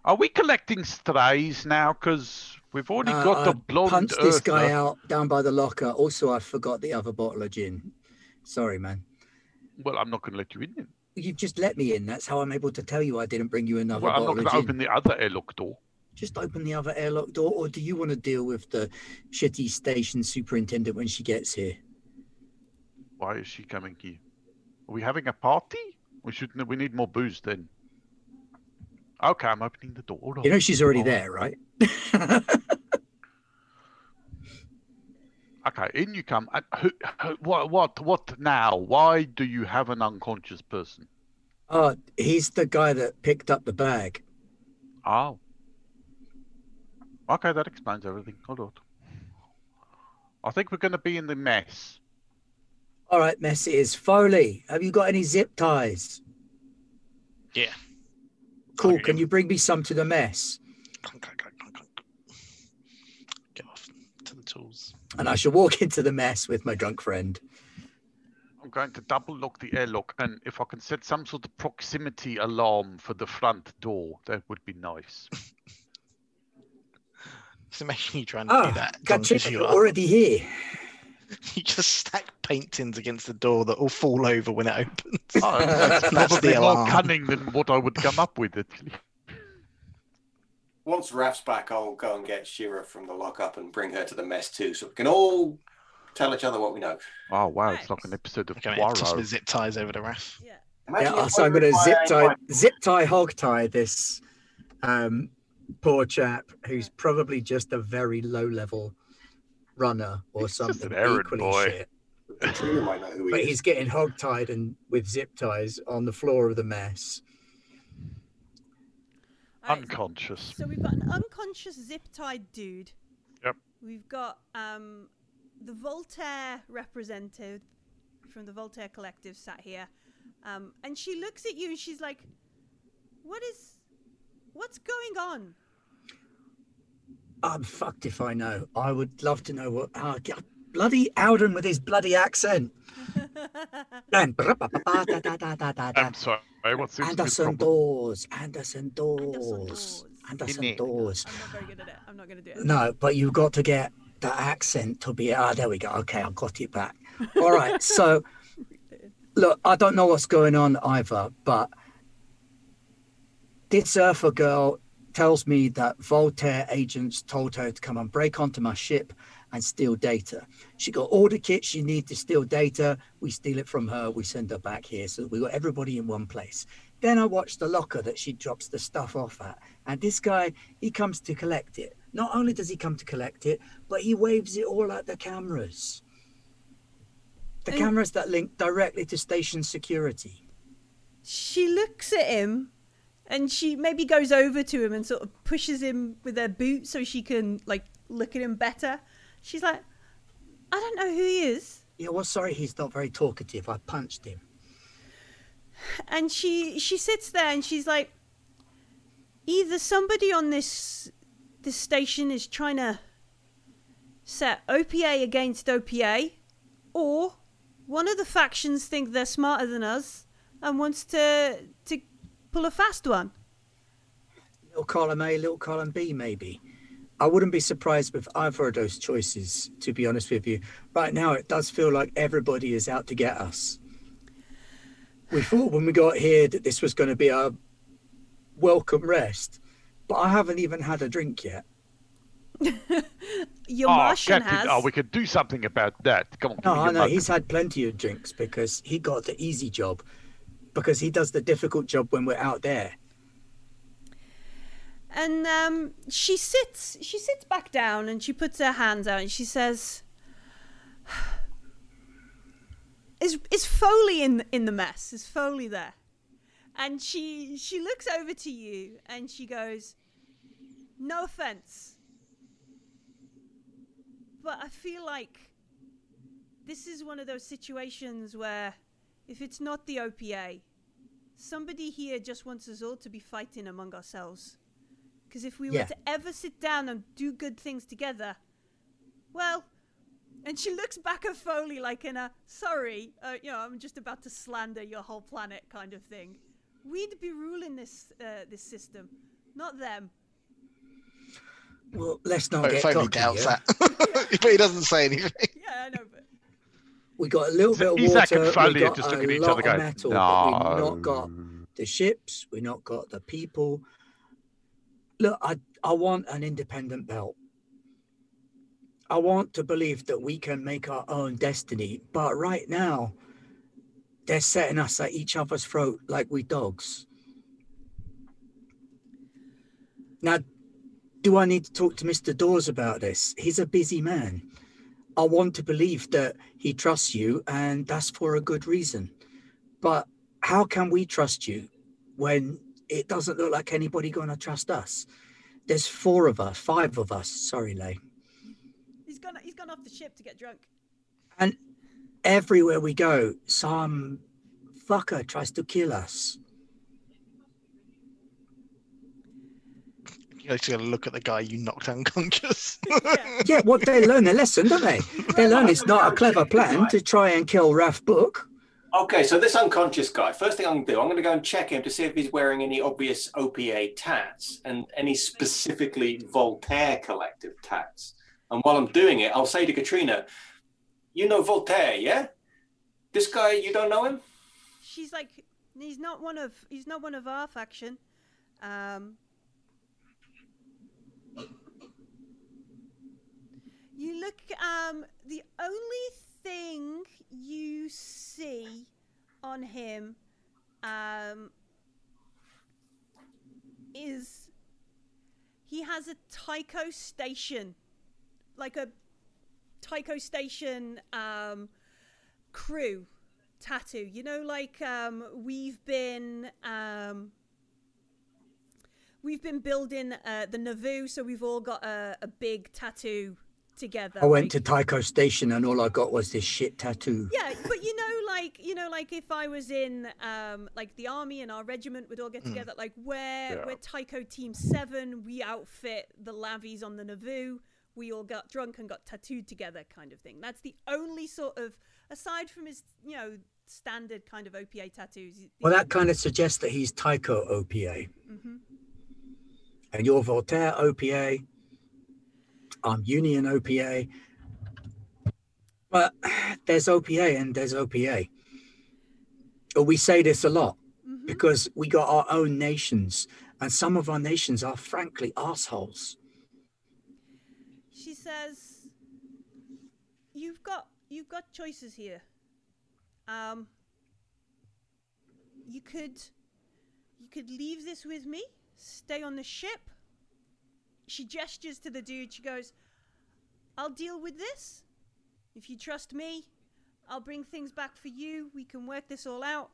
Are we collecting strays now? Because we've already got the blonde punched earther. This guy out down by the locker. Also, I forgot the other bottle of gin. Sorry, man. Well, I'm not going to let you in then. You've just let me in. That's how I'm able to tell you I didn't bring you another bottle of gin. Well, I'm not going to open the other airlock door. Just open the other airlock door, or do you want to deal with the shitty station superintendent when she gets here? Why is she coming here? Are we having a party? We need more booze then. Okay, I'm opening the door. Hold on. You know she's already there, right? Okay, in you come. What now? Why do you have an unconscious person? He's the guy that picked up the bag. Oh. Okay, that explains everything. Hold on. I think we're going to be in the mess. All right, mess it is. Foley, have you got any zip ties? Yeah. Cool. Can you bring me some to the mess? Get off to the tools. And I shall walk into the mess with my drunk friend. I'm going to double lock the airlock, and if I can set some sort of proximity alarm for the front door, that would be nice. So imagine you trying to do that. Katrina, you're already here. You just stack paintings against the door that will fall over when it opens. Oh, that's probably more cunning than what I would come up with. Actually. Once Raph's back, I'll go and get Shira from the lockup and bring her to the mess too, so we can all tell each other what we know. Oh wow, it's like an episode of Poirot. Just the zip ties over to Raff. Yeah. So I'm going to zip tie, hog tie this poor chap who's probably just a very low level runner or it's something equally boy. Shit. But he's getting hog-tied and with zip ties on the floor of the mess. Unconscious. So we've got an unconscious zip-tied dude. Yep. We've got the Voltaire representative from the Voltaire Collective sat here, and she looks at you and she's like, "What's going on?" I'm fucked if I know. I would love to know what... bloody Alden with his bloody accent. I'm sorry. What's Anderson Dawes. Anderson Dawes. Anderson Dawes. I'm not very good at it. I'm not going to do it. No, but you've got to get the accent to be... Ah, there we go. Okay, I've got it back. All right, so... Look, I don't know what's going on either, but... This Eartha girl... tells me that Voltaire agents told her to come and break onto my ship and steal data. She got all the kit she needed to steal data. We steal it from her. We send her back here. So we got everybody in one place. Then I watch the locker that she drops the stuff off at. And this guy, he comes to collect it. Not only does he come to collect it, but he waves it all at the cameras. The cameras that link directly to station security. She looks at him. And she maybe goes over to him and sort of pushes him with her boot so she can, like, look at him better. She's like, I don't know who he is. Yeah, well, sorry, he's not very talkative. I punched him. And she sits there and she's like, either somebody on this station is trying to set OPA against OPA, or one of the factions think they're smarter than us and wants to pull a fast one. Little column A, little column B, maybe. I wouldn't be surprised with either of those choices, to be honest with you. Right now, it does feel like everybody is out to get us. We thought when we got here that this was going to be our welcome rest, but I haven't even had a drink yet. Martian Captain, has. Oh, we could do something about that. Come on. No, I know. He's had plenty of drinks because he got the easy job. Because he does the difficult job when we're out there. And she sits back down and she puts her hands out and she says, is Foley in the mess? Is Foley there? And she looks over to you and she goes, no offense, but I feel like this is one of those situations where if it's not the OPA, somebody here just wants us all to be fighting among ourselves. Because if we were to ever sit down and do good things together, well... And she looks back at Foley like in a, sorry, you know, I'm just about to slander your whole planet kind of thing. We'd be ruling this this system, not them. Well, let's not get Foley doubts that. But he doesn't say anything. Yeah, I know, but... We got a little bit of water, and Foley we got just a at each lot other of metal, but we've not got the ships, we've not got the people. Look, I want an independent belt. I want to believe that we can make our own destiny, but right now they're setting us at each other's throat like we dogs. Now, do I need to talk to Mr. Dawes about this? He's a busy man. I want to believe that he trusts you, and that's for a good reason. But how can we trust you when it doesn't look like anybody going to trust us? There's five of us. Sorry, Leigh. He's gone off the ship to get drunk. And everywhere we go, some fucker tries to kill us. You're actually going to look at the guy you knocked unconscious. Yeah, well, they learn their lesson, don't they? They learn it's not a clever plan to try and kill Raff Book. Okay, so this unconscious guy, first thing I'm going to do, I'm going to go and check him to see if he's wearing any obvious OPA tats and any specifically Voltaire Collective tats. And while I'm doing it, I'll say to Katrina, you know Voltaire, yeah? This guy, you don't know him? She's like, he's not one of our faction. You look, the only thing you see on him is he has a Tycho Station. Like a Tycho Station crew tattoo, you know, like we've been building the Nauvoo, so we've all got a big tattoo together. I went to Tycho Station and all I got was this shit tattoo. Yeah, but you know, like if I was in like the army and our regiment would all get together, like we're Tycho Team 7, we outfit the Lavies on the Nauvoo. We all got drunk and got tattooed together kind of thing. That's the only sort of, aside from his, you know, standard kind of OPA tattoos. Well, that kind of suggests that he's Tycho OPA. Mm-hmm. And you're Voltaire OPA. I'm Union OPA. But there's OPA and there's OPA. But we say this a lot because we got our own nations. And some of our nations are frankly assholes. She says, you've got choices here. You could leave this with me, stay on the ship. She gestures to the dude, she goes, I'll deal with this. If you trust me, I'll bring things back for you. We can work this all out.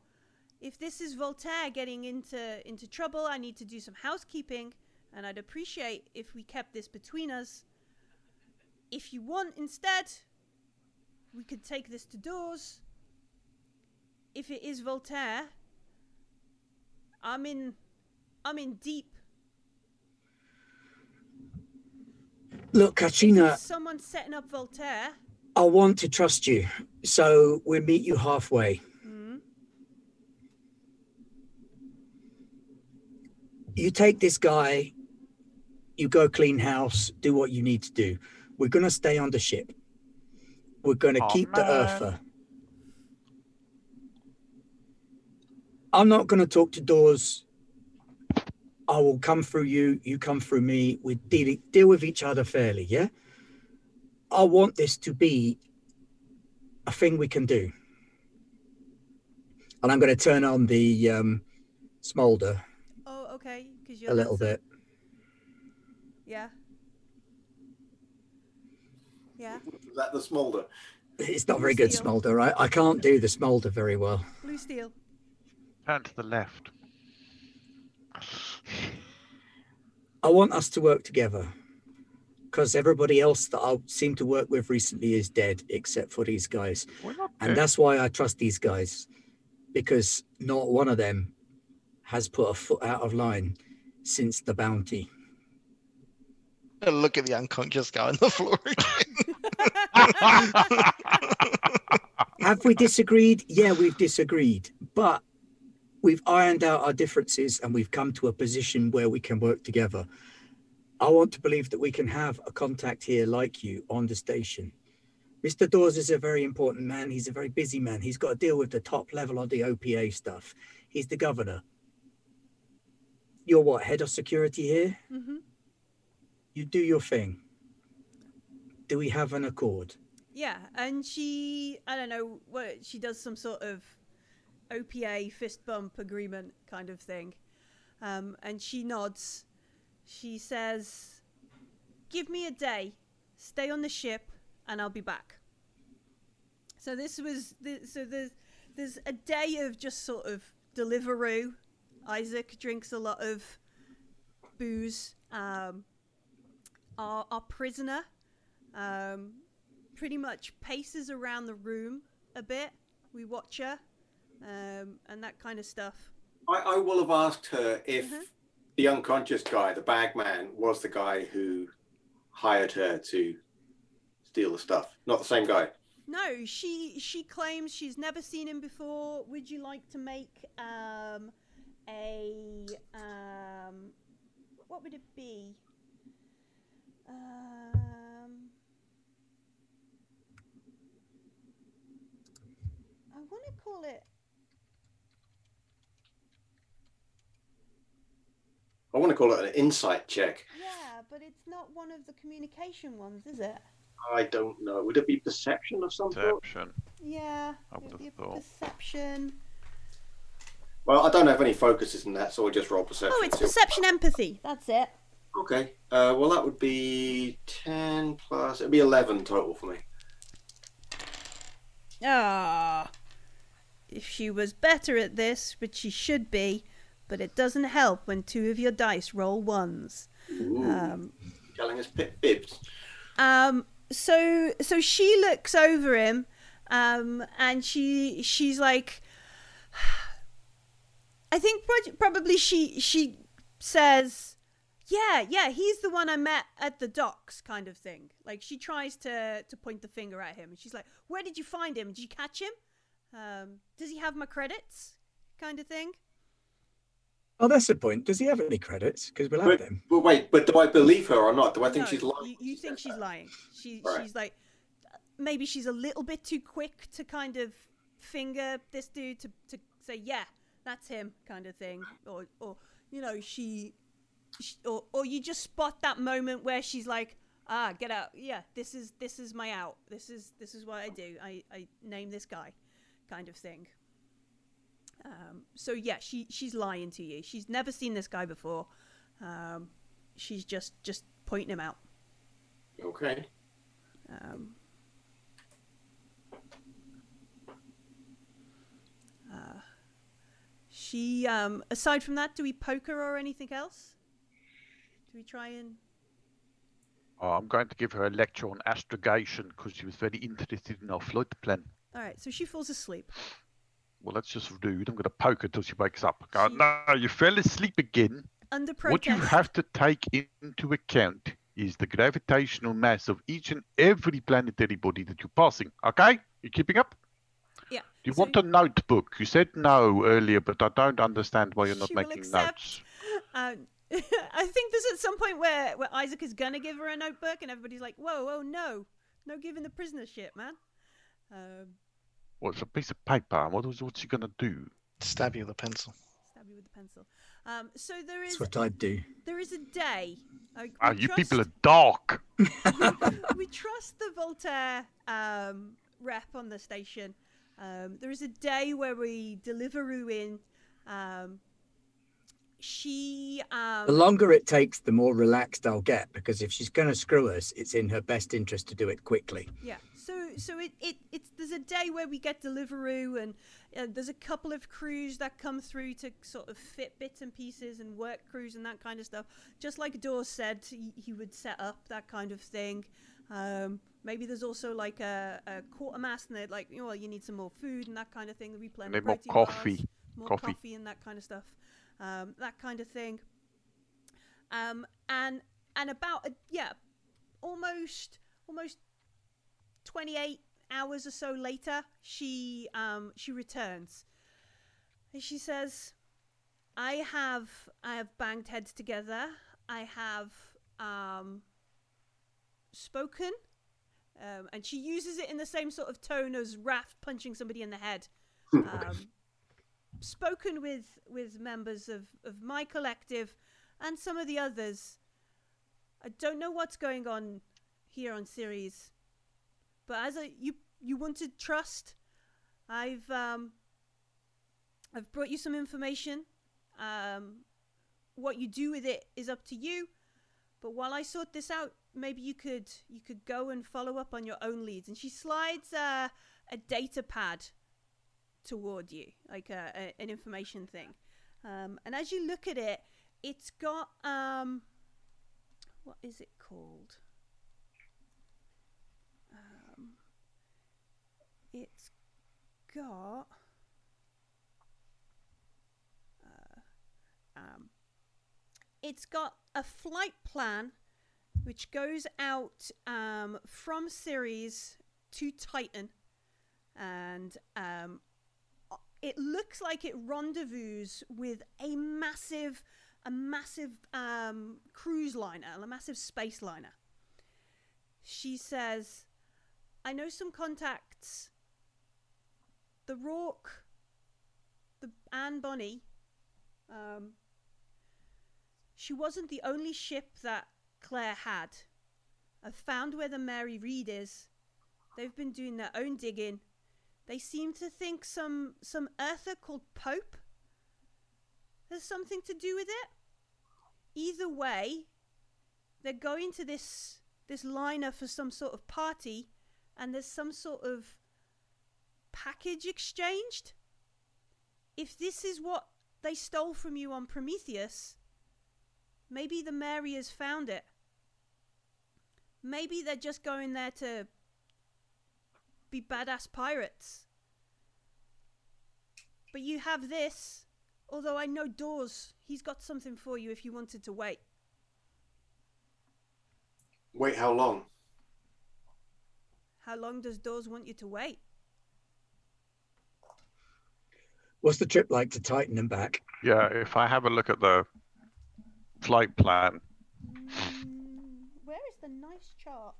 If this is Voltaire getting into trouble, I need to do some housekeeping, and I'd appreciate if we kept this between us. If you want, instead, we could take this to Dawes. If it is Voltaire, I'm in deep. Look, Katrina. Someone's setting up Voltaire. I want to trust you, so we'll meet you halfway. Mm-hmm. You take this guy, you go clean house, do what you need to do. We're going to stay on the ship. We're going to keep the Earther. I'm not going to talk to Dawes. I will come through you. You come through me. We deal with each other fairly, yeah? I want this to be a thing we can do. And I'm going to turn on the smolder. Oh, okay. 'Cause you're a little bit. Yeah. Yeah. Is that the smolder? It's not very good smolder, right? I can't do the smolder very well. Blue steel. Turn to the left. I want us to work together because everybody else that I seem to work with recently is dead except for these guys. And that's why I trust these guys, because not one of them has put a foot out of line since the bounty. And look at the unconscious guy on the floor again. Have we disagreed? Yeah, we've disagreed. But we've ironed out our differences and we've come to a position where we can work together. I want to believe that we can have a contact here like you on the station. Mr. Dawes is a very important man. He's a very busy man. He's got to deal with the top level on the OPA stuff. He's the governor. You're what, head of security here? Mm-hmm. You do your thing. Do we have an accord? Yeah, and she, I don't know, what she does some sort of OPA fist bump agreement kind of thing. And she nods. She says, give me a day, stay on the ship, and I'll be back. So this was, there's a day of just sort of Deliveroo. Isaac drinks a lot of booze. Our prisoner pretty much paces around the room a bit. We watch her and that kind of stuff. I will have asked her if the unconscious guy, the bag man, was the guy who hired her to steal the stuff. Not the same guy. No, she claims she's never seen him before. Would you like to make what would it be? I want to call it. I want to call it an insight check. Yeah, but it's not one of the communication ones, is it? I don't know. Would it be perception of some sort? Perception. Yeah, I would have thought. Perception. Well, I don't have any focuses in that, so I just roll perception. Oh, it's perception empathy. That's it. Okay. Well, that would be 10 plus... It'd be 11 total for me. Ah. If she was better at this, which she should be, but it doesn't help when two of your dice roll ones. Ooh, telling us bibs. So she looks over him, and she's like... I think probably she says... Yeah, he's the one I met at the docks kind of thing. Like, she tries to point the finger at him. And she's like, where did you find him? Did you catch him? Does he have my credits? Kind of thing. Oh, that's the point. Does he have any credits? Because we'll have them. But wait, but do I believe her or not? Do I think she's lying? You think she's lying. She's like, maybe she's a little bit too quick to kind of finger this dude to say, yeah, that's him kind of thing. Or you know, Or you just spot that moment where she's like, ah, get out. Yeah, this is my out. This is what I do. I name this guy, kind of thing. So yeah, she's lying to you. She's never seen this guy before. She's just pointing him out. Okay. She aside from that, do we poke her or anything else? We try and... Oh, I'm going to give her a lecture on astrogation because she was very interested in our flight plan. All right, so she falls asleep. Well, that's just rude. I'm going to poke her till she wakes up. God, no, you fell asleep again. Under protest. What you have to take into account is the gravitational mass of each and every planetary body that you're passing. Okay? You keeping up? Yeah. Do you want a notebook? You said no earlier, but I don't understand why you're not making notes. I think there's at some point where Isaac is going to give her a notebook and everybody's like, whoa, oh no. No giving the prisoner shit, man. Well, it's a piece of paper. What's she going to do? Stab you with a pencil. So there is... That's what I'd do. There is a day. You people are dark. We trust the Voltaire rep on the station. There is a day where we Deliveroo in... the longer it takes, the more relaxed I'll get, because if she's going to screw us, it's in her best interest to do it quickly. Yeah. So it's there's a day where we get Deliveroo, and there's a couple of crews that come through to sort of fit bits and pieces and work crews and that kind of stuff. Just like Dawes said, he would set up that kind of thing. Maybe there's also like a quartermaster, and they're like, you know, you need some more food and that kind of thing. We play more coffee and that kind of stuff. that kind of thing. And about almost 28 hours or so later, she returns, and she says, I have banged heads together. I have spoken, and she uses it in the same sort of tone as Raff punching somebody in the head. Spoken with members of my collective and some of the others. I don't know what's going on here on Ceres, but as you wanted trust, I've brought you some information. What you do with it is up to you, but while I sort this out, maybe you could go and follow up on your own leads. And she slides a data pad toward you, like an information thing. And as you look at it, it's got what is it called? It's got it's got a flight plan which goes out from Ceres to Titan, and it looks like it rendezvous with a massive cruise liner, a massive space liner. She says, I know some contacts. The Rourke, the Anne Bonny. She wasn't the only ship that Claire had. I've found where the Mary Reed is. They've been doing their own digging. They seem to think some earther called Pope has something to do with it. Either way, they're going to this liner for some sort of party, and there's some sort of package exchanged. If this is what they stole from you on Prometheus, maybe the Mary has found it. Maybe they're just going there to be badass pirates. But you have this, although I know Dawes, he's got something for you if you wanted to wait. Wait how long? How long does Dawes want you to wait? What's the trip like to Titan and back? Yeah, if I have a look at the flight plan. Where is the nice chart?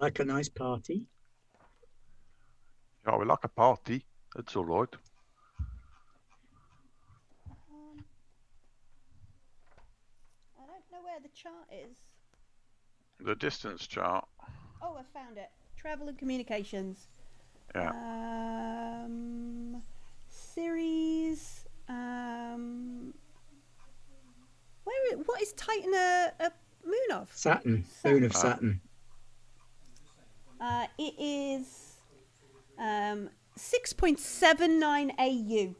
Like a nice party. Yeah, we like a party. It's all right. I don't know where the chart is. The distance chart. Oh, I found it. Travel and communications. Yeah. Ceres. What is Titan a moon of? Saturn. Moon of Saturn. It is 6.79 AU.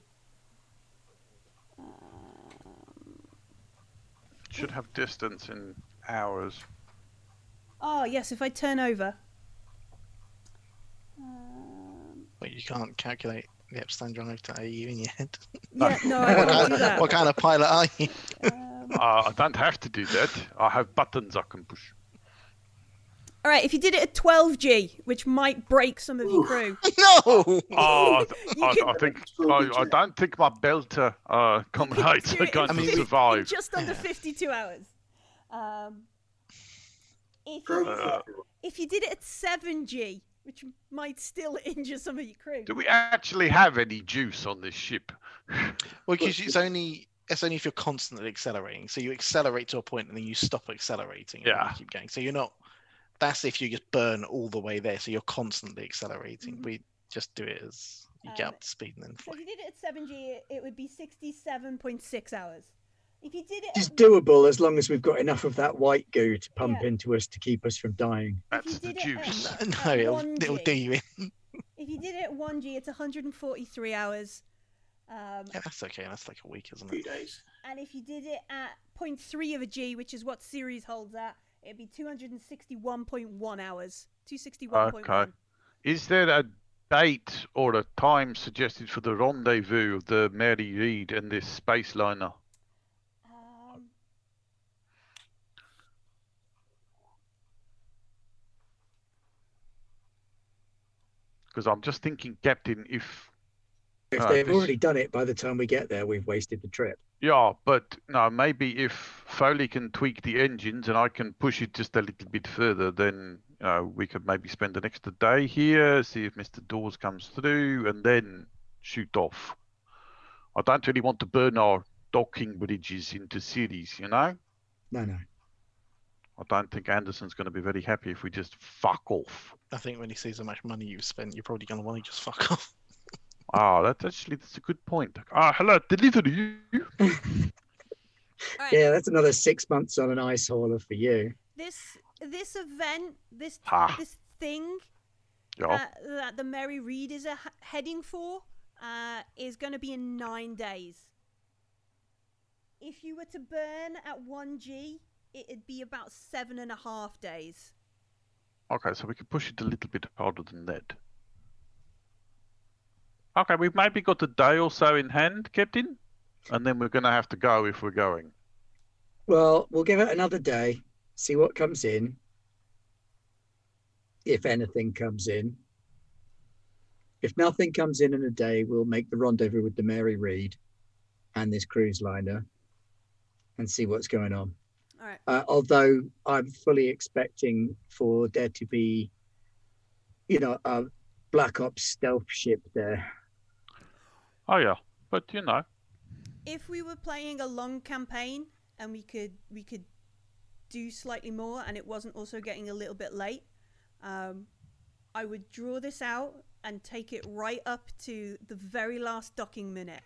Should have distance in hours. Oh, yes, if I turn over. But you can't calculate the Epstein drive to AU in your head. Yeah, no, I can't do that. What kind of pilot are you? I don't have to do that. I have buttons I can push. All right, if you did it at 12G, which might break some of your crew. No! I don't think my belter accommodates are going to survive. Just under 52 hours. If you did it at 7G, which might still injure some of your crew. Do we actually have any juice on this ship? Well, because it's only if you're constantly accelerating. So you accelerate to a point and then you stop accelerating. And yeah. You keep going. So you're not. That's if you just burn all the way there. So you're constantly accelerating. Mm-hmm. We just do it as you get up to speed and then fly. So if you did it at 7G, it would be 67.6 hours. If you did it, it's doable as long as we've got enough of that white goo to pump into us to keep us from dying. That's the juice. No, it'll do you in. If you did it at 1G, it's 143 hours. Yeah, that's okay. That's like a week, isn't it? 2 days. And if you did it at 0.3 of a G, which is what Ceres holds at, it'd be 261.1 hours. 261.1. Okay. Is there a date or a time suggested for the rendezvous of the Mary Reed and this space liner? Because I'm just thinking, Captain, if they've already done it by the time we get there, we've wasted the trip. Yeah, but no, maybe if Foley can tweak the engines and I can push it just a little bit further, then we could maybe spend an extra day here, see if Mr. Dawes comes through, and then shoot off. I don't really want to burn our docking bridges into Ceres, you know? No, no. I don't think Anderson's going to be very happy if we just fuck off. I think when he sees how much money you've spent, you're probably going to want to just fuck off. Oh, that's a good point. Ah, hello, delivery. Yeah, that's another 6 months on an ice hauler for you. This event, this thing that the Mary Reed is heading for is going to be in 9 days. If you were to burn at 1G, it'd be about 7.5 days. Okay, so we could push it a little bit harder than that. Okay, we've maybe got a day or so in hand, Captain, and then we're going to have to go if we're going. Well, we'll give it another day, see what comes in, if anything comes in. If nothing comes in a day, we'll make the rendezvous with the Mary Reed and this cruise liner and see what's going on. All right. Although I'm fully expecting for there to be, you know, a Black Ops stealth ship there. Oh yeah, but you know, if we were playing a long campaign and we could do slightly more, and it wasn't also getting a little bit late, I would draw this out and take it right up to the very last docking minute.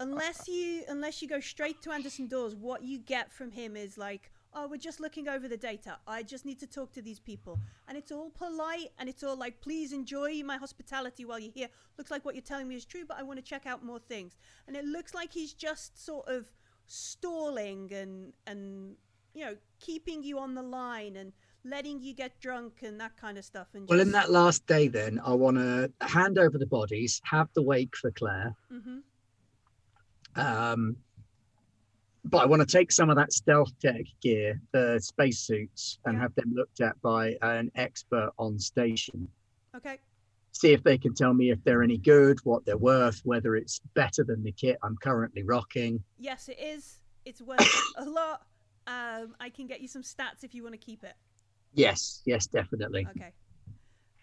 unless you go straight to Anderson Dawes, what you get from him is like, oh, we're just looking over the data. I just need to talk to these people. And it's all polite, and it's all like, please enjoy my hospitality while you're here. Looks like what you're telling me is true, but I want to check out more things. And it looks like he's just sort of stalling and you know, keeping you on the line and letting you get drunk and that kind of stuff. And well, in that last day then, I want to hand over the bodies, have the wake for Claire. Mm-hmm. But I want to take some of that stealth tech gear, the spacesuits, and have them looked at by an expert on station. Okay. See if they can tell me if they're any good, what they're worth, whether it's better than the kit I'm currently rocking. Yes, it is. It's worth a lot. I can get you some stats if you want to keep it. Yes. Yes, definitely. Okay.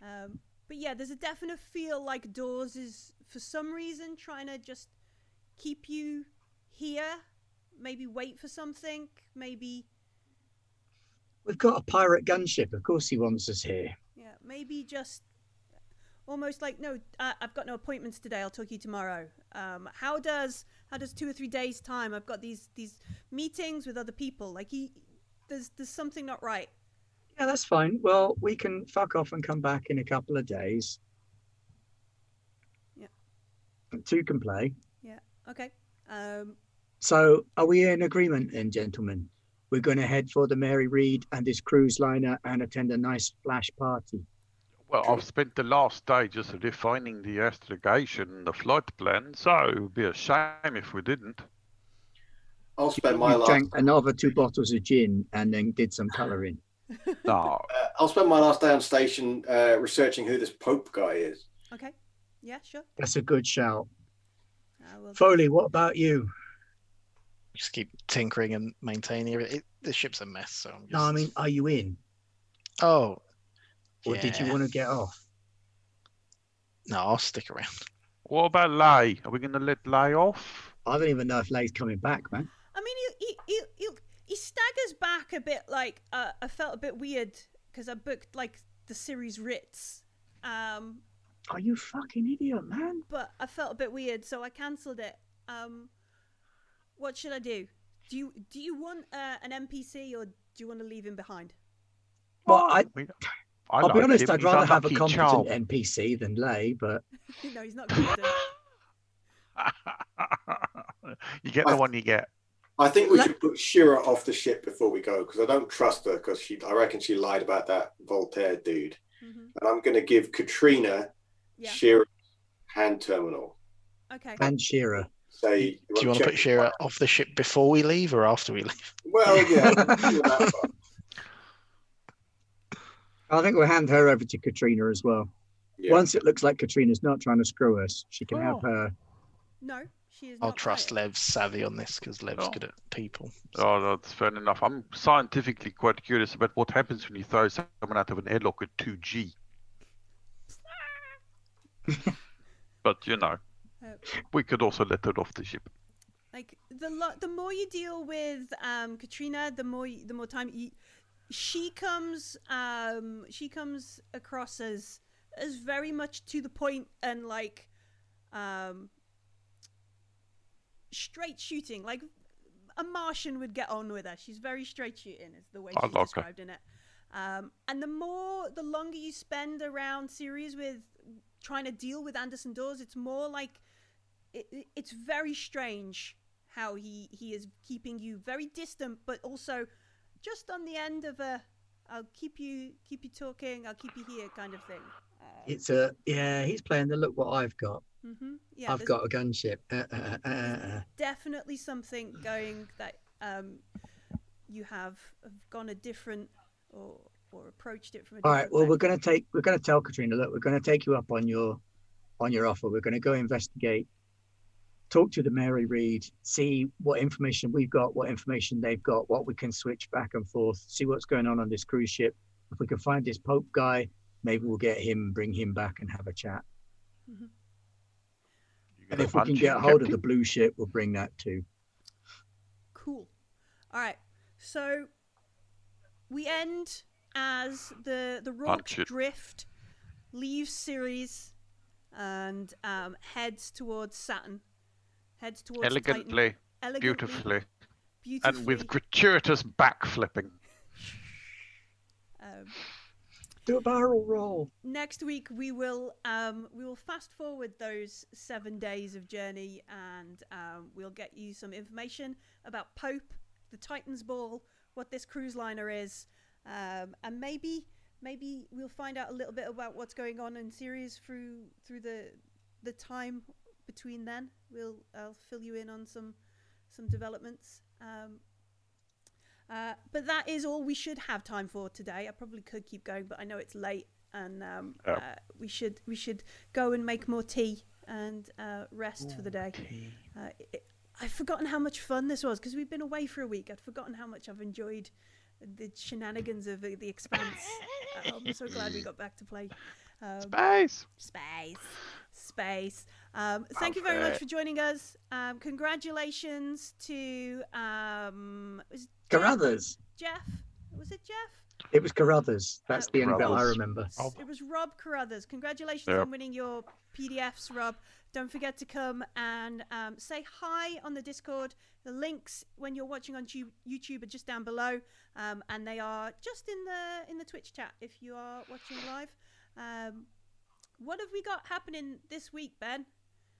But yeah, there's a definite feel like Dawes is, for some reason, trying to just keep you here. Maybe wait for something, maybe... We've got a pirate gunship, of course he wants us here. Yeah, maybe just almost like, no, I've got no appointments today, I'll talk to you tomorrow. How does 2 or 3 days' time? I've got these meetings with other people. Like, there's something not right. Yeah, that's fine. Well, we can fuck off and come back in a couple of days. Yeah. Two can play. Yeah, okay. So are we in agreement then, gentlemen? We're going to head for the Mary Reed and this cruise liner and attend a nice flash party. Well, I've spent the last day just refining the astrogation and the flight plan, so it would be a shame if we didn't. I'll spend my last... drank another 2 bottles of gin and then did some colouring. No. I'll spend my last day on station researching who this Pope guy is. Okay. Yeah, sure. That's a good shout. Foley, what about you? Just keep tinkering and maintaining it. The ship's a mess. So I'm just... No, I mean, are you in? Oh, or did you want to get off? No, I'll stick around. What about Leigh? Are we going to let Leigh off? I don't even know if Leigh's coming back, man. I mean, he staggers back a bit. Like I felt a bit weird because I booked like the series Ritz. Are you fucking idiot, man? But I felt a bit weird, so I cancelled it. What should I do? Do you want an NPC or do you want to leave him behind? Well, I'll like be honest. I'd rather have a competent NPC than Leigh, but no, he's not competent. You get the one you get. I think we should put Shira off the ship before we go because I don't trust her because I reckon she lied about that Voltaire dude. And I'm going to give Katrina Shira's hand terminal. Okay. And Shira. Say, do you want to put Shira off the ship before we leave or after we leave? Well, yeah. I think we'll hand her over to Katrina as well. Yeah. Once it looks like Katrina's not trying to screw us, she can have her. No, she is. I'll trust Lev's savvy on this because Lev's good at people. So. Oh, no, that's fair enough. I'm scientifically quite curious about what happens when you throw someone out of an airlock at 2G. But you know, we could also let her off the ship. Like the more you deal with Katrina, the more time you. She comes across as very much to the point and like straight shooting, like a Martian would get on with her. She's very straight shooting is the way she's described in it. And the longer you spend around Ceres with trying to deal with Anderson Dawes, it's more like it's very strange how he is keeping you very distant, but also just on the end of a, I'll keep you talking, I'll keep you here kind of thing. It's a, yeah, he's playing the look what I've got. Mm-hmm. Yeah, I've got a gunship. Definitely something going that you have gone a different or approached it from a different way. All right, well, we're going to tell Katrina, look, we're going to take you up on your offer. We're going to go investigate, talk to the Mary Reed, see what information we've got, what information they've got, what we can switch back and forth, see what's going on this cruise ship. If we can find this Pope guy, maybe we'll get him, bring him back and have a chat. Mm-hmm. And if we can get hold of the blue ship, we'll bring that too. Cool. All right. So we end as the Rourke's Drift leaves Ceres and heads towards Saturn. Heads towards elegantly, Titan. Beautifully, and with gratuitous backflipping. Do a barrel roll. Next week we will fast forward those 7 days of journey, and we'll get you some information about Pope, the Titan's Ball, what this cruise liner is, and maybe we'll find out a little bit about what's going on in Ceres through the time. Between then, I'll fill you in on some developments. But that is all we should have time for today. I probably could keep going, but I know it's late, and we should go and make more tea and rest for the day. I've forgotten how much fun this was because we've been away for a week. I'd forgotten how much I've enjoyed the shenanigans of the Expanse. I'm so glad we got back to play. Space. Thank you very much for joining us. Congratulations to Carruthers. Jeff, was it Jeff? It was Carruthers. That's the end bit I remember. It was Rob Carruthers. Congratulations on winning your PDFs, Rob. Don't forget to come and say hi on the Discord. The links when you're watching on YouTube are just down below, and they are just in the Twitch chat if you are watching live. What have we got happening this week, Ben?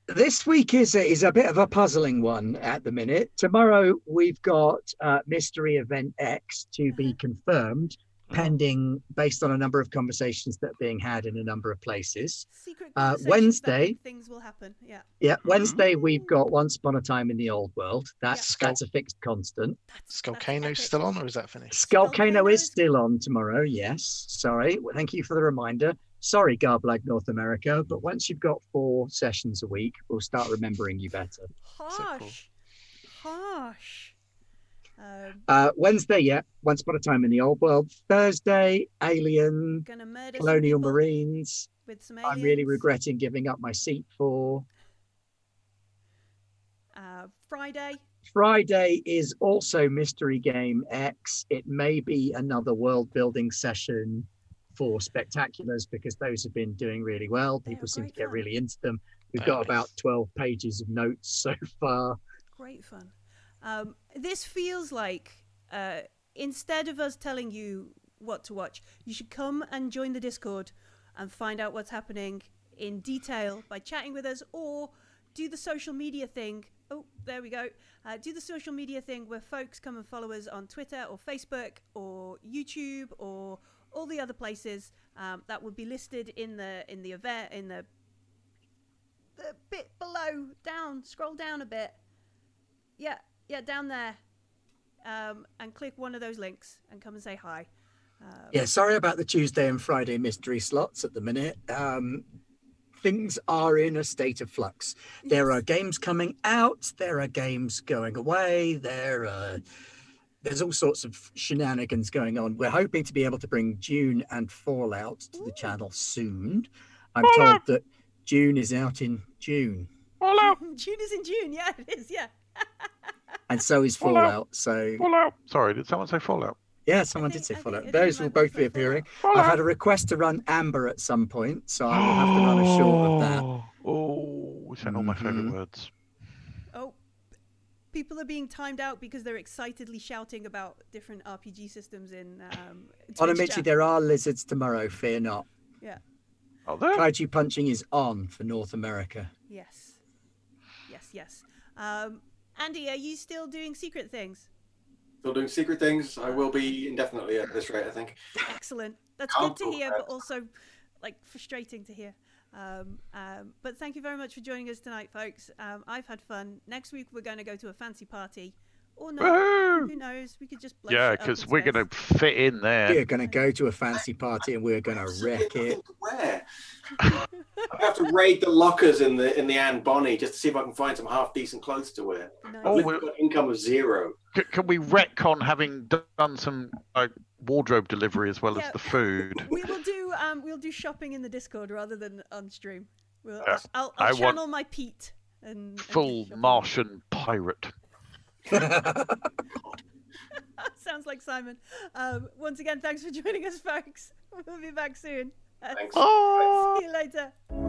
This week is a bit of a puzzling one at the minute. Tomorrow we've got Mystery Event X to be confirmed, pending based on a number of conversations that are being had in a number of places. Secret Wednesday things will happen. Yeah. Wednesday we've got Once Upon a Time in the Old World. That's a fixed constant. Skullcano's still on, or is that finished? Skullcano is still on tomorrow. Yes. Sorry. Well, thank you for the reminder. Sorry, Garblag North America, but once you've got 4 sessions a week, we'll start remembering you better. Harsh. Wednesday, Once Upon a Time in the Old World. Thursday, Alien, Colonial Marines. With some aliens. I'm really regretting giving up my seat for. Friday. Friday is also Mystery Game X. It may be another world-building session for spectaculars because those have been doing really well. People seem to get really into them. We've got about 12 pages of notes so far. Great fun. This feels like instead of us telling you what to watch, you should come and join the Discord and find out what's happening in detail by chatting with us, or do the social media thing. Oh, there we go. Do the social media thing where folks come and follow us on Twitter or Facebook or YouTube or all the other places that would be listed in the event, in the bit below. Down, scroll down a bit. Yeah, down there, and click one of those links and come and say hi. Yeah, sorry about the Tuesday and Friday mystery slots at the minute. Things are in a state of flux. There are games coming out. There are games going away. There's all sorts of shenanigans going on. We're hoping to be able to bring Dune and Fallout to the channel soon. I'm told that Dune is out in June. Fallout. Dune is in June. Yeah, it is. Yeah. And so is Fallout. So Fallout. Sorry, did someone say Fallout? Yeah, someone did say Fallout. Those will both be appearing. I've had a request to run Amber at some point, so I will have to run a short of that. Oh, which are all my favourite words. Oh, people are being timed out because they're excitedly shouting about different RPG systems in. On a Mitchie, there are lizards tomorrow. Fear not. Yeah. Are there? Kaiju punching is on for North America. Yes. Yes. Yes. Andy, are you still doing secret things? Still doing secret things. I will be indefinitely at this rate, I think. Excellent. That's good to hear, but also like frustrating to hear. But thank you very much for joining us tonight, folks. I've had fun. Next week we're going to go to a fancy party, or no? Who knows? We could just because we're going to fit in there. We're going to go to a fancy party and we're going to wreck it. Where? I have to raid the lockers in the Anne Bonny just to see if I can find some half decent clothes to wear. Nice. Oh, we've got income of zero. Can we retcon having done some wardrobe delivery as well as the food? We will do. We'll do shopping in the Discord rather than on stream. I'll channel my Pete and full Martian pirate. Sounds like Simon. Once again, thanks for joining us, folks. We'll be back soon. Thanks. See you later.